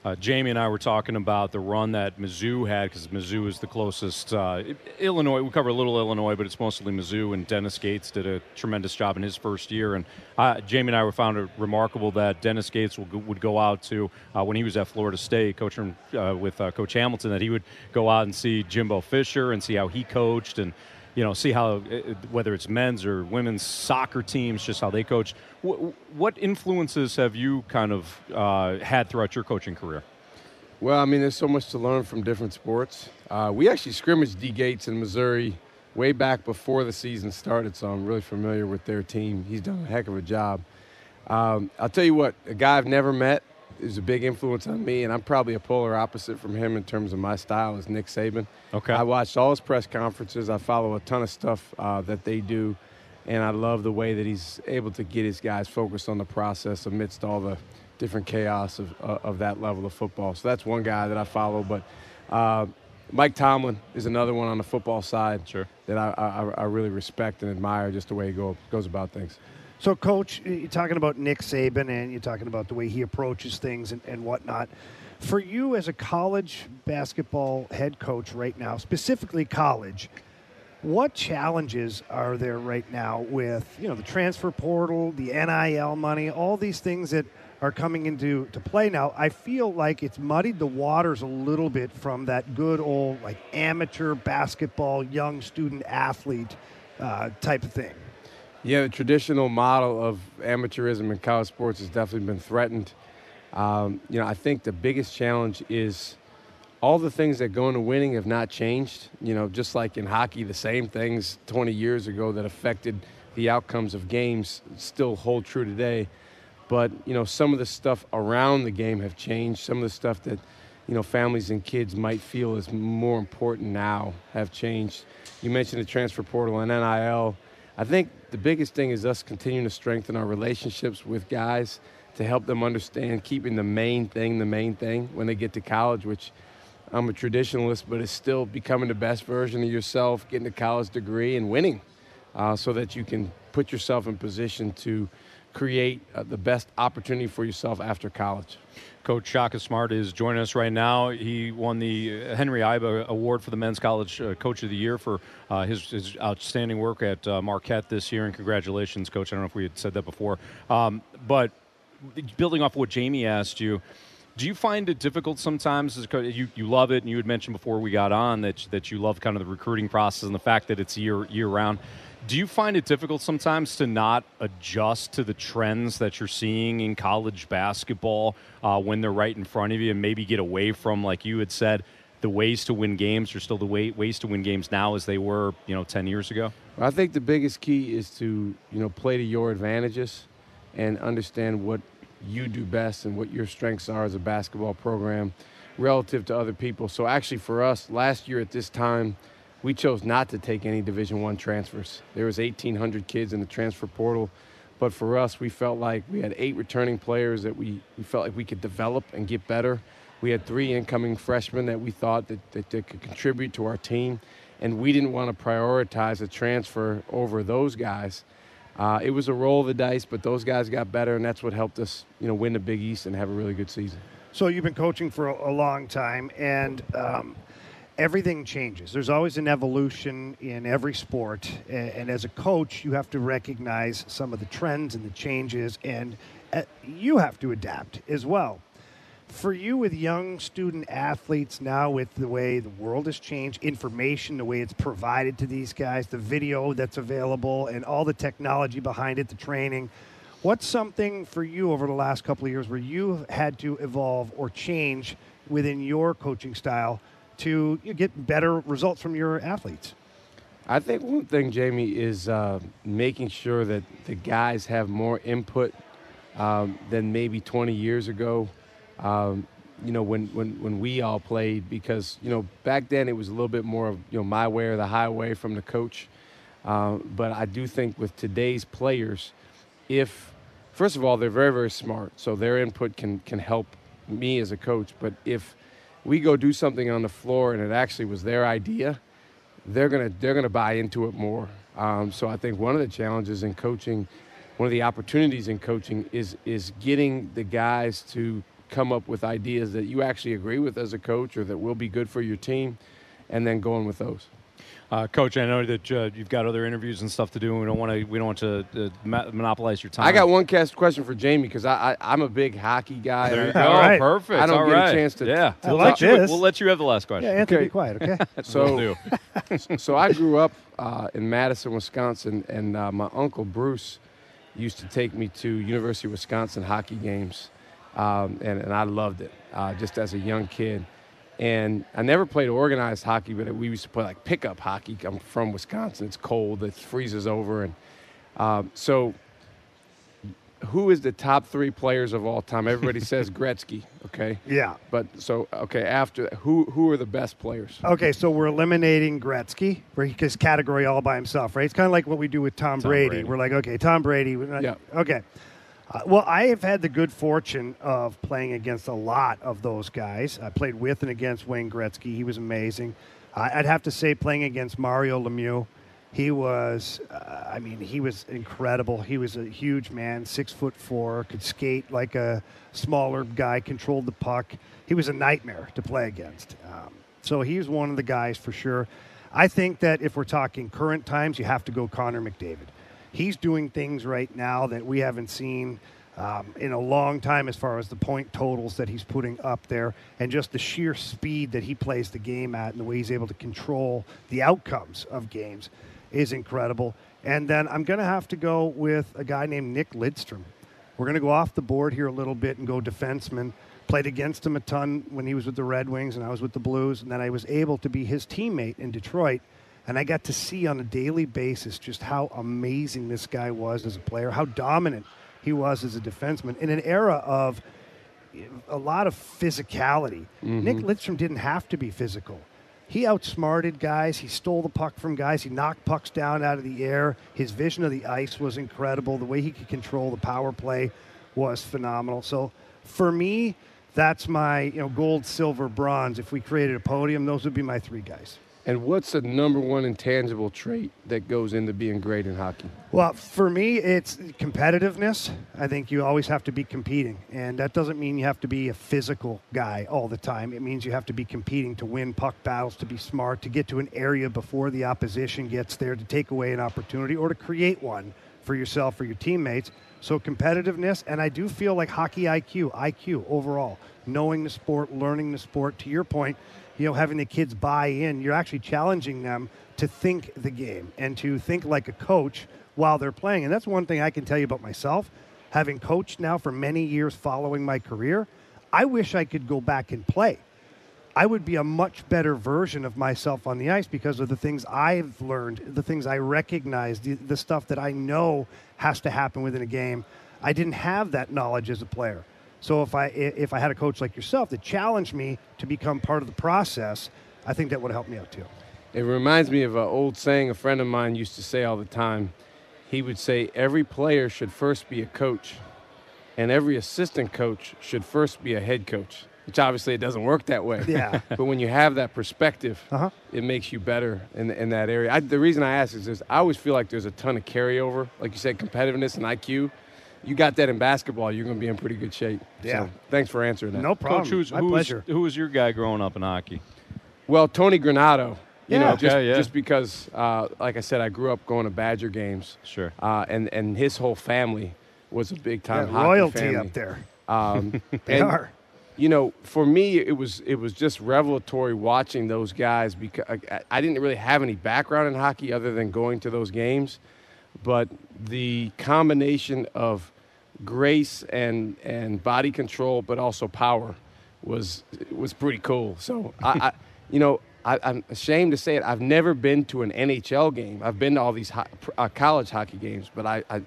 Uh, Jamie and I were talking about the run that Mizzou had because Mizzou is the closest. Uh, Illinois, we cover a little Illinois, but it's mostly Mizzou, and Dennis Gates did a tremendous job in his first year. And uh, Jamie and I were found it remarkable that Dennis Gates would go, would go out to, uh, when he was at Florida State, coaching uh, with uh, Coach Hamilton, that he would go out and see Jimbo Fisher and see how he coached and, you know, see how, whether it's men's or women's soccer teams, just how they coach. What influences have you kind of uh, had throughout your coaching career? Well, I mean, there's so much to learn from different sports. Uh, we actually scrimmaged D. Gates in Missouri way back before the season started, so I'm really familiar with their team. He's done a heck of a job. Um, I'll tell you what, a guy I've never met is a big influence on me, and I'm probably a polar opposite from him in terms of my style is Nick Saban. Okay. I watched all his press conferences. I follow a ton of stuff uh, that they do, and I love the way that he's able to get his guys focused on the process amidst all the different chaos of uh, of that level of football. So that's one guy that I follow. But uh, Mike Tomlin is another one on the football side sure. that I, I, I really respect and admire just the way he go, goes about things. So, Coach, you're talking about Nick Saban and you're talking about the way he approaches things and, and whatnot. For you as a college basketball head coach right now, specifically college, what challenges are there right now with, you know, the transfer portal, the N I L money, all these things that are coming into to play now? I feel like it's muddied the waters a little bit from that good old, like, amateur basketball, young student athlete uh, type of thing. Yeah, the traditional model of amateurism in college sports has definitely been threatened. Um, you know, I think the biggest challenge is all the things that go into winning have not changed. You know, just like in hockey, the same things twenty years ago that affected the outcomes of games still hold true today. But, you know, some of the stuff around the game have changed. Some of the stuff that, you know, families and kids might feel is more important now have changed. You mentioned the transfer portal and N I L. I think the biggest thing is us continuing to strengthen our relationships with guys to help them understand keeping the main thing the main thing when they get to college, which I'm a traditionalist, but it's still becoming the best version of yourself, getting a college degree, and winning uh, so that you can put yourself in position to create uh, the best opportunity for yourself after college. Coach Shaka Smart is joining us right now. He won the Henry Iba Award for the Men's College uh, Coach of the Year for uh, his, his outstanding work at uh, Marquette this year, and congratulations, Coach. I don't know if we had said that before. Um, but building off what Jamie asked you, do you find it difficult sometimes? As co- you, you love it, and you had mentioned before we got on that, that you love kind of the recruiting process and the fact that it's year year round. Do you find it difficult sometimes to not adjust to the trends that you're seeing in college basketball uh, when they're right in front of you, and maybe get away from, like you had said, the ways to win games are still the way, ways to win games now as they were, you know, ten years ago? Well, I think the biggest key is to, you know, play to your advantages and understand what you do best and what your strengths are as a basketball program relative to other people. So actually for us, last year at this time, we chose not to take any Division One transfers. There was eighteen hundred kids in the transfer portal. But for us, we felt like we had eight returning players that we, we felt like we could develop and get better. We had three incoming freshmen that we thought that, that, that could contribute to our team. And we didn't want to prioritize a transfer over those guys. Uh, it was a roll of the dice, but those guys got better, and that's what helped us, you know, win the Big East and have a really good season. So you've been coaching for a, a long time, and um, everything changes. There's always an evolution in every sport, and, and as a coach, you have to recognize some of the trends and the changes, and uh, you have to adapt as well. For you with young student athletes now, with the way the world has changed, information, the way it's provided to these guys, the video that's available, and all the technology behind it, the training, what's something for you over the last couple of years where you've had to evolve or change within your coaching style to you know, get better results from your athletes? I think one thing, Jamie, is uh, making sure that the guys have more input um, than maybe twenty years ago. Um, you know, when, when, when we all played, because, you know, back then it was a little bit more of, you know, my way or the highway from the coach. Uh, but I do think with today's players, if, first of all, they're very, very smart, so their input can, can help me as a coach. But if we go do something on the floor and it actually was their idea, they're going to, they're going to buy into it more. Um, so I think one of the challenges in coaching, one of the opportunities in coaching is, is getting the guys to come up with ideas that you actually agree with as a coach or that will be good for your team, and then going with those. Uh, Coach, I know that uh, you've got other interviews and stuff to do, and we don't want to we don't want to uh, ma- monopolize your time. I got one cast question for Jamie because I, I I'm a big hockey guy. There you go. All right. Perfect. I don't All get right. a chance to. Yeah, to we'll, let you, we'll let you have the last question. Yeah, Anthony, okay. Be quiet. Okay. So, so I grew up uh, in Madison, Wisconsin, and uh, my uncle Bruce used to take me to University of Wisconsin hockey games. Um, and, and I loved it uh, just as a young kid. And I never played organized hockey, but we used to play like pickup hockey. I'm from Wisconsin. It's cold. It freezes over. And um, so who is the top three players of all time? Everybody says Gretzky, okay? Yeah. But so, okay, after that, who, who are the best players? Okay, so we're eliminating Gretzky, where he gets category all by himself, right? It's kind of like what we do with Tom, Tom Brady. Brady. We're like, okay, Tom Brady. We're not, yeah. Okay. Uh, well, I have had the good fortune of playing against a lot of those guys. I played with and against Wayne Gretzky. He was amazing. Uh, I'd have to say playing against Mario Lemieux, he was, uh, I mean, he was incredible. He was a huge man, six foot four, could skate like a smaller guy, controlled the puck. He was a nightmare to play against. Um, so he was one of the guys for sure. I think that if we're talking current times, you have to go Connor McDavid. He's doing things right now that we haven't seen um, in a long time as far as the point totals that he's putting up there and just the sheer speed that he plays the game at and the way he's able to control the outcomes of games is incredible. And then I'm going to have to go with a guy named Nick Lidstrom. We're going to go off the board here a little bit and go defenseman. Played against him a ton when he was with the Red Wings and I was with the Blues, and then I was able to be his teammate in Detroit. And I got to see on a daily basis just how amazing this guy was as a player, how dominant he was as a defenseman in an era of a lot of physicality. Mm-hmm. Nick Lidstrom didn't have to be physical. He outsmarted guys. He stole the puck from guys. He knocked pucks down out of the air. His vision of the ice was incredible. The way he could control the power play was phenomenal. So for me, that's my, you know, gold, silver, bronze. If we created a podium, those would be my three guys. And what's the number one intangible trait that goes into being great in hockey? Well, for me, it's competitiveness. I think you always have to be competing. And that doesn't mean you have to be a physical guy all the time. It means you have to be competing to win puck battles, to be smart, to get to an area before the opposition gets there, to take away an opportunity or to create one for yourself or your teammates. So competitiveness, and I do feel like hockey I Q, I Q overall, knowing the sport, learning the sport, to your point, you know, having the kids buy in, you're actually challenging them to think the game and to think like a coach while they're playing. And that's one thing I can tell you about myself. Having coached now for many years following my career, I wish I could go back and play. I would be a much better version of myself on the ice because of the things I've learned, the things I recognize, the, the stuff that I know has to happen within a game. I didn't have that knowledge as a player. So if I if I had a coach like yourself that challenged me to become part of the process, I think that would help me out too. It reminds me of an old saying a friend of mine used to say all the time. He would say every player should first be a coach and every assistant coach should first be a head coach, which obviously it doesn't work that way. Yeah. But when you have that perspective, uh-huh. it makes you better in in that area. I, the reason I ask is this. I always feel like there's a ton of carryover, like you said, competitiveness and I Q. You got that in basketball, you're going to be in pretty good shape. Yeah. So thanks for answering that. No problem. Coach, who's, My who's, pleasure. Who was your guy growing up in hockey? Well, Tony Granato. You yeah. know, just, yeah, yeah. just because, uh, like I said, I grew up going to Badger games. Sure. Uh, and, and his whole family was a big-time yeah, hockey royalty family. Royalty up there. Um, they and, are. You know, for me, it was it was just revelatory watching those guys because I, I didn't really have any background in hockey other than going to those games. But the combination of grace and, and body control, but also power, was was pretty cool. So, I, I you know, I, I'm ashamed to say it. I've never been to an N H L game. I've been to all these ho- uh, college hockey games, but I, I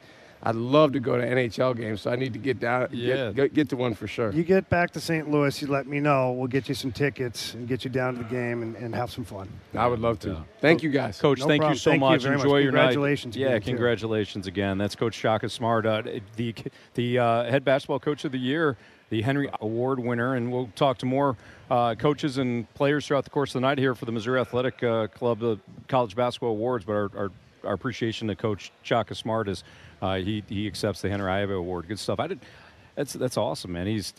I'd love to go to N H L games. So I need to get down, yeah. get, get to one for sure. You get back to Saint Louis, you let me know. We'll get you some tickets and get you down to the game and, and have some fun. I would love to. Yeah. Thank you guys, Coach. No thank problem. you so thank much. You Enjoy much. your congratulations night. Congratulations. Yeah, congratulations too. again. That's Coach Shaka Smart, uh, the the uh, head basketball coach of the year, the Henry Award winner, and we'll talk to more uh, coaches and players throughout the course of the night here for the Missouri Athletic uh, Club, the College Basketball Awards. But our, our our appreciation to Coach Shaka Smart is. Uh, he he accepts the Henry Iva Award. Good stuff. I did. That's that's awesome, man. He's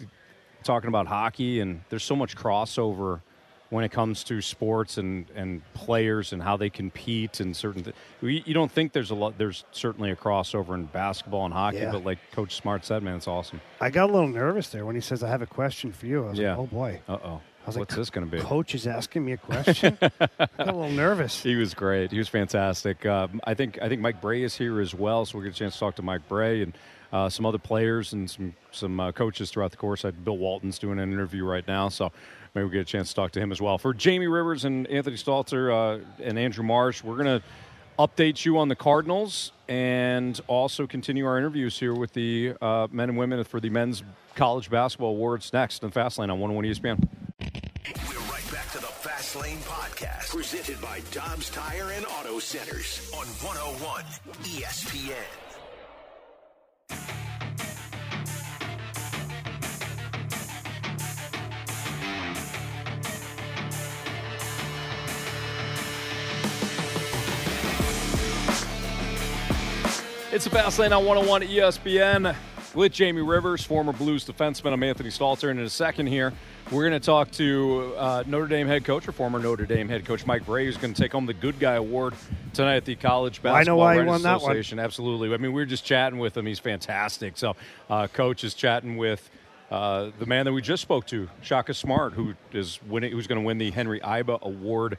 talking about hockey, and there's so much crossover when it comes to sports and, and players and how they compete and certain. Th- you, you don't think there's a lot. There's certainly a crossover in basketball and hockey, yeah. but like Coach Smart said, man, it's awesome. I got a little nervous there when he says, "I have a question for you." I was yeah. like, "Oh boy." Uh oh. I was What's like, this going to be? Coach is asking me a question. I got a little nervous. He was great. He was fantastic. Uh, I think I think Mike Brey is here as well, so we'll get a chance to talk to Mike Brey and uh, some other players and some some uh, coaches throughout the course. I, Bill Walton's doing an interview right now, so maybe we'll get a chance to talk to him as well. For Jamie Rivers and Anthony Stalter uh, and Andrew Marsh, we're going to update you on the Cardinals and also continue our interviews here with the uh, men and women for the Men's College Basketball Awards next on Fastlane on one oh one E S P N. We're right back to the Fast Lane Podcast, presented by Dobbs Tire and Auto Centers on one oh one E S P N. It's the Fast Lane on one oh one E S P N with Jamie Rivers, former Blues defenseman. I'm Anthony Stalter, and in a second here, we're going to talk to uh, Notre Dame head coach or former Notre Dame head coach Mike Brey, who's going to take home the Good Guy Award tonight at the College Basketball Writers Association. Absolutely. I mean, we were just chatting with him. He's fantastic. So, uh, Coach is chatting with uh, the man that we just spoke to, Shaka Smart, who is winning, who's going to win the Henry Iba Award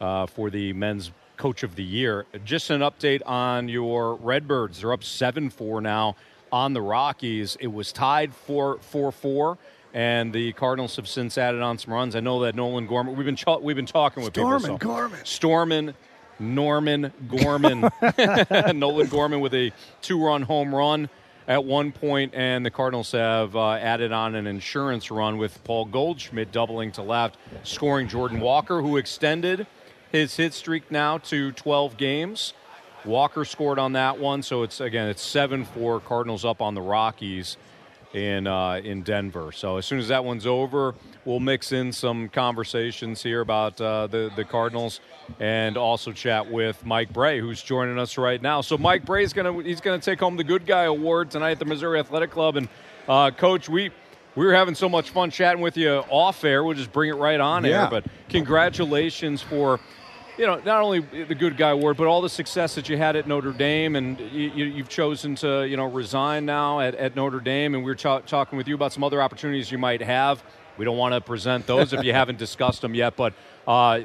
uh, for the Men's Coach of the Year. Just an update on your Redbirds. They're up seven four now on the Rockies. It was tied four four. And the Cardinals have since added on some runs. I know that Nolan Gorman. We've been ch- we've been talking with Stormin, people. So. Gorman. Stormin, Norman Gorman. Nolan Gorman with a two-run home run. at one point, and the Cardinals have uh, added on an insurance run with Paul Goldschmidt doubling to left, scoring Jordan Walker, who extended his hit streak now to twelve games. Walker scored on that one, so it's again it's seven four Cardinals up on the Rockies in uh, in Denver. So as soon as that one's over, we'll mix in some conversations here about uh, the the Cardinals, and also chat with Mike Brey, who's joining us right now. So Mike Brey is gonna he's gonna take home the Good Guy Award tonight at the Missouri Athletic Club. And uh, Coach, we. We were having so much fun chatting with you off air. We'll just bring it right on yeah. air. But congratulations for, you know, not only the Good Guy Award, but all the success that you had at Notre Dame. And you, you've chosen to, you know, resign now at, at Notre Dame. And we were t- talking with you about some other opportunities you might have. We don't want to present those if you haven't discussed them yet. But, uh,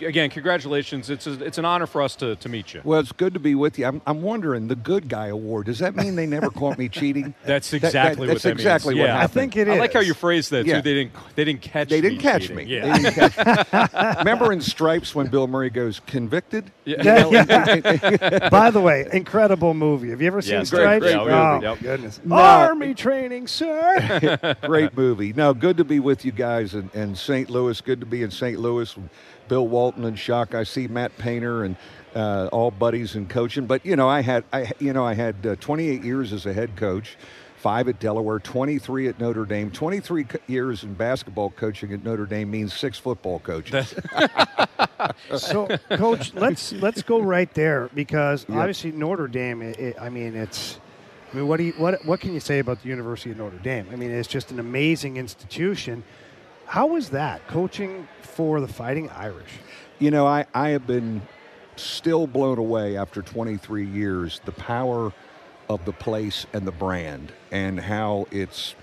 again, congratulations. It's a, it's an honor for us to, to meet you. Well, it's good to be with you. I'm, I'm wondering, the Good Guy Award, does that mean they never caught me cheating? That's exactly that, that, what that's that exactly means. What yeah. happened. I think it is. I like how you phrased that, yeah. too. They didn't, they didn't catch they didn't me catch cheating. Me. Yeah. They didn't catch me. Remember in Stripes when Bill Murray goes, convicted? Yeah. Yeah. By the way, incredible movie. Have you ever seen yes. Stripes? Great, great oh, yep. goodness. No. Army training, sir. Great movie. No, good to be with you guys in, in Saint Louis. Good to be in Saint Louis. Bill Walton and Shaka. I see Matt Painter and uh, all buddies in coaching. But you know, I had, I you know, I had uh, twenty-eight years as a head coach, five at Delaware, twenty-three at Notre Dame, twenty-three years in basketball coaching at Notre Dame means six football coaches. So, Coach, let's let's go right there because yeah. obviously Notre Dame. It, it, I mean, it's. I mean, what do you, what what can you say about the University of Notre Dame? I mean, it's just an amazing institution. How was that, coaching for the Fighting Irish? You know, I, I have been still blown away after twenty-three years, the power of the place and the brand, and how it's,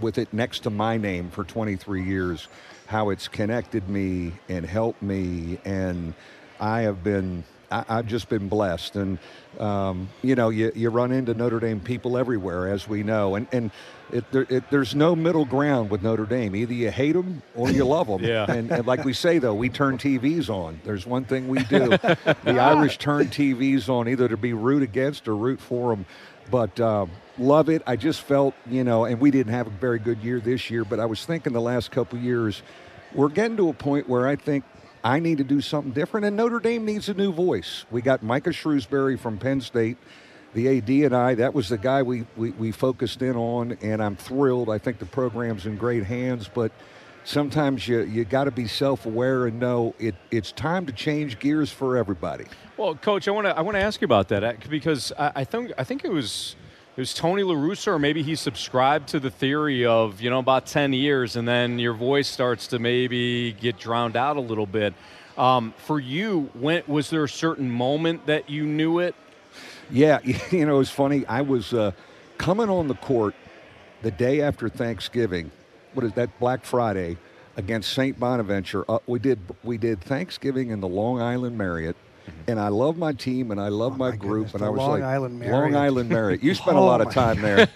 with it next to my name for twenty-three years, how it's connected me and helped me, and I have been... I, I've just been blessed. And, um, you know, you, you run into Notre Dame people everywhere, as we know. And, and it, there, it, there's no middle ground with Notre Dame. Either you hate them or you love them. yeah. and, and like we say, though, we turn T Vs on. There's one thing we do. The Irish turn T Vs on, either to be root against or root for them. But uh, love it. I just felt, you know, and we didn't have a very good year this year, but I was thinking the last couple of years, we're getting to a point where I think I need to do something different, and Notre Dame needs a new voice. We got Micah Shrewsbury from Penn State, the A D and I. That was the guy we, we, we focused in on, and I'm thrilled. I think the program's in great hands, but sometimes you, you got to be self-aware and know it, it's time to change gears for everybody. Well, Coach, I want to I want to ask you about that because I, I think I think it was it was Tony La Russa, or maybe he subscribed to the theory of, you know, about ten years, and then your voice starts to maybe get drowned out a little bit. Um, for you, when, was there a certain moment that you knew it? Yeah, you know, it's funny. I was uh, coming on the court the day after Thanksgiving. What is that, Black Friday, against Saint Bonaventure. Uh, we did we did Thanksgiving in the Long Island Marriott. And I love my team, and I love oh my, my group. Goodness, and I was Long like, Island Marriott. Long Island Marriott. You spent oh a lot of time there.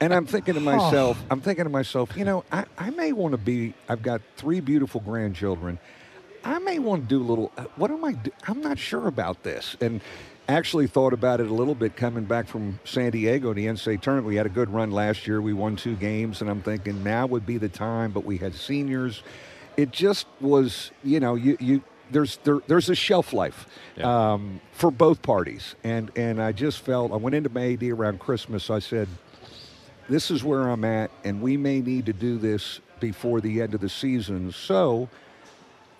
And I'm thinking to myself, oh. I'm thinking to myself, you know, I, I may want to be, I've got three beautiful grandchildren. I may want to do a little, what am I do? I'm not sure about this. And actually thought about it a little bit coming back from San Diego, the N C double A tournament. We had a good run last year. We won two games, and I'm thinking now would be the time, but we had seniors. It just was, you know, you, you, There's there, there's a shelf life yeah. um, for both parties, and and I just felt I went into my A D around Christmas. I said, "This is where I'm at, and we may need to do this before the end of the season, so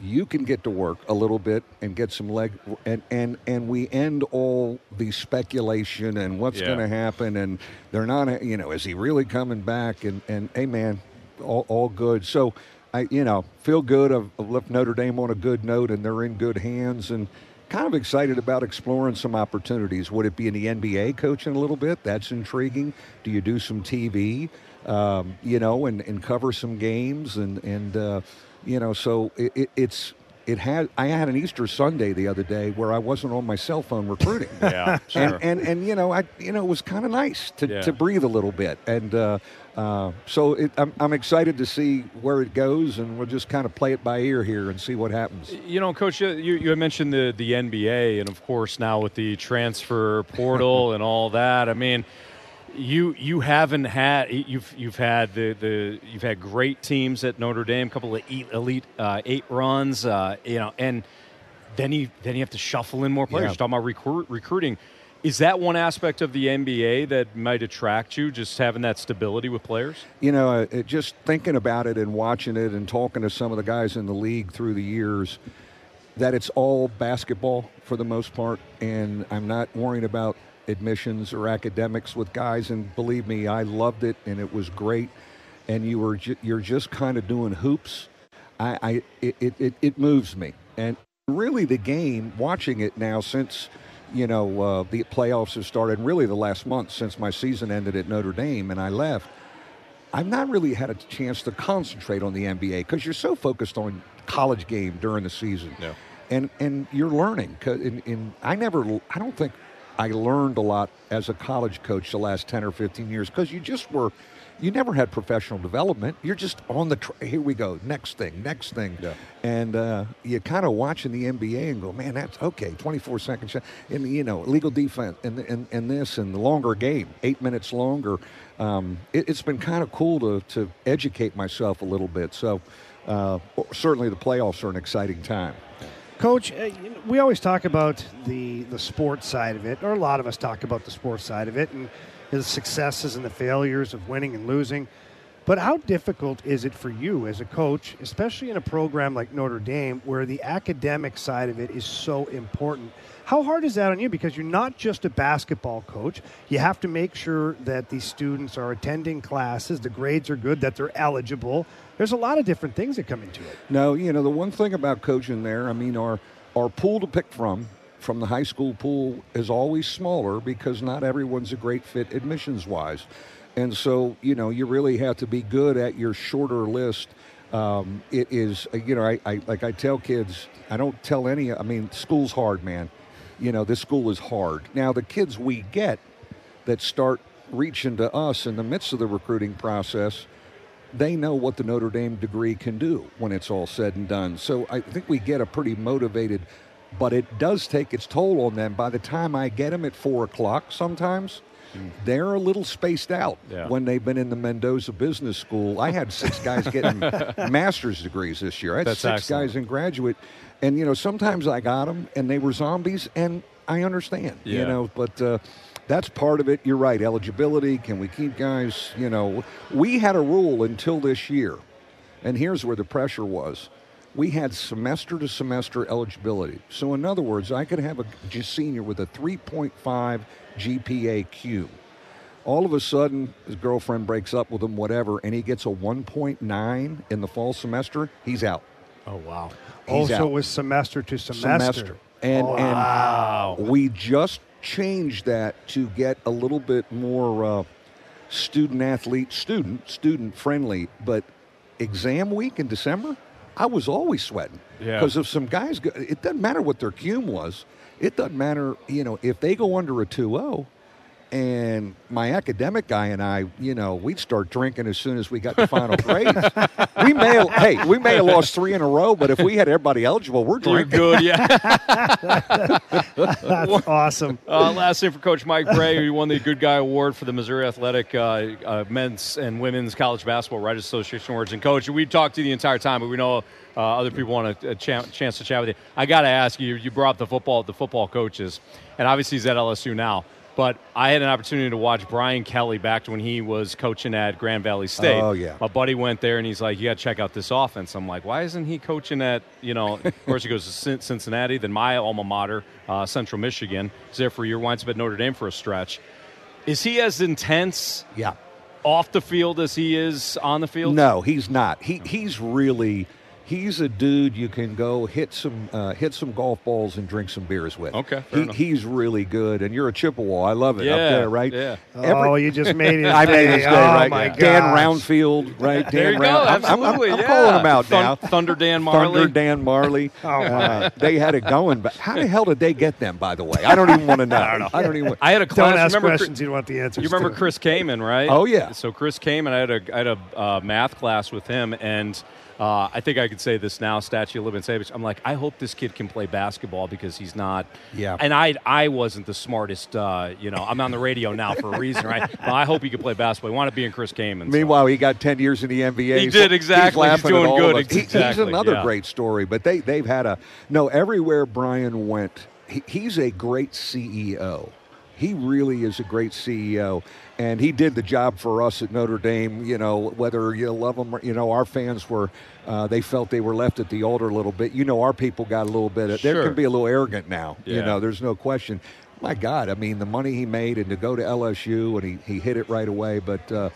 you can get to work a little bit and get some leg, and and, and we end all the speculation and what's yeah. going to happen, and they're not, you know, is he really coming back? And and hey, man, all all good. So." I, you know, feel good. I've, I've left Notre Dame on a good note, and they're in good hands, and kind of excited about exploring some opportunities. Would it be in the N B A coaching a little bit? That's intriguing. Do you do some T V, um, you know, and, and cover some games? And, and uh, you know, so it, it, it's it had. I had an Easter Sunday the other day where I wasn't on my cell phone recruiting. yeah, sure. And, and, and, you know, I you know, it was kind of nice to, yeah. to breathe a little bit. And, uh Uh, so it, I'm, I'm excited to see where it goes, and we'll just kind of play it by ear here and see what happens. You know, Coach, you, you had mentioned the, the N B A, and, of course, now with the transfer portal and all that, I mean, you you haven't had you've you've had the, the you've had great teams at Notre Dame, a couple of elite, elite uh, eight runs, uh, you know, and then you then you have to shuffle in more players. Yeah. You're talking about recruit, recruiting. Is that one aspect of the N B A that might attract you, just having that stability with players? You know, it, just thinking about it and watching it and talking to some of the guys in the league through the years, that it's all basketball for the most part, and I'm not worrying about admissions or academics with guys, and believe me, I loved it, and it was great, and you were ju- you're just kind of doing hoops. I, I it, it, it moves me. And really the game, watching it now since – you know, uh, the playoffs have started, really the last month since my season ended at Notre Dame and I left, I've not really had a chance to concentrate on the N B A because you're so focused on college game during the season. Yeah. And and you're learning. And, and I never, I don't think I learned a lot as a college coach the last ten or fifteen years because you just were, you never had professional development. You're just on the, tra- here we go, next thing, next thing. Yeah. And uh, you're kind of watching the N B A and go, man, that's okay, twenty-four seconds, and, you know, legal defense and and, and this and the longer game, eight minutes longer. Um, it, it's been kind of cool to, to educate myself a little bit. So uh, certainly the playoffs are an exciting time. Coach, we always talk about the, the sports side of it, or a lot of us talk about the sports side of it, and the successes and the failures of winning and losing. But how difficult is it for you as a coach, especially in a program like Notre Dame, where the academic side of it is so important? How hard is that on you? Because you're not just a basketball coach. You have to make sure that the students are attending classes, the grades are good, that they're eligible. There's a lot of different things that come into it. No, you know, the one thing about coaching there, I mean, our, our pool to pick from, from the high school pool, is always smaller because not everyone's a great fit admissions-wise. And so, you know, you really have to be good at your shorter list. Um, it is, you know, I, I like I tell kids, I don't tell any, I mean, school's hard, man. You know, this school is hard. Now, the kids we get that start reaching to us in the midst of the recruiting process, they know what the Notre Dame degree can do when it's all said and done. So I think we get a pretty motivated, but it does take its toll on them. By the time I get them at four o'clock sometimes, they're a little spaced out. Yeah. When they've been in the Mendoza Business School, I had six guys getting master's degrees this year. I had That's six excellent. guys in graduate. And, you know, sometimes I got them, and they were zombies, and I understand, yeah. you know. But uh, that's part of it. You're right. Eligibility, can we keep guys, you know. We had a rule until this year, and here's where the pressure was. We had semester-to-semester eligibility. So, in other words, I could have a senior with a three point five G P A Q. All of a sudden, his girlfriend breaks up with him, whatever, and he gets a one point nine in the fall semester. He's out. Oh, wow. He's also, it was semester to semester. semester. And, oh, wow. and we just changed that to get a little bit more uh, student-athlete, student, student-friendly. But exam week in December, I was always sweating because yeah. if some guys go, it doesn't matter what their cum was. It doesn't matter, you know, if they go under a two oh, and my academic guy and I, you know, we'd start drinking as soon as we got the final grades. We may have, hey, we may have lost three in a row, but if we had everybody eligible, we're drinking. You're good, yeah. That's awesome. Uh, last thing for Coach Mike Brey, who won the Good Guy Award for the Missouri Athletic uh, uh, Men's and Women's College Basketball Writers Association Awards. And, Coach, we talked to you the entire time, but we know uh, other people want a, a ch- chance to chat with you. I got to ask you, you brought up the football, the football coaches, and obviously he's at L S U now. But I had an opportunity to watch Brian Kelly back when he was coaching at Grand Valley State. Oh, yeah. My buddy went there, and he's like, you got to check out this offense. I'm like, why isn't he coaching at, you know, of course he goes to Cincinnati, then my alma mater, uh, Central Michigan. He's there for a year, winds up at Notre Dame for a stretch. Is he as intense yeah. off the field as he is on the field? No, he's not. He He's really – He's a dude you can go hit some uh, hit some golf balls and drink some beers with. Okay, he, he's really good, and you're a Chippewa. I love it yeah, up there, right? Yeah. Every, oh, you just made it. I made his day, oh right? My Dan Roundfield, right? Dan there you Round, go. Absolutely. I'm, I'm, I'm yeah. calling him out Thun- now. Thunder Dan Marley. Thunder Dan Marley. Oh, uh, they had it going, but how the hell did they get them? By the way, I don't even want to know. I don't know. I don't even. I had a class. Don't ask remember questions. Chris, you don't want the answers. You remember to. Chris Kamen, right? Oh yeah. So Chris Kamen, I had a I had a uh, math class with him, and. Uh, I think I could say this now, statute of limitations. I'm like, I hope this kid can play basketball because he's not. Yeah. And I I wasn't the smartest, uh, you know, I'm on the radio now for a reason, right? Well, I hope he could play basketball. He wanted to be in Chris Kaman. Meanwhile, so. He got ten years in the N B A. He did, exactly. He's, he's doing good. Exactly. He, he's another yeah. great story. But they, they've had a, no, everywhere Brian went, he, he's a great C E O. He really is a great C E O, and he did the job for us at Notre Dame, you know, whether you love him or, you know, our fans were, uh, they felt they were left at the altar a little bit. You know, our people got a little bit of, sure. They can be a little arrogant now, yeah. you know, there's no question. My God, I mean, the money he made and to go to L S U, and he, he hit it right away, but, uh,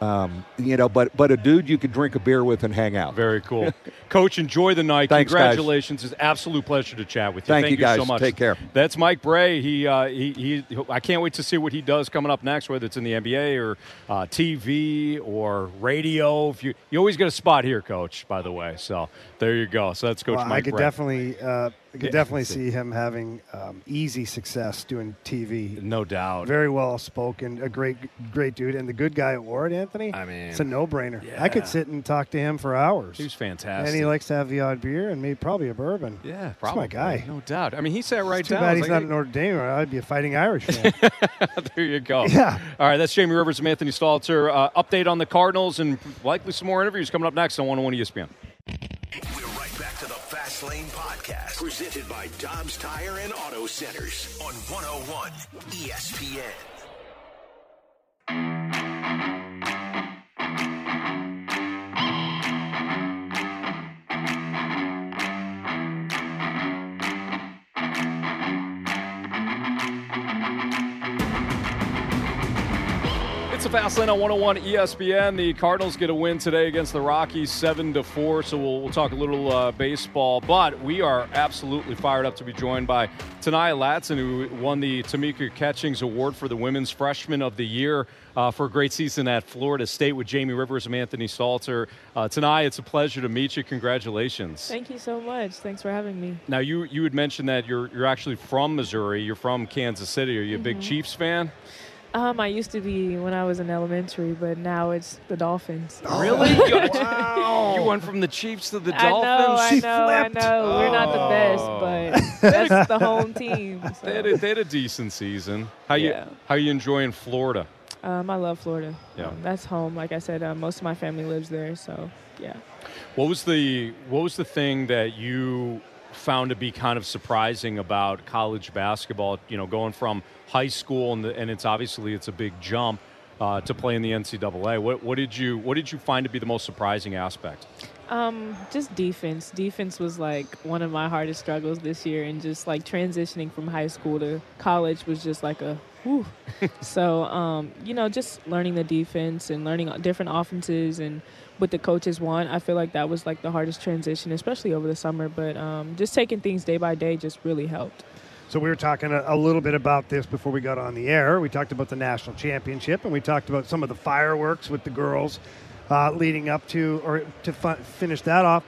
um, you know, but but a dude you could drink a beer with and hang out. Very cool. Coach, enjoy the night. Thanks, congratulations. Guys. It's an absolute pleasure to chat with you. Thank, Thank you, you guys. So much. Take care. That's Mike Brey. He, uh, he, he, I can't wait to see what he does coming up next, whether it's in the N B A or uh, T V or radio. If you, you always get a spot here, Coach, by the way. So there you go. So that's Coach well, Mike I could Brey. Definitely, uh, I could yeah, definitely see him having um, easy success doing T V. No doubt. Very well spoken. A great, great dude. And the good guy award, Anthony, I mean, it's a no-brainer. Yeah. I could sit and talk to him for hours. He was fantastic. And he likes to have the odd beer and maybe probably a bourbon. Yeah, probably. That's my guy. No doubt. I mean, he sat right it's too down. Too bad he's like, not hey. a Notre Dame. I'd be a fighting Irish fan. There you go. Yeah. All right, that's Jamie Rivers and Anthony Stalter. Uh, update on the Cardinals and likely some more interviews coming up next on one oh one E S P N. We're right back to the Fast Lane Podcast, presented by Dobbs Tire and Auto Centers on one oh one E S P N. Fastlane on one oh one E S P N. The Cardinals get a win today against the Rockies, seven to four, so we'll, we'll talk a little uh, baseball. But we are absolutely fired up to be joined by Ta'Niya Latson, who won the Tamika Catchings Award for the Women's Freshman of the Year uh, for a great season at Florida State with Jamie Rivers and Anthony Stalter. Uh, Ta'Niya, it's a pleasure to meet you. Congratulations. Thank you so much. Thanks for having me. Now, you, you had mentioned that you're, you're actually from Missouri. You're from Kansas City. Are you a mm-hmm. big Chiefs fan? Um, I used to be when I was in elementary, but now it's the Dolphins. Oh, really? Wow. You went from the Chiefs to the I Dolphins? Know, I know, flipped. I know. Oh. We're not the best, but that's the home team. So. They, had a, they had a decent season. How yeah. you How you enjoying Florida? Um, I love Florida. Yeah. Um, that's home. Like I said, uh, most of my family lives there, so yeah. What was the What was the thing that you found to be kind of surprising about college basketball, you know, going from high school and, the, and it's obviously it's a big jump uh, to play in the N C double A. What, what did you what did you find to be the most surprising aspect? Um, just defense. Defense was like one of my hardest struggles this year, and just like transitioning from high school to college was just like a whew. So, um, you know, just learning the defense and learning different offenses and what the coaches want. I feel like that was like the hardest transition, especially over the summer. But um, just taking things day by day just really helped. So we were talking a, a little bit about this before we got on the air. We talked about the national championship, and we talked about some of the fireworks with the girls uh, leading up to or to fi- finish that off.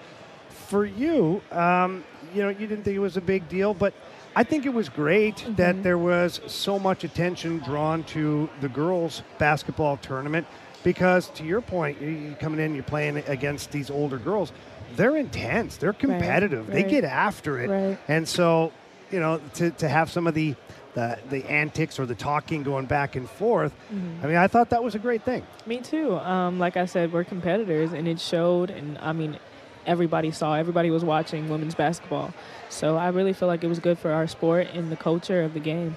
For you, um, you know, you didn't think it was a big deal, but I think it was great mm-hmm. that there was so much attention drawn to the girls' basketball tournament because, to your point, you're coming in, you're playing against these older girls. They're intense. They're competitive. Right, right. They get after it. Right. And so... You know, to, to have some of the, the the antics or the talking going back and forth. Mm-hmm. I mean, I thought that was a great thing. Me too. Um, like I said, we're competitors, and it showed. And I mean, everybody saw. Everybody was watching women's basketball. So I really feel like it was good for our sport and the culture of the game.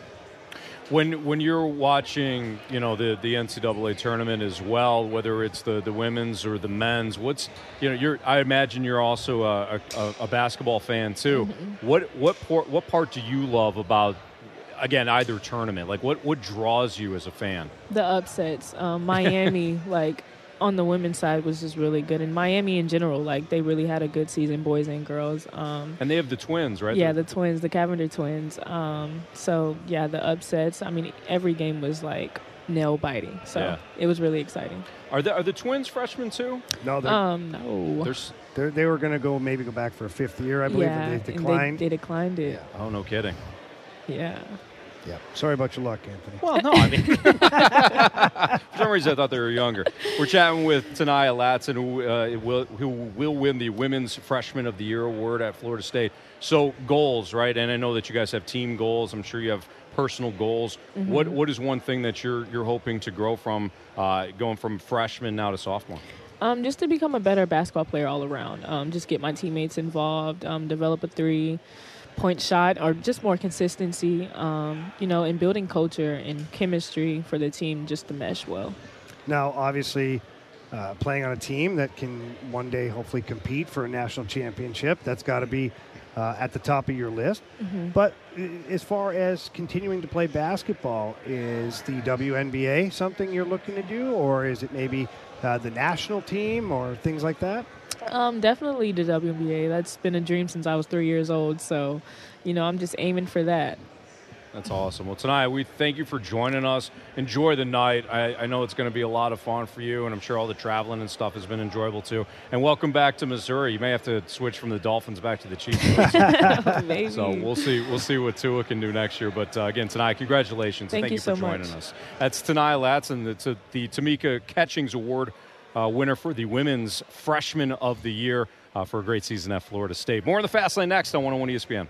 When when you're watching, you know, the, the N C double A tournament as well, whether it's the, the women's or the men's, what's you know, you're I imagine you're also a, a, a basketball fan too. Mm-hmm. What what part, what part do you love about again either tournament? Like what, what draws you as a fan? The upsets, um, Miami, like on the women's side was just really good, and Miami in general, like they really had a good season, boys and girls. Um, and they have the twins, right? Yeah, the twins, the Cavender twins. Um, so yeah, the upsets. I mean, every game was like nail biting. So yeah. It was really exciting. Are the are the twins freshmen too? No, they're um, no. They're, they're, they were gonna go maybe go back for a fifth year, I believe. Yeah, and they declined. And they, they declined it. Yeah. Oh, no kidding. Yeah. Yeah. Sorry about your luck, Anthony. Well, no, I mean, for some reason I thought they were younger. We're chatting with Ta'Niya Latson, who, uh, will, who will win the Women's Freshman of the Year award at Florida State. So goals, right? And I know that you guys have team goals. I'm sure you have personal goals. Mm-hmm. What What is one thing that you're you're hoping to grow from, uh, going from freshman now to sophomore? Um, just to become a better basketball player all around. Um, just get my teammates involved, um, develop a three-point shot, or just more consistency, um, you know, in building culture and chemistry for the team just to mesh well. Now, obviously, uh, playing on a team that can one day hopefully compete for a national championship, that's got to be uh, at the top of your list. Mm-hmm. But as far as continuing to play basketball, is the W N B A something you're looking to do, or is it maybe – Uh, the national team or things like that? Um, definitely the W N B A. That's been a dream since I was three years old. So, you know, I'm just aiming for that. That's awesome. Well, Ta'Niya, we thank you for joining us. Enjoy the night. I, I know it's going to be a lot of fun for you, and I'm sure all the traveling and stuff has been enjoyable too. And welcome back to Missouri. You may have to switch from the Dolphins back to the Chiefs. Maybe. So we'll see. We'll see what Tua can do next year. But uh, again, Ta'Niya, congratulations. Thank, thank you, you for so joining much. us. That's Ta'Niya Latson. It's a, the Tamika Catchings Award uh, winner for the Women's Freshman of the Year uh, for a great season at Florida State. More on the Fast Lane next on one oh one E S P N.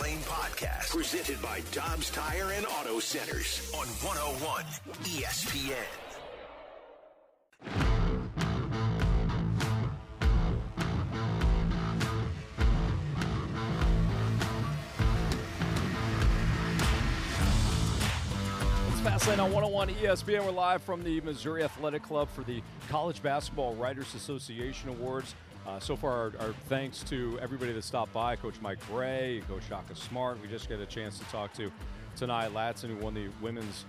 Lane Podcast, presented by Dobbs Tire and Auto Centers on one oh one E S P N. It's Fast Lane on one oh one E S P N. We're live from the Missouri Athletic Club for the College Basketball Writers Association Awards. Uh, so far, our, our thanks to everybody that stopped by, Coach Mike Brey, Coach Shaka Smart. We just got a chance to talk to Ta'Niya Latson, who won the Women's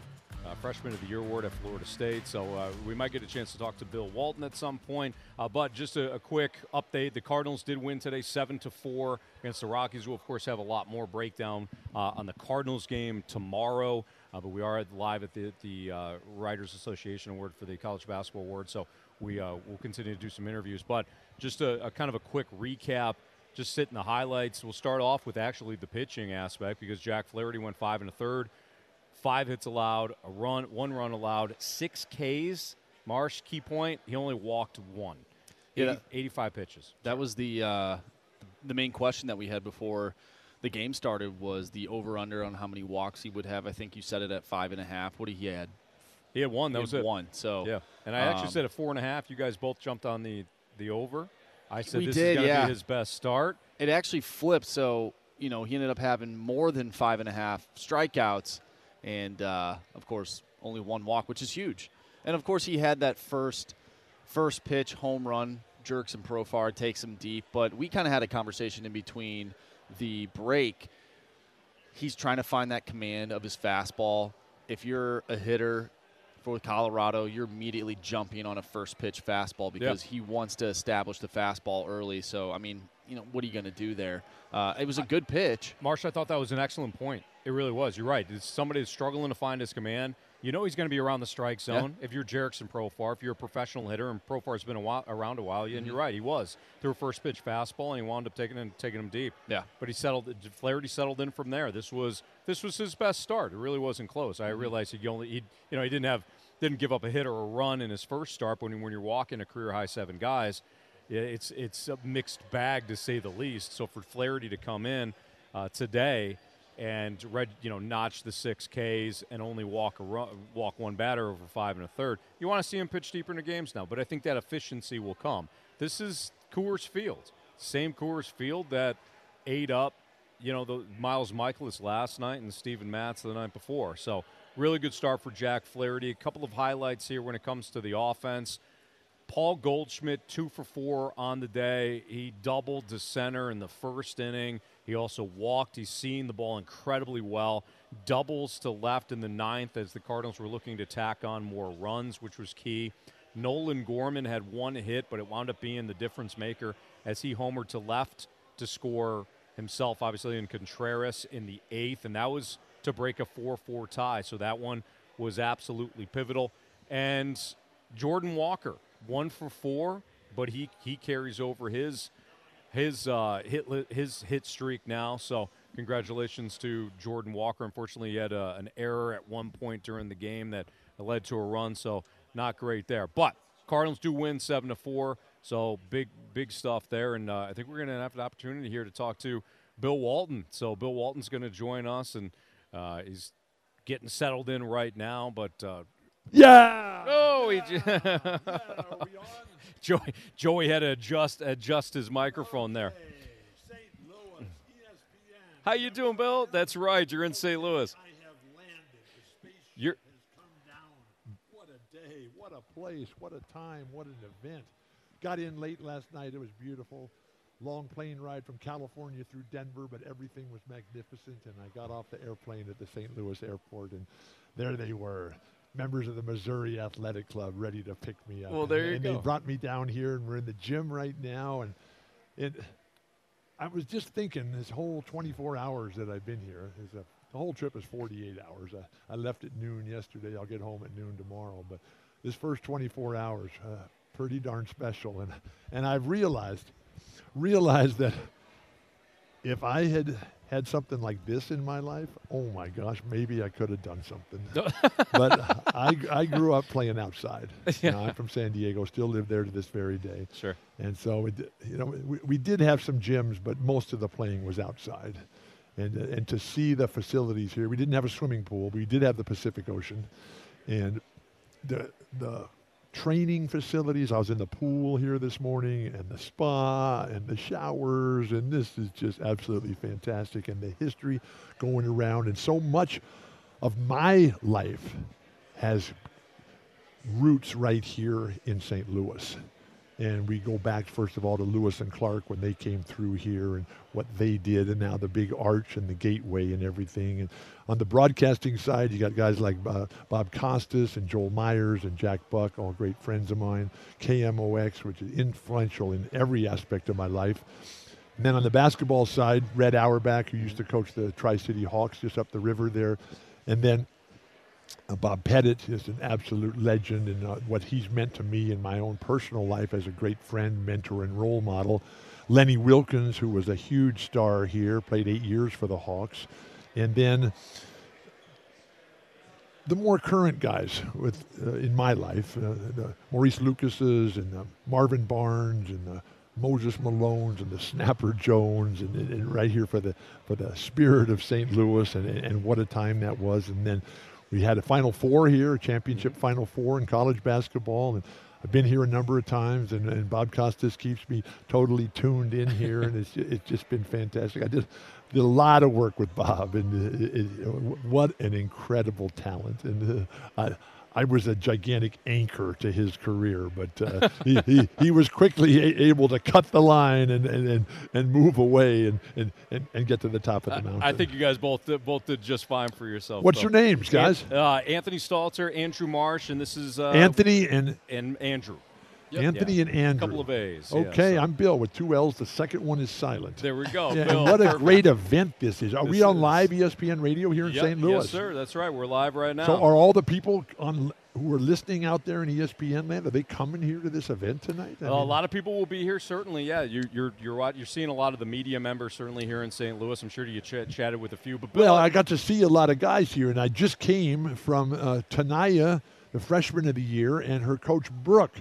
uh, Freshman of the Year award at Florida State. So uh, we might get a chance to talk to Bill Walton at some point. Uh, but just a, a quick update. The Cardinals did win today seven to four against the Rockies. We'll, of course, have a lot more breakdown uh, on the Cardinals game tomorrow. Uh, but we are live at the, the uh, Writers Association Award for the College Basketball Award. So we uh, will continue to do some interviews. But just a, a kind of a quick recap, just hitting the highlights. We'll start off with actually the pitching aspect, because Jack Flaherty went five and a third, five hits allowed, a run, one run allowed, six Ks. Marsh, key point, he only walked one. Yeah, eighty, that, eighty-five pitches. That was the uh, the main question that we had before the game started, was the over/under on how many walks he would have. I think you set it at five and a half. What did he had? He had one. That was it. One. So yeah, and I actually um, said a four and a half. You guys both jumped on the the over. I said we this did, is going to yeah. be his best start. It actually flipped. So you know he ended up having more than five and a half strikeouts, and uh, of course only one walk, which is huge. And of course he had that first first pitch home run, jerks him Profar, takes him deep. But we kind of had a conversation in between the break. He's trying to find that command of his fastball. If you're a hitter for Colorado, you're immediately jumping on a first pitch fastball, because yeah. he wants to establish the fastball early. So, I mean, you know, what are you going to do there? Uh, it was a good pitch. Marsh, I thought that was an excellent point. It really was. You're right. It's somebody that's struggling to find his command. You know he's going to be around the strike zone. Yeah. If you're Jerickson Profar, if you're a professional hitter, and Profar's been a while, around a while, mm-hmm. and you're right, he was. Threw a first pitch fastball, and he wound up taking him, taking him deep. Yeah. But he settled. Flaherty settled in from there. This was this was his best start. It really wasn't close. I realized he only he you know he didn't have didn't give up a hit or a run in his first start. But when when you're walking a career high seven guys, it's it's a mixed bag, to say the least. So for Flaherty to come in uh, today and red, you know, notch the six Ks and only walk a run, walk one batter over five and a third. You want to see him pitch deeper in the games now, but I think that efficiency will come. This is Coors Field, same Coors Field that ate up, you know, the Miles Mikolas last night and Steven Matz the night before. So really good start for Jack Flaherty. A couple of highlights here when it comes to the offense. Paul Goldschmidt, two for four on the day. He doubled to center in the first inning. He also walked. He's seen the ball incredibly well. Doubles to left in the ninth as the Cardinals were looking to tack on more runs, which was key. Nolan Gorman had one hit, but it wound up being the difference maker as he homered to left to score himself, obviously, in Contreras in the eighth, and that was to break a four four tie. So that one was absolutely pivotal. And Jordan Walker, one for four, but he, he carries over his his uh, hit his hit streak now. So Congratulations to Jordan Walker. Unfortunately, he had a, an error at one point during the game that led to a run, so not great there. But Cardinals do win seven to four, so big, big stuff there. And uh, I think we're going to have an opportunity here to talk to Bill Walton. So Bill Walton's going to join us, and uh, he's getting settled in right now. But uh, yeah, oh, he j- yeah. Yeah. Joey, Joey had to adjust adjust his microphone okay. there. How you doing, Bill? That's right. You're in Saint Louis. I have landed. The spaceship has come down. What a day. What a place. What a time. What an event. Got in late last night. It was beautiful. Long plane ride from California through Denver, but everything was magnificent. And I got off the airplane at the Saint Louis airport, and there they were, members of the Missouri Athletic Club ready to pick me up. Well, there and, you and go. And they brought me down here, and we're in the gym right now. And it... I was just thinking this whole twenty-four hours that I've been here, is a, the whole trip is forty-eight hours. I, I left at noon yesterday. I'll get home at noon tomorrow. But this first twenty-four hours, uh, pretty darn special. And and I've realized, realized that if I had had something like this in my life, oh, my gosh, maybe I could have done something. But I, I grew up playing outside. Yeah. You know, I'm from San Diego, still live there to this very day. Sure. And so, it, you know, we, we did have some gyms, but most of the playing was outside. And, and to see the facilities here, we didn't have a swimming pool. We did have the Pacific Ocean. And the the training facilities, I was in the pool here this morning, and the spa and the showers, and this is just absolutely fantastic. And the history going around, and so much of my life has roots right here in Saint Louis. And we go back, first of all, to Lewis and Clark when they came through here and what they did, and now the big arch and the gateway and everything. And on the broadcasting side, you got guys like uh, Bob Costas and Joel Myers and Jack Buck, all great friends of mine. K M O X, which is influential in every aspect of my life. And then on the basketball side, Red Auerbach, who used to coach the Tri-City Hawks just up the river there. And then Uh, Bob Pettit is an absolute legend, and uh, what he's meant to me in my own personal life as a great friend, mentor, and role model. Lenny Wilkins, who was a huge star here, played eight years for the Hawks. And then the more current guys with uh, in my life, uh, the Maurice Lucases and the Marvin Barnes and the Moses Malones and the Snapper Jones, and, and right here for the for the spirit of Saint Louis, and, and what a time that was. And then we had a Final Four here, a championship Final Four in college basketball. And I've been here a number of times, and, and Bob Costas keeps me totally tuned in here, and it's it's just been fantastic. I did, did a lot of work with Bob, and it, it, what an incredible talent. And uh, I, I was a gigantic anchor to his career, but uh, he, he, he was quickly a- able to cut the line and, and, and, and move away and, and, and get to the top of the mountain. I, I think you guys both did, both did just fine for yourself. What's though. your names, guys? An- uh, Anthony Stalter, Andrew Marsh, and this is uh, Anthony and and Andrew. Yep. Anthony yeah. and Andrew. A couple of A's. Okay, yeah, so. I'm Bill with two L's. The second one is silent. There we go. Yeah, Bill, and what perfect. a great event this is. Are this we on is. live E S P N radio here in yep. Saint Louis? Yes, sir. That's right. We're live right now. So are all the people on who are listening out there in E S P N land, are they coming here to this event tonight? I well, mean, a lot of people will be here, certainly, yeah. You, you're you're you're seeing a lot of the media members certainly here in Saint Louis. I'm sure you ch- chatted with a few. But Bill, well, I got to see a lot of guys here, and I just came from uh, Ta'Niya, the freshman of the year, and her coach, Brooke.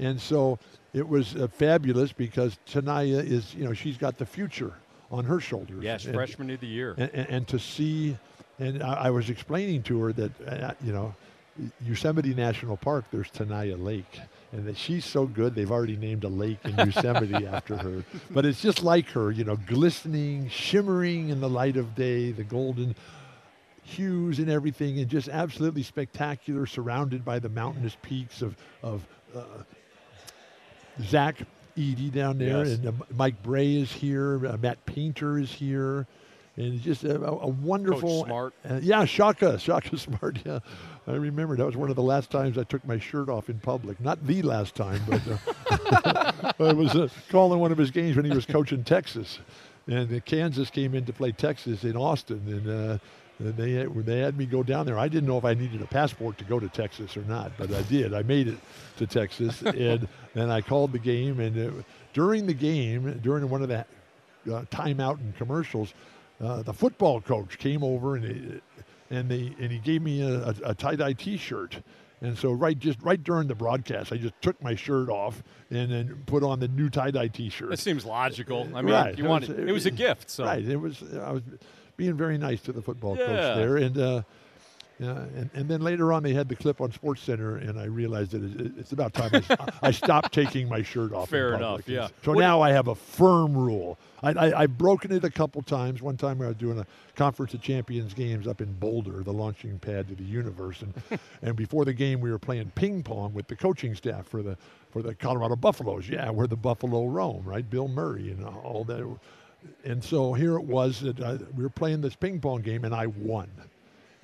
And so it was uh, fabulous because Ta'Niya is, you know, she's got the future on her shoulders. Yes, and, freshman of the year. And, and, and to see, and I, I was explaining to her that, uh, you know, Yosemite National Park, there's Ta'Niya Lake. And that she's so good, they've already named a lake in Yosemite after her. But it's just like her, you know, glistening, shimmering in the light of day, the golden hues and everything, and just absolutely spectacular, surrounded by the mountainous peaks of, of uh, Zach Eady down there, yes. and uh, Mike Brey is here. Uh, Matt Painter is here, and just a, a wonderful. Coach Smart. Uh, yeah, Shaka, Shaka Smart. Yeah, I remember that was one of the last times I took my shirt off in public. Not the last time, but uh, I was uh, calling one of his games when he was coaching Texas, and uh, Kansas came in to play Texas in Austin, and. Uh, And they when they had me go down there, I didn't know if I needed a passport to go to Texas or not, but I did. I made it to Texas, and then I called the game. And it, during the game, during one of the uh, timeout and commercials, uh, the football coach came over and he, and they and he gave me a, a, a tie-dye T-shirt. And so right just right during the broadcast, I just took my shirt off and then put on the new tie-dye T-shirt. That seems logical. I mean, right. you wanted it was, it was a gift. So. Right. It was I was being very nice to the football yeah. coach there, and uh, uh, and and then later on they had the clip on SportsCenter, and I realized that it, it, it's about time I, I stopped taking my shirt off. Fair in enough. Yeah. So what now I have a firm rule. I, I I've broken it a couple times. One time I was doing a Conference of Champions games up in Boulder, the launching pad to the universe, and and before the game we were playing ping pong with the coaching staff for the for the Colorado Buffaloes. Yeah, where the Buffalo roam, right? Bill Murray and all that. And so here it was that I, we were playing this ping pong game, and I won,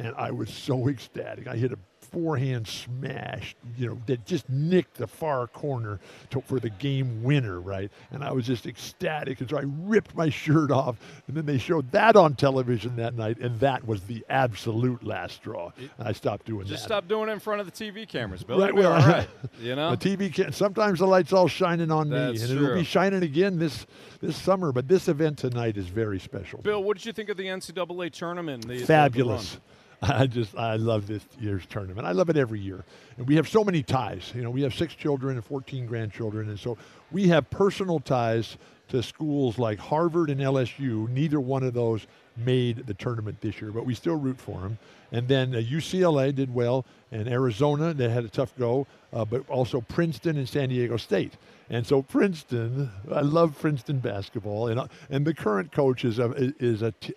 and I was so ecstatic. I hit a forehand smash, you know, that just nicked the far corner to, for the game winner, right? And I was just ecstatic, and so I ripped my shirt off, and then they showed that on television that night, and that was the absolute last straw. And I stopped doing just that. Just stop doing it in front of the T V cameras, Bill. Right, well, all right. You know? The T V can- sometimes the light's all shining on That's me, and true. It'll be shining again this this summer, but this event tonight is very special. Bill, what did you think of the N C double A tournament? The Fabulous. I just, I love this year's tournament. I love it every year. And we have so many ties. You know, we have six children and fourteen grandchildren. And so we have personal ties to schools like Harvard and L S U. Neither one of those made the tournament this year, but we still root for them. And then uh, U C L A did well, and Arizona, they had a tough go, uh, but also Princeton and San Diego State. And so Princeton, I love Princeton basketball. And, uh, and the current coach is a, is a t-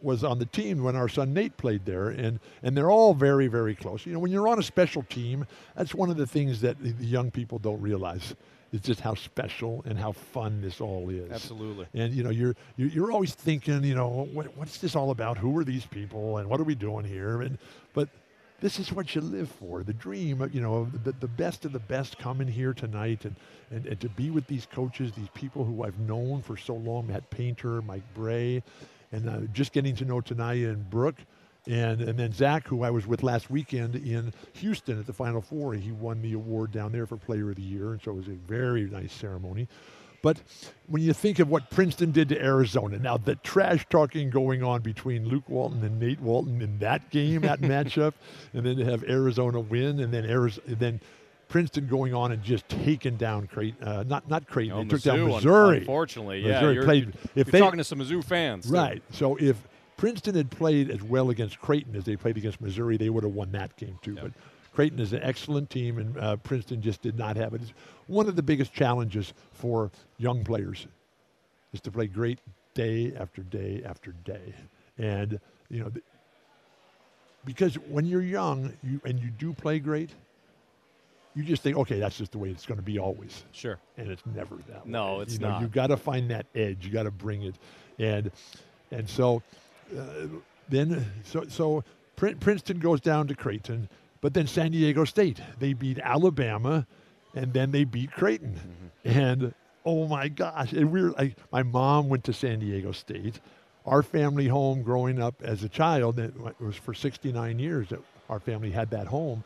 was on the team when our son Nate played there, and and they're all very, very close. You know, when you're on a special team, that's one of the things that the young people don't realize. It's just how special and how fun this all is. Absolutely. And, you know, you're you're always thinking, you know, what, what's this all about? Who are these people, and what are we doing here? And But this is what you live for, the dream, you know, the, the best of the best coming here tonight, and, and, and to be with these coaches, these people who I've known for so long, Matt Painter, Mike Brey, and uh, just getting to know Ta'Niya and Brooke, and, and then Zach, who I was with last weekend in Houston at the Final Four. He won the award down there for Player of the Year, and so it was a very nice ceremony. But when you think of what Princeton did to Arizona, now the trash talking going on between Luke Walton and Nate Walton in that game, that matchup, and then to have Arizona win, and then Arizona, and then Princeton going on and just taking down Creighton, uh, not not Creighton, no, they Mizzou, took down Missouri. Unfortunately, yeah, Missouri you're, played, you're, if you're they, talking to some Mizzou fans. Right, too. So if Princeton had played as well against Creighton as they played against Missouri, they would have won that game too. Yep. But Creighton is an excellent team, and uh, Princeton just did not have it. It's one of the biggest challenges for young players is to play great day after day after day. And, you know, th- because when you're young you and you do play great, you just think, okay, that's just the way it's going to be always. Sure. And it's never that no, way. No, it's you know, not. You've got to find that edge. You got to bring it. And and so uh, then so so Prin- Princeton goes down to Creighton, but then San Diego State, they beat Alabama, and then they beat Creighton. Mm-hmm. And oh my gosh, and we were like, my mom went to San Diego State. Our family home growing up as a child, it was for sixty-nine years that our family had that home.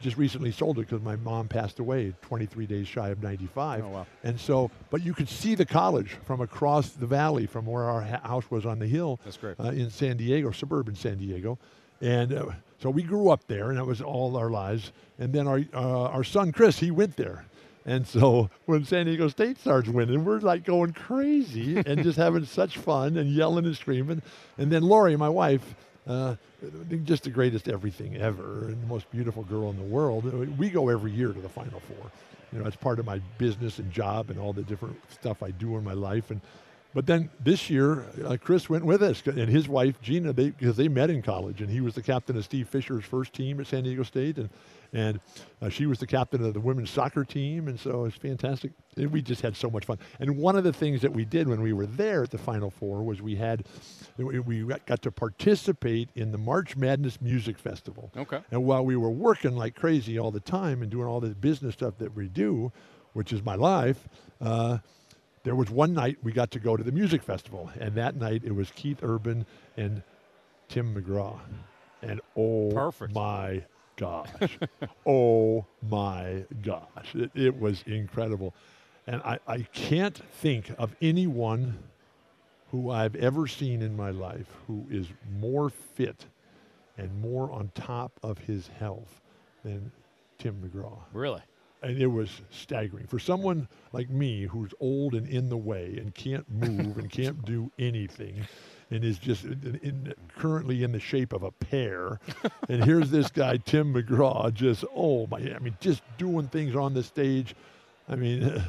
Just recently sold it because my mom passed away twenty-three days shy of ninety-five. Oh, wow. And so, but you could see the college from across the valley from where our ha- house was on the hill. That's great. Uh, in San Diego, suburban San Diego. And uh, so we grew up there, and that was all our lives. And then our uh, our son, Chris, he went there. And so when San Diego State starts winning, we're like going crazy and just having such fun and yelling and screaming. And then Lori, my wife, Uh, just the greatest everything ever, and the most beautiful girl in the world. We go every year to the Final Four. You know, it's part of my business and job and all the different stuff I do in my life. And but then this year, uh, Chris went with us, and his wife Gina, they because they met in college, and he was the captain of Steve Fisher's first team at San Diego State, and and uh, she was the captain of the women's soccer team, and so it's fantastic. And we just had so much fun. And one of the things that we did when we were there at the Final Four was we had we got to participate in the March Madness Music Festival. Okay. And while we were working like crazy all the time and doing all this business stuff that we do, which is my life. Uh, There was one night we got to go to the music festival, and that night it was Keith Urban and Tim McGraw. And oh Perfect. my gosh. oh my gosh. It, it was incredible. And I, I can't think of anyone who I've ever seen in my life who is more fit and more on top of his health than Tim McGraw. Really? And it was staggering. For someone like me who's old and in the way and can't move and can't do anything and is just in, in, currently in the shape of a pear, and here's this guy, Tim McGraw, just, oh, my, I mean, just doing things on the stage. I mean,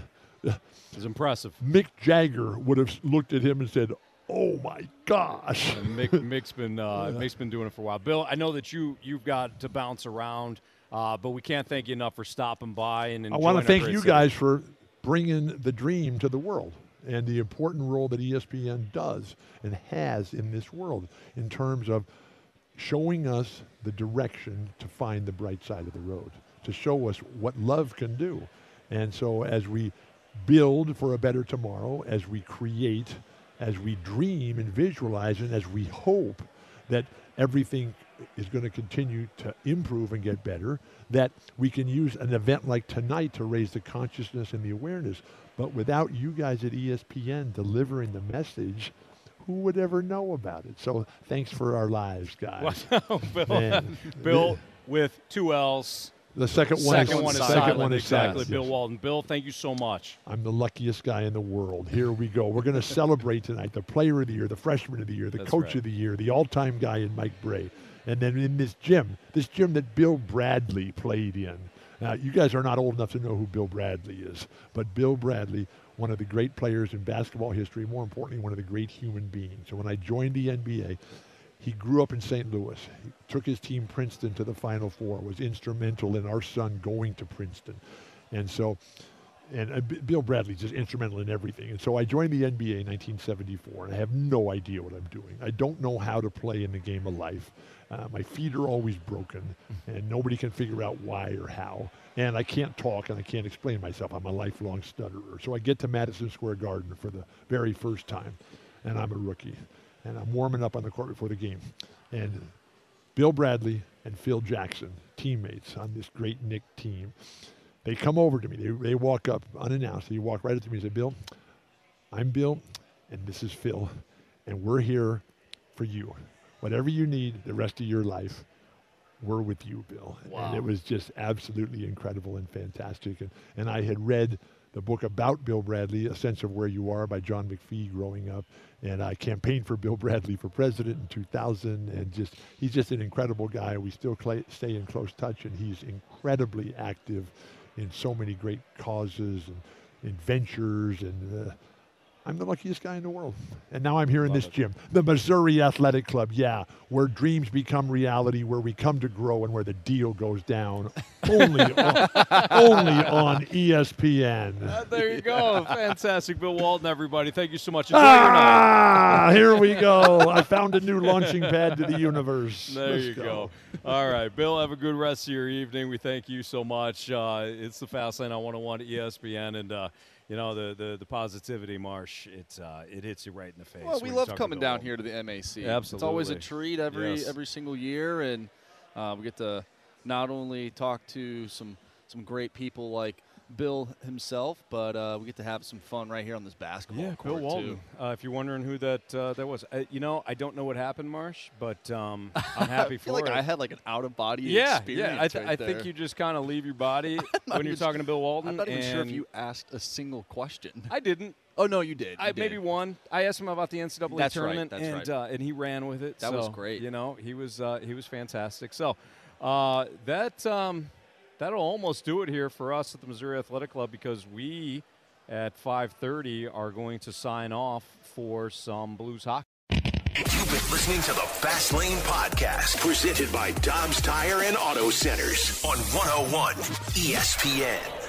it was impressive. Mick Jagger would have looked at him and said, "Oh my gosh!" And Mick, Mick's been uh, yeah. Mick's been doing it for a while. Bill, I know that you you've got to bounce around, uh, but we can't thank you enough for stopping by and enjoying. I want to thank you guys for bringing the dream to the world and the important role that E S P N does and has in this world in terms of showing us the direction to find the bright side of the road, to show us what love can do. And so as we build for a better tomorrow, as we create, as we dream and visualize, and as we hope that everything is going to continue to improve and get better, that we can use an event like tonight to raise the consciousness and the awareness. But without you guys at E S P N delivering the message, who would ever know about it? So thanks for our lives, guys. Wow, Bill, Bill with two L's. The second one second is, one is second silent. One is exactly, silent. Bill Walton. Bill, thank you so much. I'm the luckiest guy in the world. Here we go. We're going to celebrate tonight the Player of the Year, the Freshman of the Year, the That's Coach right. of the Year, the all-time guy in Mike Brey. And then in this gym, this gym that Bill Bradley played in. Now, you guys are not old enough to know who Bill Bradley is, but Bill Bradley, one of the great players in basketball history, more importantly, one of the great human beings. So when I joined the N B A, he grew up in Saint Louis. He took his team Princeton to the Final Four, was instrumental in our son going to Princeton. And so, and uh, Bill Bradley's just instrumental in everything. And so I joined the N B A in nineteen seventy-four, and I have no idea what I'm doing. I don't know how to play in the game of life. Uh, my feet are always broken, and nobody can figure out why or how. And I can't talk, and I can't explain myself. I'm a lifelong stutterer. So I get to Madison Square Garden for the very first time, and I'm a rookie. And I'm warming up on the court before the game. And Bill Bradley and Phil Jackson, teammates on this great Knick team, they come over to me. They, they walk up unannounced. They walk right up to me and say, "Bill, I'm Bill, and this is Phil, and we're here for you. Whatever you need the rest of your life, we're with you, Bill." Wow. And it was just absolutely incredible and fantastic. And, and I had read the book about Bill Bradley, A Sense of Where You Are by John McPhee growing up. And I campaigned for Bill Bradley for president in two thousand. And just he's just an incredible guy. We still cl- stay in close touch, and he's incredibly active in so many great causes and adventures. And uh, I'm the luckiest guy in the world. And now I'm here in Love this it. gym, the Missouri Athletic Club, yeah, where dreams become reality, where we come to grow, and where the deal goes down. Only on, only on E S P N. Uh, there you go. Fantastic. Bill Walton, everybody. Thank you so much. Enjoy ah, your night. Here we go. I found a new launching pad to the universe. There Let's you go. go. All right, Bill, have a good rest of your evening. We thank you so much. Uh, it's the Fast Lane on one oh one E S P N. And, uh, you know, the, the, the positivity, Marsh, it, uh, it hits you right in the face. Well, we love coming down here to the M A C. Absolutely. It's always a treat every yes. every single year, and uh, we get to not only talk to some, some great people like Bill himself, but uh, we get to have some fun right here on this basketball yeah, court, Bill Walton. too. Uh, if you're wondering who that uh, that was, I, you know, I don't know what happened, Marsh, but um, I'm happy for like it. I feel like I had like an out-of-body yeah, experience. Yeah, I, th- right I there. think you just kind of leave your body when you're talking to Bill Walton. I'm not even sure if you asked a single question. I didn't. Oh, no, you did. You I, did. Maybe one. I asked him about the N C double A that's tournament, right, that's and, right. uh, and he ran with it. That so, was great. You know, he was, uh, he was fantastic. So uh, that um, – that'll almost do it here for us at the Missouri Athletic Club, because we at five thirty are going to sign off for some Blues hockey. You've been listening to the Fast Lane Podcast, presented by Dobbs Tire and Auto Centers on one oh one E S P N.